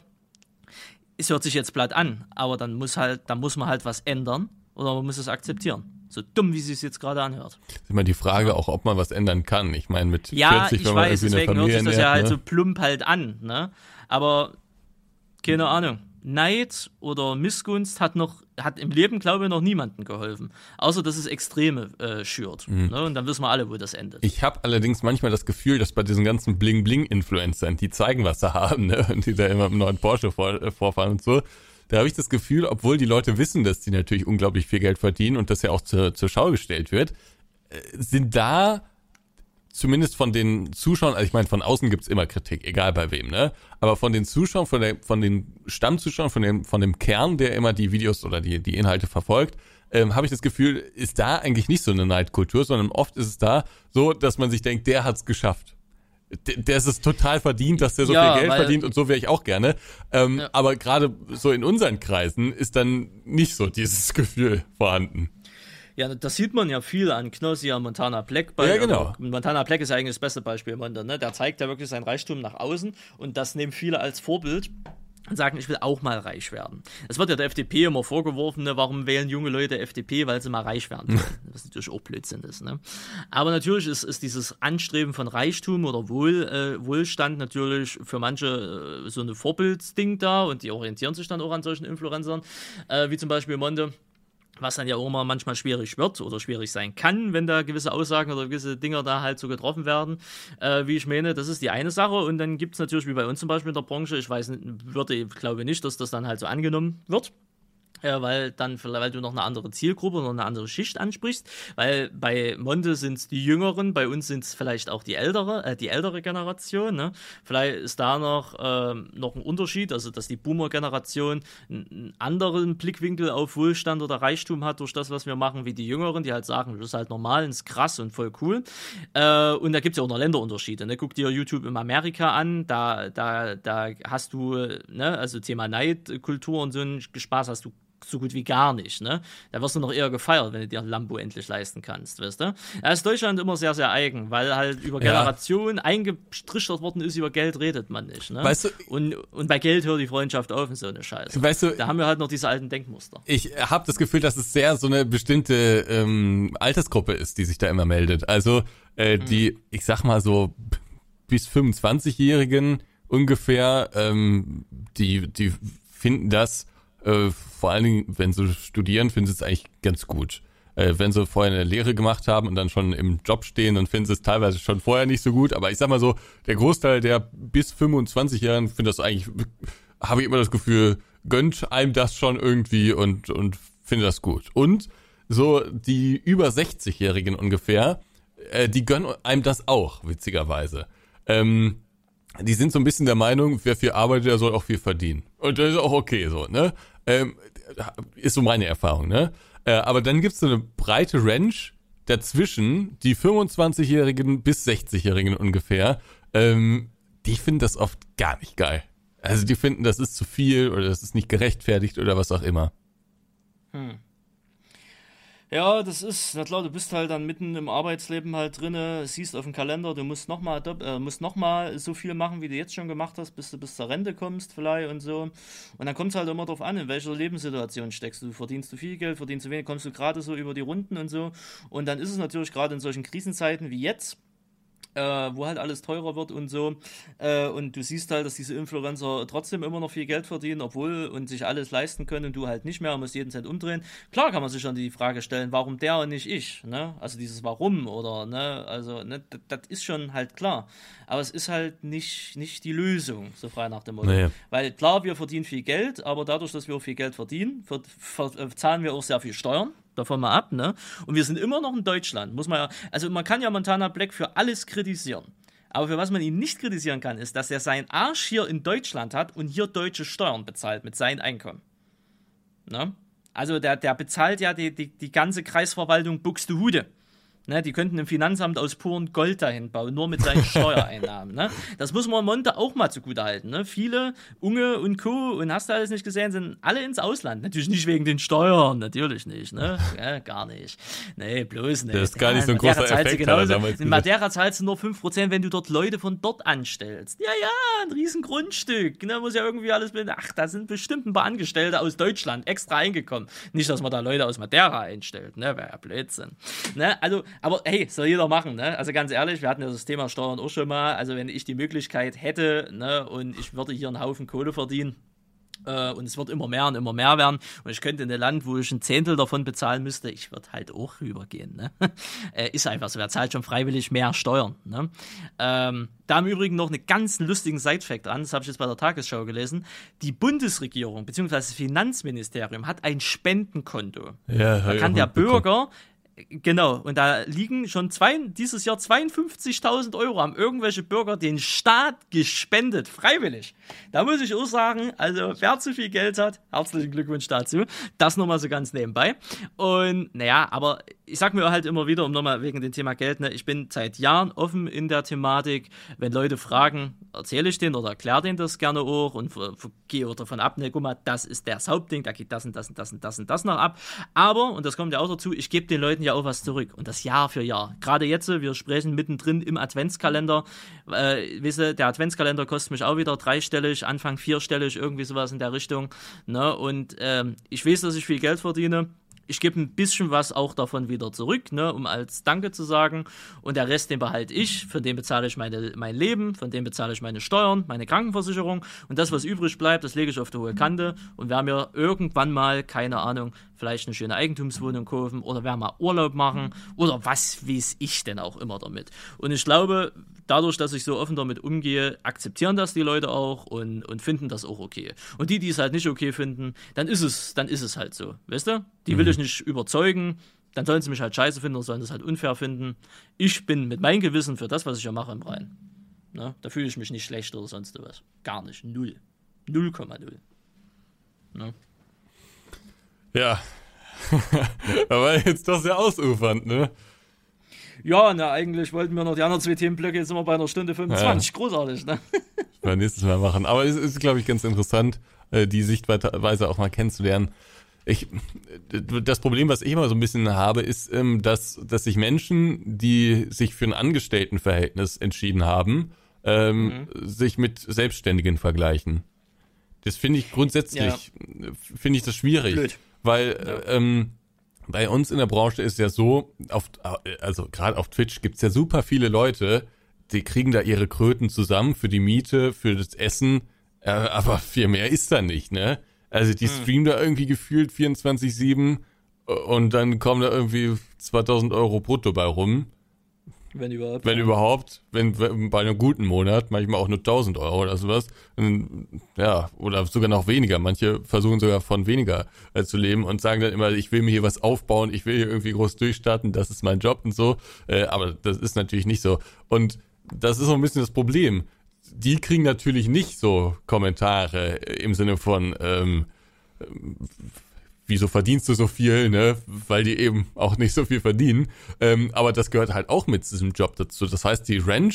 es hört sich jetzt platt an, aber dann muss, halt, dann muss man halt was ändern oder man muss es akzeptieren. So dumm, wie sie es jetzt gerade anhört. Das ist immer die Frage auch, ob man was ändern kann. Ich meine, mit ja, vierzig, ich wenn man weiß, irgendwie deswegen eine Familie hört sich das ernährt, ja halt ne? so plump halt an. Ne? Aber keine Ahnung. Neid oder Missgunst hat noch hat im Leben, glaube ich, noch niemandem geholfen. Außer, dass es Extreme äh, schürt. Mhm. Ne? Und dann wissen wir alle, wo das endet. Ich habe allerdings manchmal das Gefühl, dass bei diesen ganzen Bling-Bling-Influencern, die zeigen, was sie haben, ne? Und die da immer im neuen Porsche vor, äh, vorfahren und so, da habe ich das Gefühl, obwohl die Leute wissen, dass die natürlich unglaublich viel Geld verdienen und das ja auch zur, zur Schau gestellt wird, äh, sind da zumindest von den Zuschauern, also ich meine, von außen gibt's immer Kritik, egal bei wem, ne? Aber von den Zuschauern, von, der, von den Stammzuschauern, von dem, von dem Kern, der immer die Videos oder die, die Inhalte verfolgt, ähm, habe ich das Gefühl, ist da eigentlich nicht so eine Neidkultur, sondern oft ist es da so, dass man sich denkt, der hat's geschafft. Der, der ist es total verdient, dass der so ja, viel Geld verdient und so wäre ich auch gerne. Ähm, ja. Aber gerade so in unseren Kreisen ist dann nicht so dieses Gefühl vorhanden. Ja, das sieht man ja viel an Knossi, an Montana Black. Bei, ja, genau. Montana Black ist ja eigentlich das beste Beispiel. Ne? Der zeigt ja wirklich seinen Reichtum nach außen und das nehmen viele als Vorbild und sagen, ich will auch mal reich werden. Es wird ja der F D P immer vorgeworfen, ne? Warum wählen junge Leute F D P, weil sie mal reich werden wollen. Was natürlich auch Blödsinn ist. Ne? Aber natürlich ist, ist dieses Anstreben von Reichtum oder Wohl, äh, Wohlstand natürlich für manche äh, so ein Vorbildsding da und die orientieren sich dann auch an solchen Influencern, äh, wie zum Beispiel Monte. Was dann ja auch immer manchmal schwierig wird oder schwierig sein kann, wenn da gewisse Aussagen oder gewisse Dinger da halt so getroffen werden, äh, wie ich meine, das ist die eine Sache und dann gibt es natürlich, wie bei uns zum Beispiel in der Branche, ich weiß, würde, glaube nicht, dass das dann halt so angenommen wird, äh, weil dann weil du noch eine andere Zielgruppe oder eine andere Schicht ansprichst, weil bei Monte sind es die Jüngeren, bei uns sind es vielleicht auch die Ältere, äh, die ältere Generation, ne? Vielleicht ist da noch, äh, noch ein Unterschied, also dass die Boomer-Generation einen anderen Blickwinkel auf Wohlstand oder Reichtum hat durch das, was wir machen, wie die Jüngeren, die halt sagen, das ist halt normal, das ist krass und voll cool. Äh, und da gibt es ja auch noch Länderunterschiede, ne? Guck dir YouTube in Amerika an, da, da, da hast du, ne? Also Thema Neid, Kultur und so ein Spaß hast du so gut wie gar nicht, ne? Da wirst du noch eher gefeiert, wenn du dir ein Lambo endlich leisten kannst, weißt du? Da ist Deutschland immer sehr, sehr eigen, weil halt über Generationen ja. eingestrichtert worden ist, über Geld redet man nicht, ne? Weißt du, und, und bei Geld hört die Freundschaft auf und so eine Scheiße. Weißt du, da haben wir halt noch diese alten Denkmuster. Ich habe das Gefühl, dass es sehr so eine bestimmte ähm, Altersgruppe ist, die sich da immer meldet. Also äh, die, mhm. ich sag mal so bis fünfundzwanzigjährigen ungefähr, ähm, die, die finden das Äh, vor allen Dingen, wenn sie studieren, finden sie es eigentlich ganz gut. Äh, wenn sie vorher eine Lehre gemacht haben und dann schon im Job stehen, dann finden sie es teilweise schon vorher nicht so gut. Aber ich sag mal so, der Großteil der bis fünfundzwanzigjährigen findet das eigentlich, habe ich immer das Gefühl, gönnt einem das schon irgendwie und, und findet das gut. Und so die über sechzigjährigen ungefähr, äh, die gönnen einem das auch, witzigerweise. Ähm, die sind so ein bisschen der Meinung, wer viel arbeitet, der soll auch viel verdienen. Und das ist auch okay so, ne? Ähm, ist so meine Erfahrung, ne? Äh, aber dann gibt's so eine breite Range dazwischen, die fünfundzwanzigjährigen bis sechzigjährigen ungefähr, ähm, die finden das oft gar nicht geil. Also die finden, das ist zu viel oder das ist nicht gerechtfertigt oder was auch immer. Hm. Ja, das ist, na klar, du bist halt dann mitten im Arbeitsleben halt drinne, siehst auf den Kalender, du musst nochmal äh, musst nochmal so viel machen, wie du jetzt schon gemacht hast, bis du bis zur Rente kommst vielleicht und so. Und dann kommt es halt immer drauf an, in welcher Lebenssituation steckst du. Verdienst du viel Geld, verdienst du wenig, kommst du gerade so über die Runden und so. Und dann ist es natürlich gerade in solchen Krisenzeiten wie jetzt, Äh, wo halt alles teurer wird und so, äh, und du siehst halt, dass diese Influencer trotzdem immer noch viel Geld verdienen, obwohl und sich alles leisten können und du halt nicht mehr, musst jeden Cent umdrehen. Klar kann man sich dann die Frage stellen, warum der und nicht ich, ne? Also dieses Warum oder, ne, also, ne, das ist schon halt klar, aber es ist halt nicht, nicht die Lösung, so frei nach dem Motto. Naja. Weil klar, wir verdienen viel Geld, aber dadurch, dass wir auch viel Geld verdienen, ver- ver- ver- zahlen wir auch sehr viel Steuern. Davon mal ab, ne? Und wir sind immer noch in Deutschland, muss man ja, also man kann ja Montana Black für alles kritisieren, aber für was man ihn nicht kritisieren kann, ist, dass er seinen Arsch hier in Deutschland hat und hier deutsche Steuern bezahlt mit seinem Einkommen, ne? Also der, der bezahlt ja die, die, die ganze Kreisverwaltung Buxtehude. Ne, die könnten im Finanzamt aus purem Gold dahin bauen, nur mit seinen Steuereinnahmen. Ne? Das muss man Monte auch mal zugutehalten. Ne? Viele, Unge und Co. und hast du alles nicht gesehen, sind alle ins Ausland. Natürlich nicht wegen den Steuern, natürlich nicht. Ne? Ja, gar nicht. Nee, bloß nicht. Das ist gar nicht ja, so ein großer Effekt. Genauso, in Madeira zahlst du nur fünf Prozent, wenn du dort Leute von dort anstellst. Ja, ja, ein riesen Grundstück. Ne? Muss ja irgendwie alles mit. Ach, da sind bestimmt ein paar Angestellte aus Deutschland extra eingekommen. Nicht, dass man da Leute aus Madeira einstellt. Ne? Wäre ja Blödsinn. Ne? Also, aber hey, soll jeder machen, ne? Also ganz ehrlich, wir hatten ja das Thema Steuern auch schon mal. Also wenn ich die Möglichkeit hätte, ne, und ich würde hier einen Haufen Kohle verdienen, äh, und es wird immer mehr und immer mehr werden und ich könnte in ein Land, wo ich ein Zehntel davon bezahlen müsste, ich würde halt auch rübergehen, ne? äh, ist einfach so, wer zahlt schon freiwillig mehr Steuern, ne? Ähm, da im Übrigen noch einen ganz lustigen Side-Fact an, das habe ich jetzt bei der Tagesschau gelesen. Die Bundesregierung bzw. das Finanzministerium hat ein Spendenkonto. Ja, da kann der Bürger... Genau, und da liegen schon zwei, dieses Jahr zweiundfünfzigtausend Euro haben irgendwelche Bürger den Staat gespendet, freiwillig. Da muss ich auch sagen, also wer zu viel Geld hat, herzlichen Glückwunsch dazu. Das nochmal so ganz nebenbei. Und naja, aber ich sag mir halt immer wieder, um nochmal wegen dem Thema Geld, ne, ich bin seit Jahren offen in der Thematik. Wenn Leute fragen, erzähle ich denen oder erkläre denen das gerne auch und gehe auch davon ab, ne, guck mal, das ist das Hauptding, da geht das und das und das und das und das noch ab. Aber, und das kommt ja auch dazu, ich gebe den Leuten ja auch was zurück und das Jahr für Jahr. Gerade jetzt, wir sprechen mittendrin im Adventskalender. Äh, weißt du, der Adventskalender kostet mich auch wieder dreistellig, Anfang vierstellig, irgendwie sowas in der Richtung. Ne? Und ähm, ich weiß, dass ich viel Geld verdiene. Ich gebe ein bisschen was auch davon wieder zurück, ne, um als Danke zu sagen. Und der Rest, den behalte ich. Von dem bezahle ich meine, mein Leben, von dem bezahle ich meine Steuern, meine Krankenversicherung. Und das, was übrig bleibt, das lege ich auf die hohe Kante. Und wer mir irgendwann mal, keine Ahnung, vielleicht eine schöne Eigentumswohnung kaufen oder wer mal Urlaub machen oder was weiß ich denn auch immer damit. Und ich glaube, dadurch, dass ich so offen damit umgehe, akzeptieren das die Leute auch und, und finden das auch okay. Und die, die es halt nicht okay finden, dann ist es, dann ist es halt so, weißt du? Die will ich nicht überzeugen, dann sollen sie mich halt scheiße finden oder sollen es halt unfair finden. Ich bin mit meinem Gewissen für das, was ich ja mache, im Reinen. Ne? Da fühle ich mich nicht schlecht oder sonst was. Gar nicht. Null. null Komma null. Ne? Ja, aber jetzt doch sehr ausufernd, ne? Ja, na, eigentlich wollten wir noch die anderen zwei Themenblöcke, jetzt sind wir bei einer Stunde fünfundzwanzig, ja. Großartig, ne? Beim nächsten Mal machen, aber es ist, glaube ich, ganz interessant, die Sichtweise auch mal kennenzulernen. Ich, das Problem, was ich immer so ein bisschen habe, ist, dass, dass sich Menschen, die sich für ein Angestelltenverhältnis entschieden haben, mhm. sich mit Selbstständigen vergleichen. Das finde ich grundsätzlich, ja. finde ich das schwierig. Blöd. Weil ja. ähm, bei uns in der Branche ist ja so, auf, also gerade auf Twitch gibt's ja super viele Leute, die kriegen da ihre Kröten zusammen für die Miete, für das Essen, äh, aber viel mehr ist da nicht, ne? Also die hm. streamen da irgendwie gefühlt vierundzwanzig sieben und dann kommen da irgendwie zweitausend Euro brutto bei rum. Wenn überhaupt. Wenn überhaupt, wenn, wenn bei einem guten Monat, manchmal auch nur tausend Euro oder sowas. Und, ja, oder sogar noch weniger. Manche versuchen sogar von weniger äh, zu leben und sagen dann immer, ich will mir hier was aufbauen, ich will hier irgendwie groß durchstarten, das ist mein Job und so. Äh, aber das ist natürlich nicht so. Und das ist so ein bisschen das Problem. Die kriegen natürlich nicht so Kommentare im Sinne von, ähm, wieso verdienst du so viel, ne? Weil die eben auch nicht so viel verdienen. Ähm, aber das gehört halt auch mit diesem Job dazu. Das heißt, die Range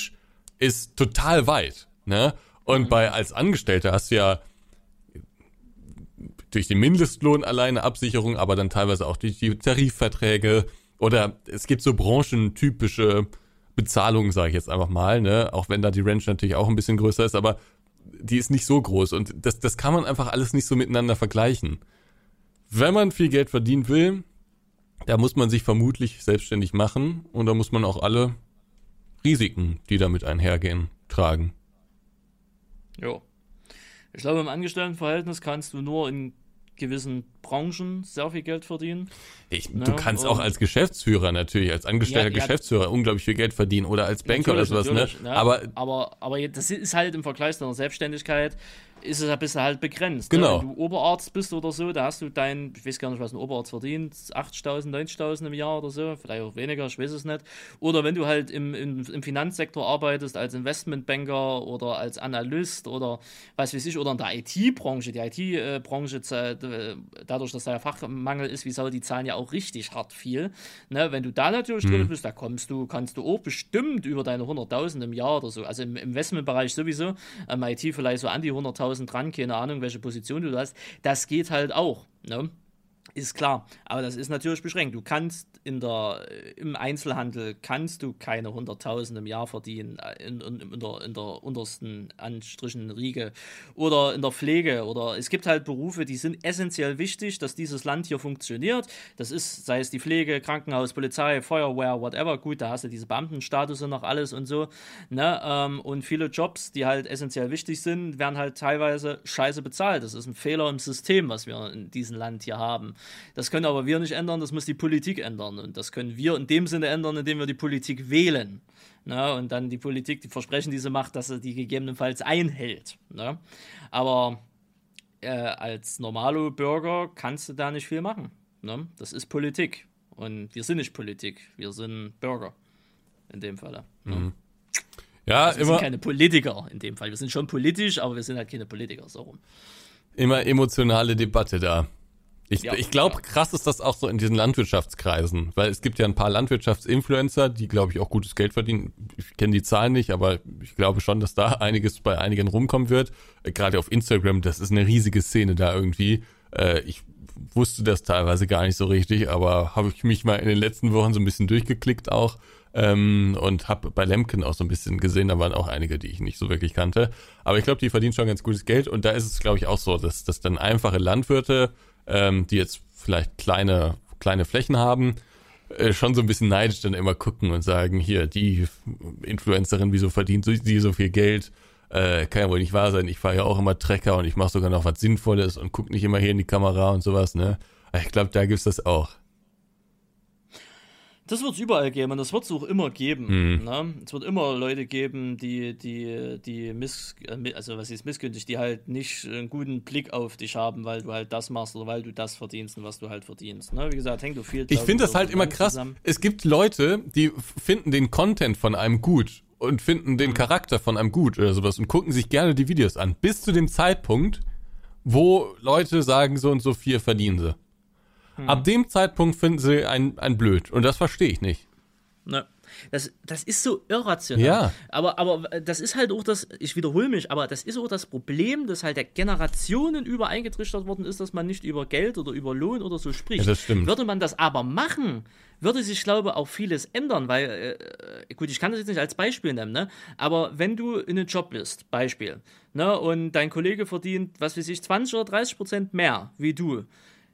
ist total weit, ne? Und bei als Angestellter hast du ja durch den Mindestlohn alleine Absicherung, aber dann teilweise auch durch die Tarifverträge. Oder es gibt so branchentypische Bezahlungen, sage ich jetzt einfach mal, ne? Auch wenn da die Range natürlich auch ein bisschen größer ist, aber die ist nicht so groß. Und das, das kann man einfach alles nicht so miteinander vergleichen. Wenn man viel Geld verdienen will, da muss man sich vermutlich selbstständig machen und da muss man auch alle Risiken, die damit einhergehen, tragen. Jo. Ich glaube, im Angestelltenverhältnis kannst du nur in gewissen Branchen sehr viel Geld verdienen. Ich, ne? Du kannst und auch als Geschäftsführer natürlich, als angestellter ja, ja, Geschäftsführer unglaublich viel Geld verdienen oder als Banker oder sowas. Ne? Ja, aber, aber, aber das ist halt im Vergleich zu einer Selbstständigkeit, ist es, bist du halt begrenzt. Genau. Ne? Wenn du Oberarzt bist oder so, da hast du dein, ich weiß gar nicht, was ein Oberarzt verdient, achtzigtausend, neunzigtausend im Jahr oder so, vielleicht auch weniger, ich weiß es nicht. Oder wenn du halt im, im, im Finanzsektor arbeitest, als Investmentbanker oder als Analyst oder was weiß ich, oder in der I T-Branche. Die I T-Branche, dadurch, dass da ja Fachmangel ist, wie soll, die zahlen ja auch richtig hart viel. Ne? Wenn du da natürlich hm. drin bist, da kommst du, kannst du auch bestimmt über deine hunderttausend im Jahr oder so, also im Investmentbereich sowieso, am I T vielleicht so an die hunderttausend dran, keine Ahnung, welche Position du hast, das geht halt auch, ne? Ist klar, aber das ist natürlich beschränkt. Du kannst in der, im Einzelhandel kannst du keine hunderttausend im Jahr verdienen, in, in, in, der, in der untersten Anstrichen Riege oder in der Pflege oder es gibt halt Berufe, die sind essentiell wichtig, dass dieses Land hier funktioniert. Das ist, sei es die Pflege, Krankenhaus, Polizei, Feuerwehr, whatever, gut, da hast du diese Beamtenstatus und noch alles und so, ne? Und viele Jobs, die halt essentiell wichtig sind, werden halt teilweise scheiße bezahlt. Das ist ein Fehler im System, was wir in diesem Land hier haben. Das können aber wir nicht ändern, das muss die Politik ändern. Und das können wir in dem Sinne ändern, indem wir die Politik wählen. Ne? Und dann die Politik, die Versprechen, die sie macht, dass sie die gegebenenfalls einhält. Ne? Aber äh, als normale Bürger kannst du da nicht viel machen. Ne? Das ist Politik. Und wir sind nicht Politik, wir sind Bürger. In dem Fall. Ne? Mhm. Ja, also wir immer sind keine Politiker in dem Fall. Wir sind schon politisch, aber wir sind halt keine Politiker. So rum. Immer emotionale Debatte da. Ich, ja, ich glaube, ja. krass ist das auch so in diesen Landwirtschaftskreisen, weil es gibt ja ein paar Landwirtschaftsinfluencer, die, glaube ich, auch gutes Geld verdienen. Ich kenne die Zahlen nicht, aber ich glaube schon, dass da einiges bei einigen rumkommen wird. Äh, gerade auf Instagram, das ist eine riesige Szene da irgendwie. Äh, ich wusste das teilweise gar nicht so richtig, aber habe ich mich mal in den letzten Wochen so ein bisschen durchgeklickt auch ähm, und habe bei Lemken auch so ein bisschen gesehen, da waren auch einige, die ich nicht so wirklich kannte. Aber ich glaube, die verdienen schon ganz gutes Geld und da ist es, glaube ich, auch so, dass, dass dann einfache Landwirte, die jetzt vielleicht kleine kleine Flächen haben, schon so ein bisschen neidisch dann immer gucken und sagen, hier, die Influencerin, wieso verdient die so viel Geld? Äh, kann ja wohl nicht wahr sein, ich fahre ja auch immer Trecker und ich mache sogar noch was Sinnvolles und gucke nicht immer hier in die Kamera und sowas, ne? Ich glaube, da gibt's das auch. Das wird es überall geben und das wird es auch immer geben. Mhm. Ne? Es wird immer Leute geben, die, die, die miss, also was ist missgünstig, die halt nicht einen guten Blick auf dich haben, weil du halt das machst oder weil du das verdienst und was du halt verdienst. Ne? Wie gesagt, hängt doch viel zusammen. Ich finde das halt immer krass. Zusammen. Es gibt Leute, die finden den Content von einem gut und finden den mhm. Charakter von einem gut oder sowas und gucken sich gerne die Videos an. Bis zu dem Zeitpunkt, wo Leute sagen, so und so viel verdienen sie. Ab dem Zeitpunkt finden sie einen, einen blöd. Und das verstehe ich nicht. Ne. Das, das ist so irrational. Ja. Aber, aber das ist halt auch das, ich wiederhole mich, aber das ist auch das Problem, dass halt der Generationen über eingetrichtert worden ist, dass man nicht über Geld oder über Lohn oder so spricht. Ja, das stimmt. Würde man das aber machen, würde sich, glaube ich, auch vieles ändern, weil, äh, gut, ich kann das jetzt nicht als Beispiel nehmen, ne? Aber wenn du in einem Job bist, Beispiel, ne? Und dein Kollege verdient, was weiß ich, zwanzig oder dreißig Prozent mehr wie du,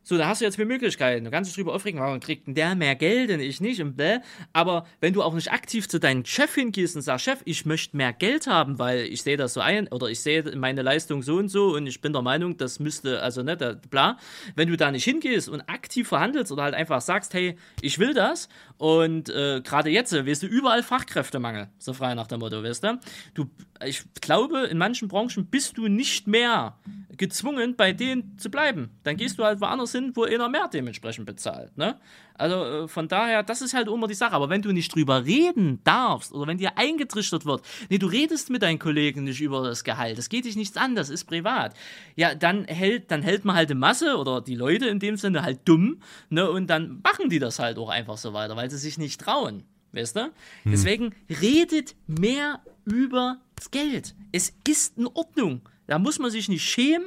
so, da hast du jetzt viele Möglichkeiten. Du kannst dich drüber aufregen, warum kriegt denn der mehr Geld denn ich nicht? Und bläh. Aber wenn du auch nicht aktiv zu deinem Chef hingehst und sagst, Chef, ich möchte mehr Geld haben, weil ich sehe das so ein oder ich sehe meine Leistung so und so und ich bin der Meinung, das müsste, also ne, da, bla. Wenn du da nicht hingehst und aktiv verhandelst oder halt einfach sagst, hey, ich will das und äh, gerade jetzt, weißt du, überall Fachkräftemangel, so frei nach dem Motto, weißt du? du. Ich glaube, in manchen Branchen bist du nicht mehr gezwungen, bei denen zu bleiben. Dann gehst du halt woanders hin, wo einer mehr dementsprechend bezahlt. Ne? Also äh, von daher, das ist halt immer die Sache. Aber wenn du nicht drüber reden darfst oder wenn dir eingetrichtert wird, nee, du redest mit deinen Kollegen nicht über das Gehalt, das geht dich nichts an, das ist privat. Ja, dann hält, dann hält man halt die Masse oder die Leute in dem Sinne halt dumm, ne? Und dann machen die das halt auch einfach so weiter, weil sie sich nicht trauen. Weißt du? Hm. Deswegen redet mehr über das Geld. Es ist in Ordnung. Da muss man sich nicht schämen,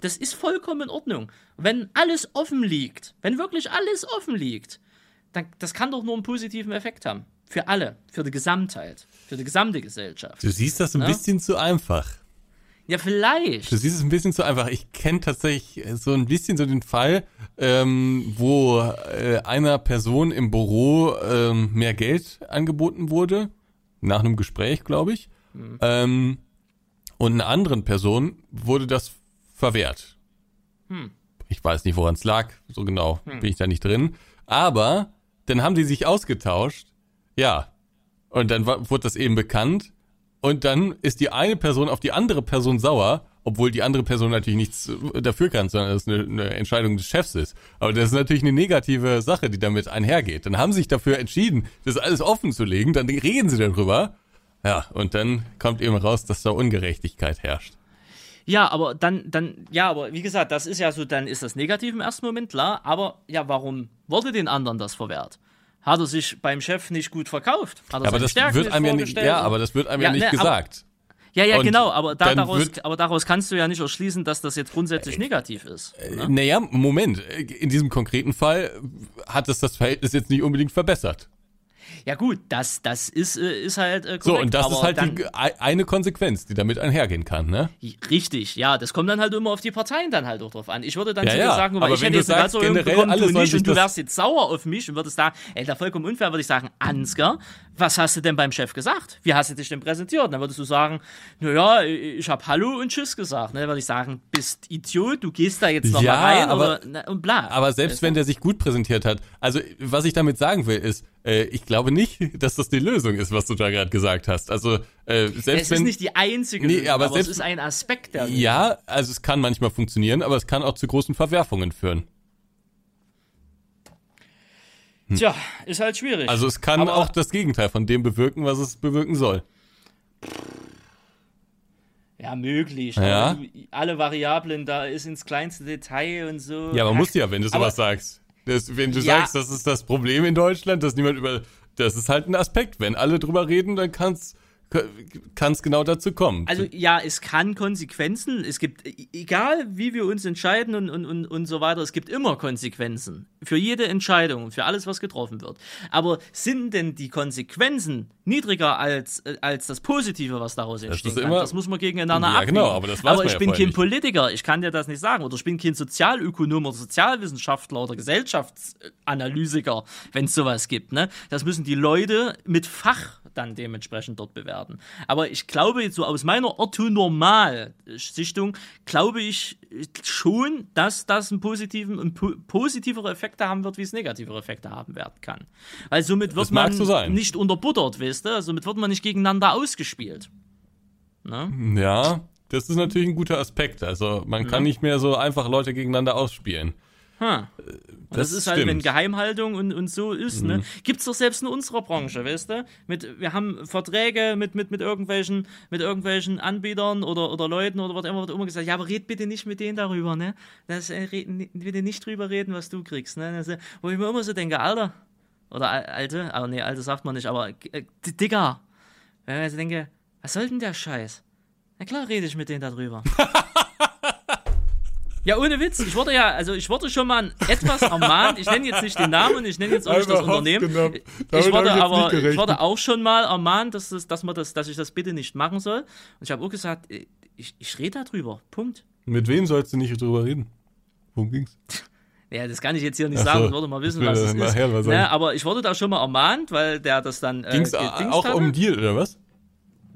das ist vollkommen in Ordnung. Wenn alles offen liegt, wenn wirklich alles offen liegt, dann das kann doch nur einen positiven Effekt haben. Für alle, für die Gesamtheit, für die gesamte Gesellschaft. Du siehst das ein ja? bisschen zu einfach. Ja, vielleicht. Du siehst es ein bisschen zu einfach. Ich kenne tatsächlich so ein bisschen so den Fall, ähm, wo äh, einer Person im Büro ähm, mehr Geld angeboten wurde, nach einem Gespräch, glaube ich, mhm. ähm, und einer anderen Person wurde das verwehrt. Hm. Ich weiß nicht, woran es lag. So genau hm. bin ich da nicht drin. Aber dann haben die sich ausgetauscht. Ja. Und dann war, wurde das eben bekannt. Und dann ist die eine Person auf die andere Person sauer, obwohl die andere Person natürlich nichts dafür kann, sondern das eine, eine Entscheidung des Chefs ist. Aber das ist natürlich eine negative Sache, die damit einhergeht. Dann haben sie sich dafür entschieden, das alles offen zu legen. Dann reden sie darüber. Ja, und dann kommt eben raus, dass da Ungerechtigkeit herrscht. Ja, aber dann, dann, ja, aber wie gesagt, das ist ja so, dann ist das negativ im ersten Moment, klar, aber ja, warum wurde den anderen das verwehrt? Hat er sich beim Chef nicht gut verkauft? Hat er aber das wird einem ja nicht, ja, aber das wird einem ja, ja nicht ne, gesagt. Aber, ja, ja, und genau, aber, da, daraus, wird, aber daraus kannst du ja nicht erschließen, dass das jetzt grundsätzlich äh, negativ ist. Naja, na ja, Moment, in diesem konkreten Fall hat es das Verhältnis jetzt nicht unbedingt verbessert. Ja gut, das, das ist, ist halt korrekt. So, und das aber ist halt dann, die, eine Konsequenz, die damit einhergehen kann, ne? Richtig, ja, das kommt dann halt immer auf die Parteien dann halt auch drauf an. Ich würde dann ja, zu dir ja. sagen, weil ich hätte jetzt eine Platzierung bekommen, du nicht, und du wärst jetzt sauer auf mich und würdest da, ey, da vollkommen unfair, würde ich sagen, Ansgar, was hast du denn beim Chef gesagt? Wie hast du dich denn präsentiert? Dann würdest du sagen, naja, ich habe Hallo und Tschüss gesagt. Dann würde ich sagen, bist Idiot, du gehst da jetzt nochmal ja, rein aber, oder, na, und bla. Aber selbst wenn der sich gut präsentiert hat, also was ich damit sagen will ist, ich glaube nicht, dass das die Lösung ist, was du da gerade gesagt hast. Also äh, selbst es ist wenn, nicht die einzige Lösung, nee, aber, aber selbst, es ist ein Aspekt der Lösung. Ja, also es kann manchmal funktionieren, aber es kann auch zu großen Verwerfungen führen. Hm. Tja, ist halt schwierig. Also es kann aber auch das Gegenteil von dem bewirken, was es bewirken soll. Ja, möglich. Ja. Aber alle Variablen, da ist ins kleinste Detail und so. Ja, man muss ja, wenn du sowas sagst. Das, wenn du ja. sagst, das ist das Problem in Deutschland, dass niemand über, das ist halt ein Aspekt. Wenn alle drüber reden, dann kann's, kann's genau dazu kommen. Also ja, es kann Konsequenzen, es gibt, egal wie wir uns entscheiden und, und, und, und so weiter, es gibt immer Konsequenzen. Für jede Entscheidung und für alles, was getroffen wird. Aber sind denn die Konsequenzen niedriger als, als das Positive, was daraus entsteht? Das, das muss man gegeneinander ja, abwägen. Genau, aber das aber ich ja bin kein nicht. Politiker, ich kann dir das nicht sagen. Oder ich bin kein Sozialökonom oder Sozialwissenschaftler oder Gesellschaftsanalytiker, wenn es sowas gibt. Ne? Das müssen die Leute mit Fach dann dementsprechend dort bewerten. Aber ich glaube, jetzt so aus meiner Orthonormal-Sichtung, glaube ich schon, dass das einen positiven, einen po- positiveren Effekt haben wird, wie es negativere Effekte haben werden kann. Weil somit wird man so nicht unterbuttert, weißt du? Somit wird man nicht gegeneinander ausgespielt. Ne? Ja, das ist natürlich ein guter Aspekt. Also man ja. kann nicht mehr so einfach Leute gegeneinander ausspielen. Hm. Das, das ist halt, stimmt. wenn Geheimhaltung und, und so ist, mhm. ne? Gibt's doch selbst in unserer Branche, weißt du? Mit, wir haben Verträge mit, mit, mit, irgendwelchen, mit irgendwelchen Anbietern oder, oder Leuten oder was immer, was immer gesagt, ja, aber red bitte nicht mit denen darüber, ne? Das, äh, red, bitte nicht drüber reden, was du kriegst, ne? Das, wo ich mir immer so denke, Alter, oder Alte, aber nee, Alte sagt man nicht, aber äh, Digga, wenn ich mir so denke, was soll denn der Scheiß? Na klar, rede ich mit denen darüber. Ja, ohne Witz, ich wurde ja, also ich wurde schon mal etwas ermahnt, ich nenne jetzt nicht den Namen und ich nenne jetzt auch nicht das Unternehmen, ich wurde aber, ich wurde auch schon mal ermahnt, dass, das, dass, man das, dass ich das bitte nicht machen soll und ich habe auch gesagt, ich, ich rede darüber, Punkt. Mit wem sollst du nicht drüber reden? Worum ging's? Ja, das kann ich jetzt hier nicht so sagen, ich wollte mal wissen, was es ist. Na, aber ich wurde da schon mal ermahnt, weil der das dann... Äh, ging's auch hatte. Um einen Deal, oder was?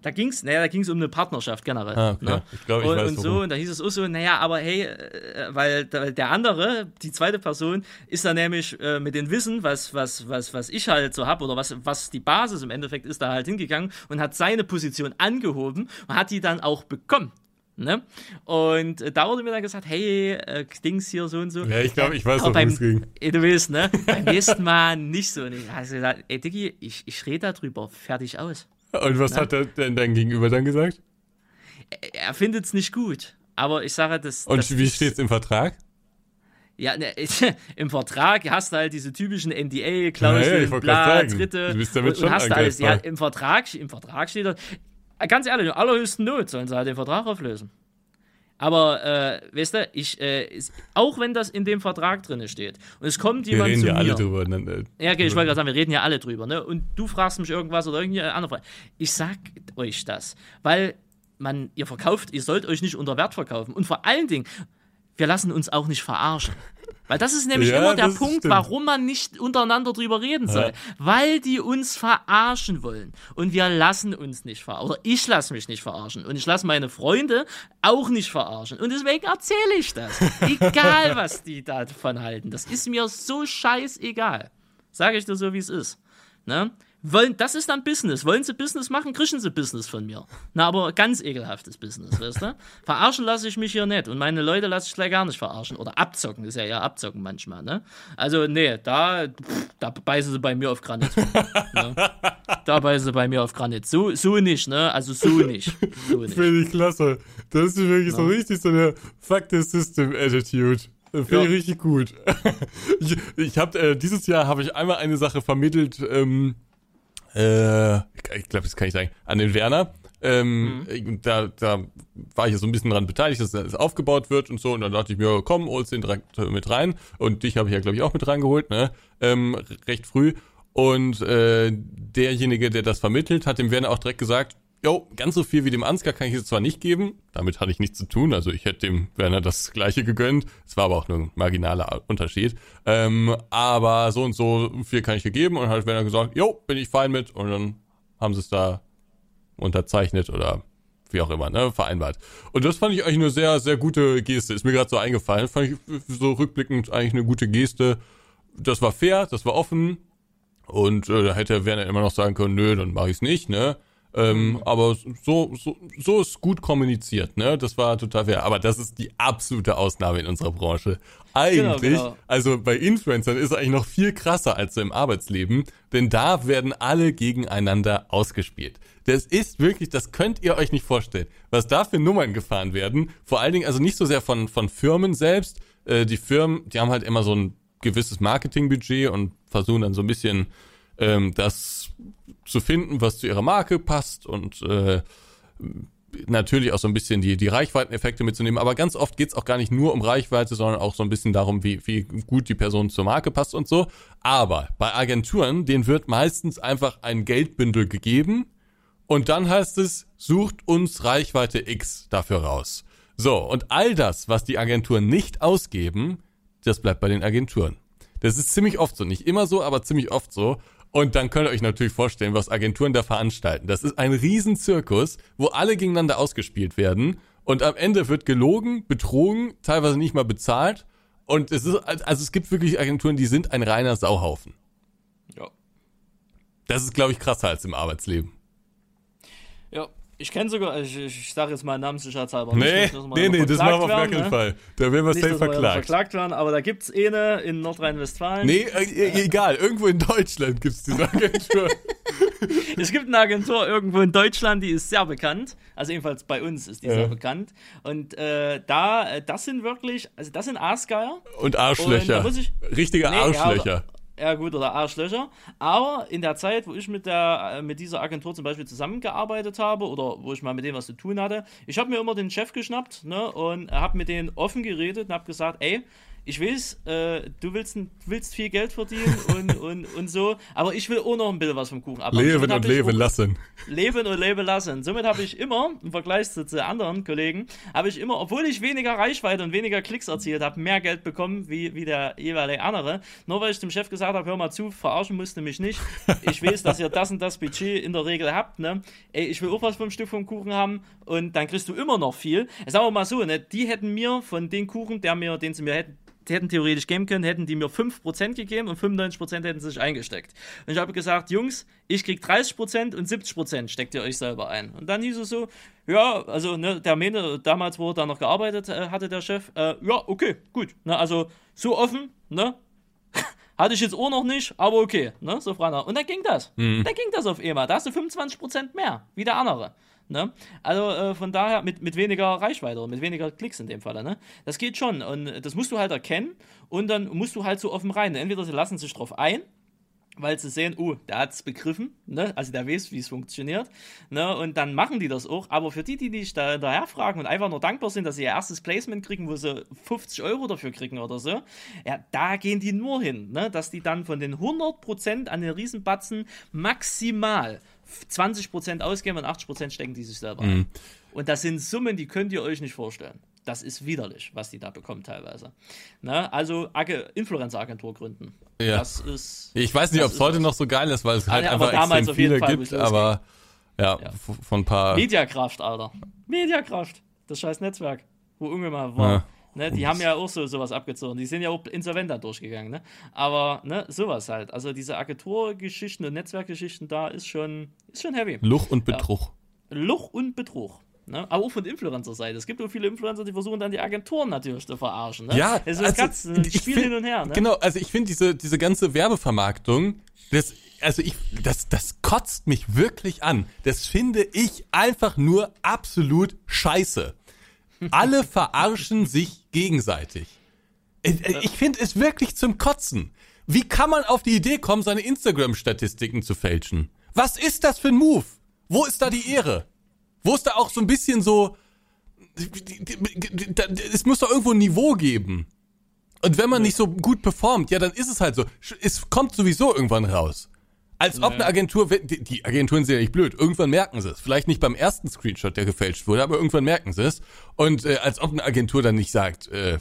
Da ging's, naja, da ging's um eine Partnerschaft generell. Ah, okay. Ne? Ich glaube, ich und, weiß und so, warum. Und da hieß es auch so, naja, aber hey, weil der andere, die zweite Person, ist da nämlich äh, mit dem Wissen, was, was, was, was ich halt so habe oder was, was die Basis im Endeffekt ist, da halt hingegangen und hat seine Position angehoben und hat die dann auch bekommen. Ne? Und äh, da wurde mir dann gesagt, hey, äh, Dings hier so und so. Ja, ich glaube, ich weiß auch, wie es ging. Äh, du willst, ne? Beim nächsten Mal nicht so. Und ich habe gesagt, ey Diggi, ich, ich rede darüber, fertig aus. Und was ne? hat er denn dein Gegenüber dann gesagt? Er, er findet es nicht gut, aber ich sage das... Und das, wie steht es im Vertrag? Ja, ne, im Vertrag hast du halt diese typischen N D A-Klauseln, ja, bla, Dritte. Du bist damit und, schon und hast alles. Ja, im, Vertrag, Im Vertrag steht das... Ganz ehrlich, in allerhöchsten Not sollen sie halt den Vertrag auflösen. Aber, äh, weißt du, ich, äh, auch wenn das in dem Vertrag drin steht und es kommt jemand zu mir. Wir reden ja alle drüber. Ne? Ja, okay, ich wollte gerade sagen, wir reden ja alle drüber. Ne? Und du fragst mich irgendwas oder irgendeine andere Frage. Ich sag euch das, weil man, ihr verkauft, ihr sollt euch nicht unter Wert verkaufen. Und vor allen Dingen, wir lassen uns auch nicht verarschen. Weil das ist nämlich ja, immer der Punkt, stimmt. warum man nicht untereinander drüber reden soll. Ja. Weil die uns verarschen wollen. Und wir lassen uns nicht verarschen. Oder ich lasse mich nicht verarschen. Und ich lasse meine Freunde auch nicht verarschen. Und deswegen erzähle ich das. Egal, was die davon halten. Das ist mir so scheißegal. Sage ich dir so, wie es ist. Ne? Wollen, das ist dann Business. Wollen sie Business machen, kriegen sie Business von mir. Na, aber ganz ekelhaftes Business, weißt du? Verarschen lasse ich mich hier nicht. Und meine Leute lasse ich gleich gar nicht verarschen. Oder abzocken, ist ja eher abzocken manchmal, ne? Also, nee, da, pff, da beißen sie bei mir auf Granit. Ne? Da beißen sie bei mir auf Granit. So, so nicht, ne? Also, so nicht. So nicht. Finde ich klasse. Das ist wirklich ja. so richtig so eine Fuck-the-System-Attitude. Finde ja. ich richtig gut. Ich, ich hab, äh, dieses Jahr habe ich einmal eine Sache vermittelt, ähm, Äh, ich glaube, das kann ich sagen, an den Werner. Ähm, mhm. da, da war ich ja so ein bisschen dran beteiligt, dass das aufgebaut wird und so. Und dann dachte ich mir, komm, holst den direkt mit rein. Und dich habe ich ja, glaube ich, auch mit reingeholt, ne? Ähm, recht früh. Und äh, derjenige, der das vermittelt, hat dem Werner auch direkt gesagt, jo, ganz so viel wie dem Ansgar kann ich es zwar nicht geben. Damit hatte ich nichts zu tun. Also ich hätte dem Werner das Gleiche gegönnt. Es war aber auch nur ein marginaler Unterschied. Ähm, aber so und so viel kann ich hier geben. Und hat Werner gesagt, jo, bin ich fein mit. Und dann haben sie es da unterzeichnet oder wie auch immer, ne, vereinbart. Und das fand ich eigentlich eine sehr, sehr gute Geste. Ist mir gerade so eingefallen. Fand ich so rückblickend eigentlich eine gute Geste. Das war fair, das war offen. Und äh, da hätte Werner immer noch sagen können, nö, dann mache ich es nicht, ne. Ähm, aber so, so, so ist gut kommuniziert, ne? Das war total fair. Aber das ist die absolute Ausnahme in unserer Branche. Eigentlich, genau, genau. Also bei Influencern ist es eigentlich noch viel krasser als so im Arbeitsleben, denn da werden alle gegeneinander ausgespielt. Das ist wirklich, das könnt ihr euch nicht vorstellen, was da für Nummern gefahren werden. Vor allen Dingen, also nicht so sehr von, von Firmen selbst. Äh, die Firmen, die haben halt immer so ein gewisses Marketingbudget und versuchen dann so ein bisschen ähm, das zu finden, was zu ihrer Marke passt und äh, natürlich auch so ein bisschen die, die Reichweiteneffekte mitzunehmen. Aber ganz oft geht es auch gar nicht nur um Reichweite, sondern auch so ein bisschen darum, wie, wie gut die Person zur Marke passt und so. Aber bei Agenturen, denen wird meistens einfach ein Geldbündel gegeben und dann heißt es, sucht uns Reichweite X dafür raus. So, und all das, was die Agenturen nicht ausgeben, das bleibt bei den Agenturen. Das ist ziemlich oft so. Nicht immer so, aber ziemlich oft so. Und dann könnt ihr euch natürlich vorstellen, was Agenturen da veranstalten. Das ist ein Riesenzirkus, wo alle gegeneinander ausgespielt werden. Und am Ende wird gelogen, betrogen, teilweise nicht mal bezahlt. Und es ist, also es gibt wirklich Agenturen, die sind ein reiner Sauhaufen. Ja. Das ist, glaube ich, krasser als im Arbeitsleben. Ja. Ich kenne sogar, ich, ich sage jetzt mal namenssicherheitshalber. Nee, nicht, nee, nee, das machen wir auf gar keinen Fall. Da werden wir safe verklagt. Wir verklagt werden, aber da gibt's eine in Nordrhein-Westfalen. Nee, äh, egal, irgendwo in Deutschland gibt's diese Agentur. Es gibt eine Agentur irgendwo in Deutschland, die ist sehr bekannt. Also jedenfalls bei uns ist die ja. sehr bekannt. Und äh, da, das sind wirklich, also das sind Arschgeier. Und Arschlöcher. Und ich, Richtige nee, Arschlöcher. Ja, Ja gut, oder Arschlöcher, aber in der Zeit, wo ich mit der mit dieser Agentur zum Beispiel zusammengearbeitet habe oder wo ich mal mit dem was zu tun hatte, ich habe mir immer den Chef geschnappt, ne, und habe mit denen offen geredet und habe gesagt, ey, ich weiß, äh, du willst, willst viel Geld verdienen und, und, und so, aber ich will auch noch ein bisschen was vom Kuchen ab. Leben und leben lassen. Leben und leben lassen. Somit habe ich immer, im Vergleich zu, zu anderen Kollegen, habe ich immer, obwohl ich weniger Reichweite und weniger Klicks erzielt habe, mehr Geld bekommen, wie, wie der jeweilige andere. Nur weil ich dem Chef gesagt habe, hör mal zu, verarschen musst du mich nicht. Ich weiß, dass ihr das und das Budget in der Regel habt, ne? Ey, ich will auch was vom Stück vom Kuchen haben und dann kriegst du immer noch viel. Sagen wir mal so, ne? Die hätten mir von dem Kuchen, der mir, den sie mir hätten hätten theoretisch geben können, hätten die mir fünf Prozent gegeben und fünfundneunzig Prozent hätten sie sich eingesteckt. Und ich habe gesagt, Jungs, ich krieg dreißig Prozent und siebzig Prozent steckt ihr euch selber ein. Und dann hieß es so, ja, also ne, der Mene, damals, wo er da noch gearbeitet äh, hatte, der Chef, äh, ja, okay, gut. Ne, also so offen, ne? Hatte ich jetzt auch noch nicht, aber okay, ne, so Frana. Und dann ging das. Mhm. Dann ging das auf E M A. Da hast du fünfundzwanzig Prozent mehr, wie der andere. Ne? Also äh, von daher mit, mit weniger Reichweite, mit weniger Klicks in dem Fall. Ne? Das geht schon und das musst du halt erkennen und dann musst du halt so offen rein. Entweder sie lassen sich drauf ein, weil sie sehen, oh, der hat es begriffen, ne? Also der weiß, wie es funktioniert, ne? Und dann machen die das auch, aber für die, die dich da hinterher fragen und einfach nur dankbar sind, dass sie ihr erstes Placement kriegen, wo sie fünfzig Euro dafür kriegen oder so, ja, da gehen die nur hin, ne? Dass die dann von den hundert Prozent an den Riesenbatzen maximal zwanzig Prozent ausgeben und achtzig Prozent stecken die sich selber ein. Mhm. Und das sind Summen, die könnt ihr euch nicht vorstellen. Das ist widerlich, was die da bekommen teilweise. Ne? Also Influencer-Agentur gründen. Ja. Das ist. Ich weiß nicht, ob es heute was noch so geil ist, weil es halt ah, ne, einfach extrem viele Fall, gibt, aber ja, ja, von ein paar. Mediakraft, Alter. Mediakraft. Das scheiß Netzwerk, wo Unge mal war. Ja. Ne, die haben ja auch so sowas abgezogen. Die sind ja auch insolvent da durchgegangen. Ne? Aber ne, sowas halt. Also diese Agenturgeschichten und Netzwerkgeschichten da ist schon, ist schon heavy. Luch und Betrug. Ja. Luch und Betrug. Ne? Aber auch von Influencer-Seite. Es gibt auch viele Influencer, die versuchen dann die Agenturen natürlich zu verarschen. Ne? Ja, es ist also, ganz, ein Spiel find, hin und her. Ne? Genau, also ich finde diese, diese ganze Werbevermarktung, das, also ich, das, das kotzt mich wirklich an. Das finde ich einfach nur absolut scheiße. Alle verarschen sich gegenseitig. Ich finde es wirklich zum Kotzen. Wie kann man auf die Idee kommen, seine Instagram-Statistiken zu fälschen? Was ist das für ein Move? Wo ist da die Ehre? Wo ist da auch so ein bisschen so... Es muss doch irgendwo ein Niveau geben. Und wenn man nicht so gut performt, ja, dann ist es halt so. Es kommt sowieso irgendwann raus. Als ob eine Agentur... Die Agenturen sind ja nicht blöd. Irgendwann merken sie es. Vielleicht nicht beim ersten Screenshot, der gefälscht wurde, aber irgendwann merken sie es. Und äh, als ob eine Agentur dann nicht sagt... Äh,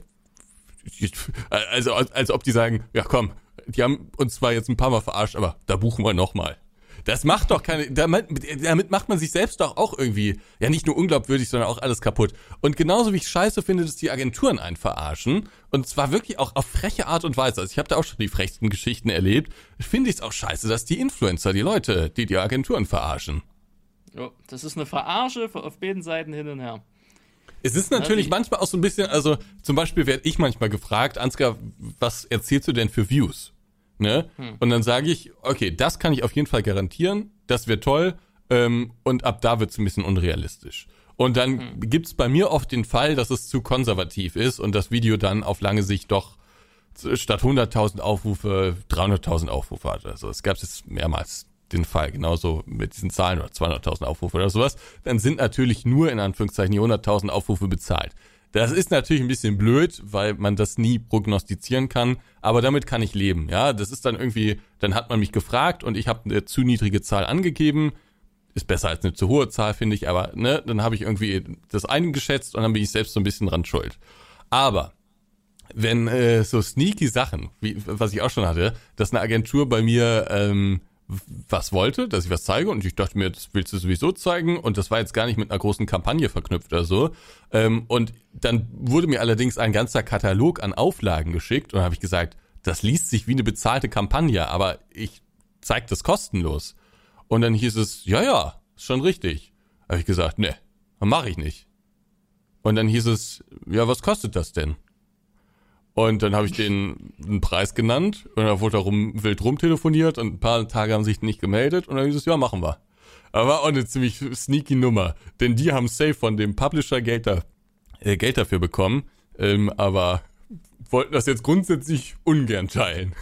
also als ob die sagen, ja komm, die haben uns zwar jetzt ein paar Mal verarscht, aber da buchen wir nochmal. Das macht doch keine... Damit, damit macht man sich selbst doch auch irgendwie... Ja, nicht nur unglaubwürdig, sondern auch alles kaputt. Und genauso wie ich scheiße finde, dass die Agenturen einen verarschen. Und zwar wirklich auch auf freche Art und Weise. Also ich habe da auch schon die frechsten Geschichten erlebt. Finde ich es auch scheiße, dass die Influencer, die Leute, die die Agenturen verarschen. Jo, das ist eine Verarsche auf beiden Seiten hin und her. Es ist natürlich also manchmal auch so ein bisschen... Also zum Beispiel werde ich manchmal gefragt, Ansgar, was erzielst du denn für Views? Ne? Hm. Und dann sage ich, okay, das kann ich auf jeden Fall garantieren, das wird toll, ähm, und ab da wird es ein bisschen unrealistisch. Und dann hm. gibt es bei mir oft den Fall, dass es zu konservativ ist und das Video dann auf lange Sicht doch statt hunderttausend Aufrufe dreihunderttausend Aufrufe hat. Also es gab jetzt mehrmals den Fall, genauso mit diesen Zahlen oder zweihunderttausend Aufrufe oder sowas. Dann sind natürlich nur in Anführungszeichen die hunderttausend Aufrufe bezahlt. Das ist natürlich ein bisschen blöd, weil man das nie prognostizieren kann, aber damit kann ich leben, ja, das ist dann irgendwie, dann hat man mich gefragt und ich habe eine zu niedrige Zahl angegeben, ist besser als eine zu hohe Zahl, finde ich, aber ne, dann habe ich irgendwie das eingeschätzt und dann bin ich selbst so ein bisschen dran schuld. Aber wenn äh, so sneaky Sachen, wie was ich auch schon hatte, dass eine Agentur bei mir ähm, was wollte, dass ich was zeige und ich dachte mir, das willst du sowieso zeigen und das war jetzt gar nicht mit einer großen Kampagne verknüpft oder so und dann wurde mir allerdings ein ganzer Katalog an Auflagen geschickt und habe ich gesagt, das liest sich wie eine bezahlte Kampagne, aber ich zeige das kostenlos und dann hieß es, ja, ja, ist schon richtig. Habe ich gesagt, ne, mache ich nicht. Und dann hieß es, ja, was kostet das denn? Und dann habe ich denen einen Preis genannt und da wurde da rum, wild rumtelefoniert und ein paar Tage haben sich nicht gemeldet und dann hieß es, ja, machen wir. Aber war auch eine ziemlich sneaky Nummer, denn die haben safe von dem Publisher Geld, da, äh, Geld dafür bekommen, ähm, aber wollten das jetzt grundsätzlich ungern teilen.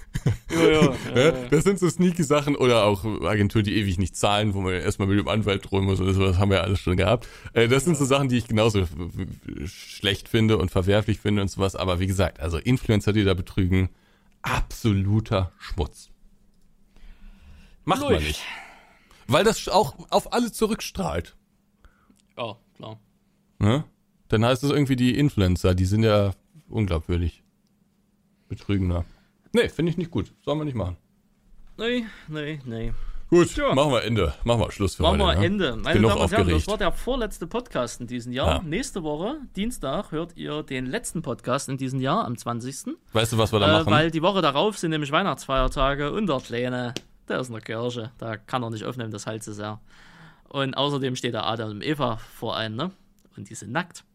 Ja, ja, ja, ja. Das sind so sneaky Sachen oder auch Agenturen, die ewig nicht zahlen, wo man erstmal mit dem Anwalt drohen muss oder so, das haben wir ja alles schon gehabt. Das sind so Sachen, die ich genauso schlecht finde und verwerflich finde und sowas, aber wie gesagt, also Influencer, die da betrügen, absoluter Schmutz. Macht Leuch. man nicht. Weil das auch auf alle zurückstrahlt. Ja, klar. Ne? Dann heißt es irgendwie, die Influencer, die sind ja unglaubwürdig. Betrügender. Nee, finde ich nicht gut. Sollen wir nicht machen. Nee, nee, nee. Gut, ja. machen wir Ende. Machen wir Schluss für machen heute. Machen wir Ende. Ja? Meine Damen und Herren, das war der vorletzte Podcast in diesem Jahr. Ja. Nächste Woche, Dienstag, hört ihr den letzten Podcast in diesem Jahr, am zwanzigsten Weißt du, was wir da machen? Äh, weil die Woche darauf sind nämlich Weihnachtsfeiertage und der Kleine, der ist in der Kirche. Da kann er nicht aufnehmen, das heilt zu sehr. Und außerdem steht der Adam und Eva vor einem, ne? Und die sind nackt.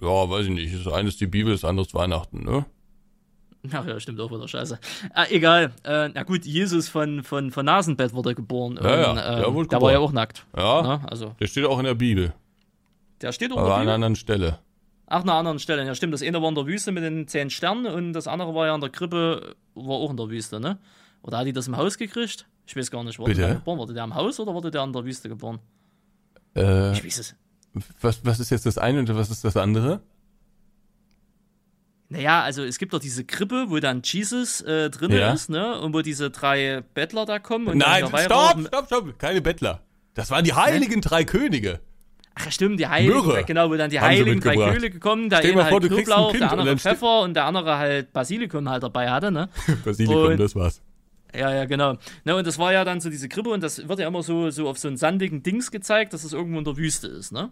Ja, weiß ich nicht. Das eine ist die Bibel, das andere ist Weihnachten, ne? Ach ja, stimmt auch wieder Scheiße. Ah, egal. Äh, na gut, Jesus von, von, von Nasenbett wurde geboren. Ja, ja. Und, äh, der wurde der geboren. War ja auch nackt. Ja, ne? Also, der steht auch in der Bibel. Der steht auch in der Bibel? An einer anderen Stelle. Ach, an einer anderen Stelle. Ja, stimmt. Das eine war in der Wüste mit den zehn Sternen und das andere war ja in der Krippe, war auch in der Wüste, ne? Oder hat die das im Haus gekriegt? Ich weiß gar nicht, wurde der geboren? Wurde der im Haus oder wurde der in der Wüste geboren? Äh, ich weiß es. Was, was ist jetzt das eine und was ist das andere? Naja, also es gibt doch diese Krippe, wo dann Jesus äh, drin ja. ist, ne? Und wo diese drei Bettler da kommen. Und nein, stopp, rauchen. stopp, stopp, keine Bettler. Das waren die heiligen drei Könige. Ach stimmt, die heiligen, Möhre. genau, wo dann die Haben heiligen drei Könige kommen. Der eine halt Knoblauch, der andere und Pfeffer und der andere halt Basilikum halt dabei hatte, ne? Basilikum, und, das war's. Ja, ja, genau. Ne, und das war ja dann so diese Krippe und das wird ja immer so, so auf so einen sandigen Dings gezeigt, dass es das irgendwo in der Wüste ist, ne?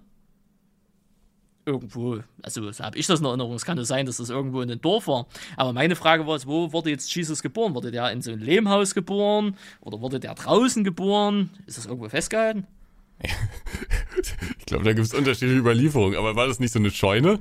Irgendwo, also habe ich das in Erinnerung, es kann nur sein, dass das irgendwo in einem Dorf war. Aber meine Frage war jetzt, wo wurde jetzt Jesus geboren? Wurde der in so einem Lehmhaus geboren? Oder wurde der draußen geboren? Ist das irgendwo festgehalten? Ich glaube, da gibt es unterschiedliche Überlieferungen, aber war das nicht so eine Scheune?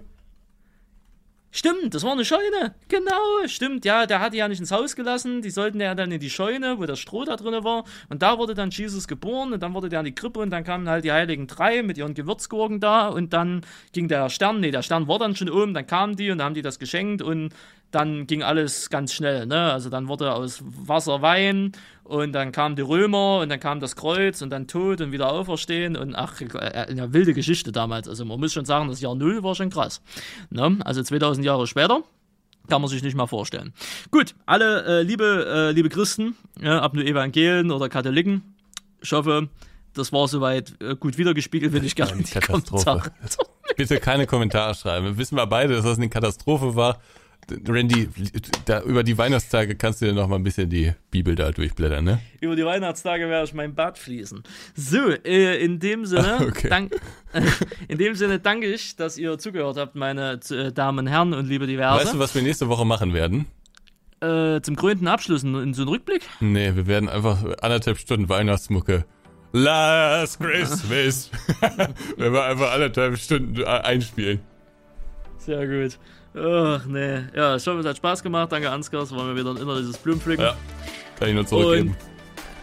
Stimmt, das war eine Scheune, genau, stimmt, ja, der hat die ja nicht ins Haus gelassen, die sollten ja dann in die Scheune, wo das Stroh da drin war und da wurde dann Jesus geboren und dann wurde der in die Krippe und dann kamen halt die heiligen drei mit ihren Gewürzgurken da und dann ging der Stern, nee, der Stern war dann schon oben, dann kamen die und dann haben die das geschenkt und dann ging alles ganz schnell, ne, also dann wurde aus Wasser Wein und dann kamen die Römer und dann kam das Kreuz und dann Tod und wieder Auferstehen und ach, eine wilde Geschichte damals, also man muss schon sagen, das Jahr Null war schon krass, ne, also zweitausend Jahre später, kann man sich nicht mal vorstellen. Gut, alle äh, liebe, äh, liebe Christen, ja, ob nur Evangelien oder Katholiken, ich hoffe, das war soweit äh, gut wiedergespiegelt, wenn ich gerne die Kommentare. Bitte keine Kommentare schreiben, wissen wir beide, dass das eine Katastrophe war. Randy, da, über die Weihnachtstage kannst du dir noch mal ein bisschen die Bibel da durchblättern, ne? Über die Weihnachtstage werde ich mein Bad fließen. So, äh, in dem Sinne, okay. dank, äh, in dem Sinne danke ich, dass ihr zugehört habt, meine äh, Damen und Herren und liebe Diverse. Weißt du, was wir nächste Woche machen werden? Äh, zum krönenden Abschluss in so einen Rückblick? Nee, wir werden einfach anderthalb Stunden Weihnachtsmucke. Last Christmas. Wenn wir einfach anderthalb Stunden einspielen. Sehr gut. Ach ne, ja, ich hoffe, es hat Spaß gemacht. Danke, Ansgar, es war mir wieder ein innerliches Blumenpflücken. Ja, kann ich nur zurückgeben.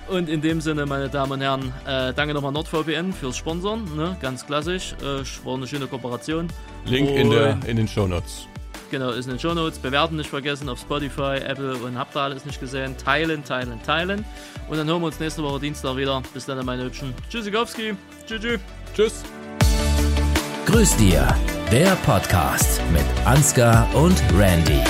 Und, und in dem Sinne, meine Damen und Herren, äh, danke nochmal NordVPN fürs Sponsoren, ne? Ganz klassisch. Äh, war eine schöne Kooperation. Link und, in, der, in den Shownotes. Genau, ist in den Shownotes. Bewerten nicht vergessen auf Spotify, Apple und habt da alles nicht gesehen. Teilen, teilen, teilen. Und dann hören wir uns nächste Woche Dienstag wieder. Bis dann, meine Hübschen. Tschüssikowski. Tschüss. Tschüss. Grüß dir, der Podcast mit Ansgar und Randy.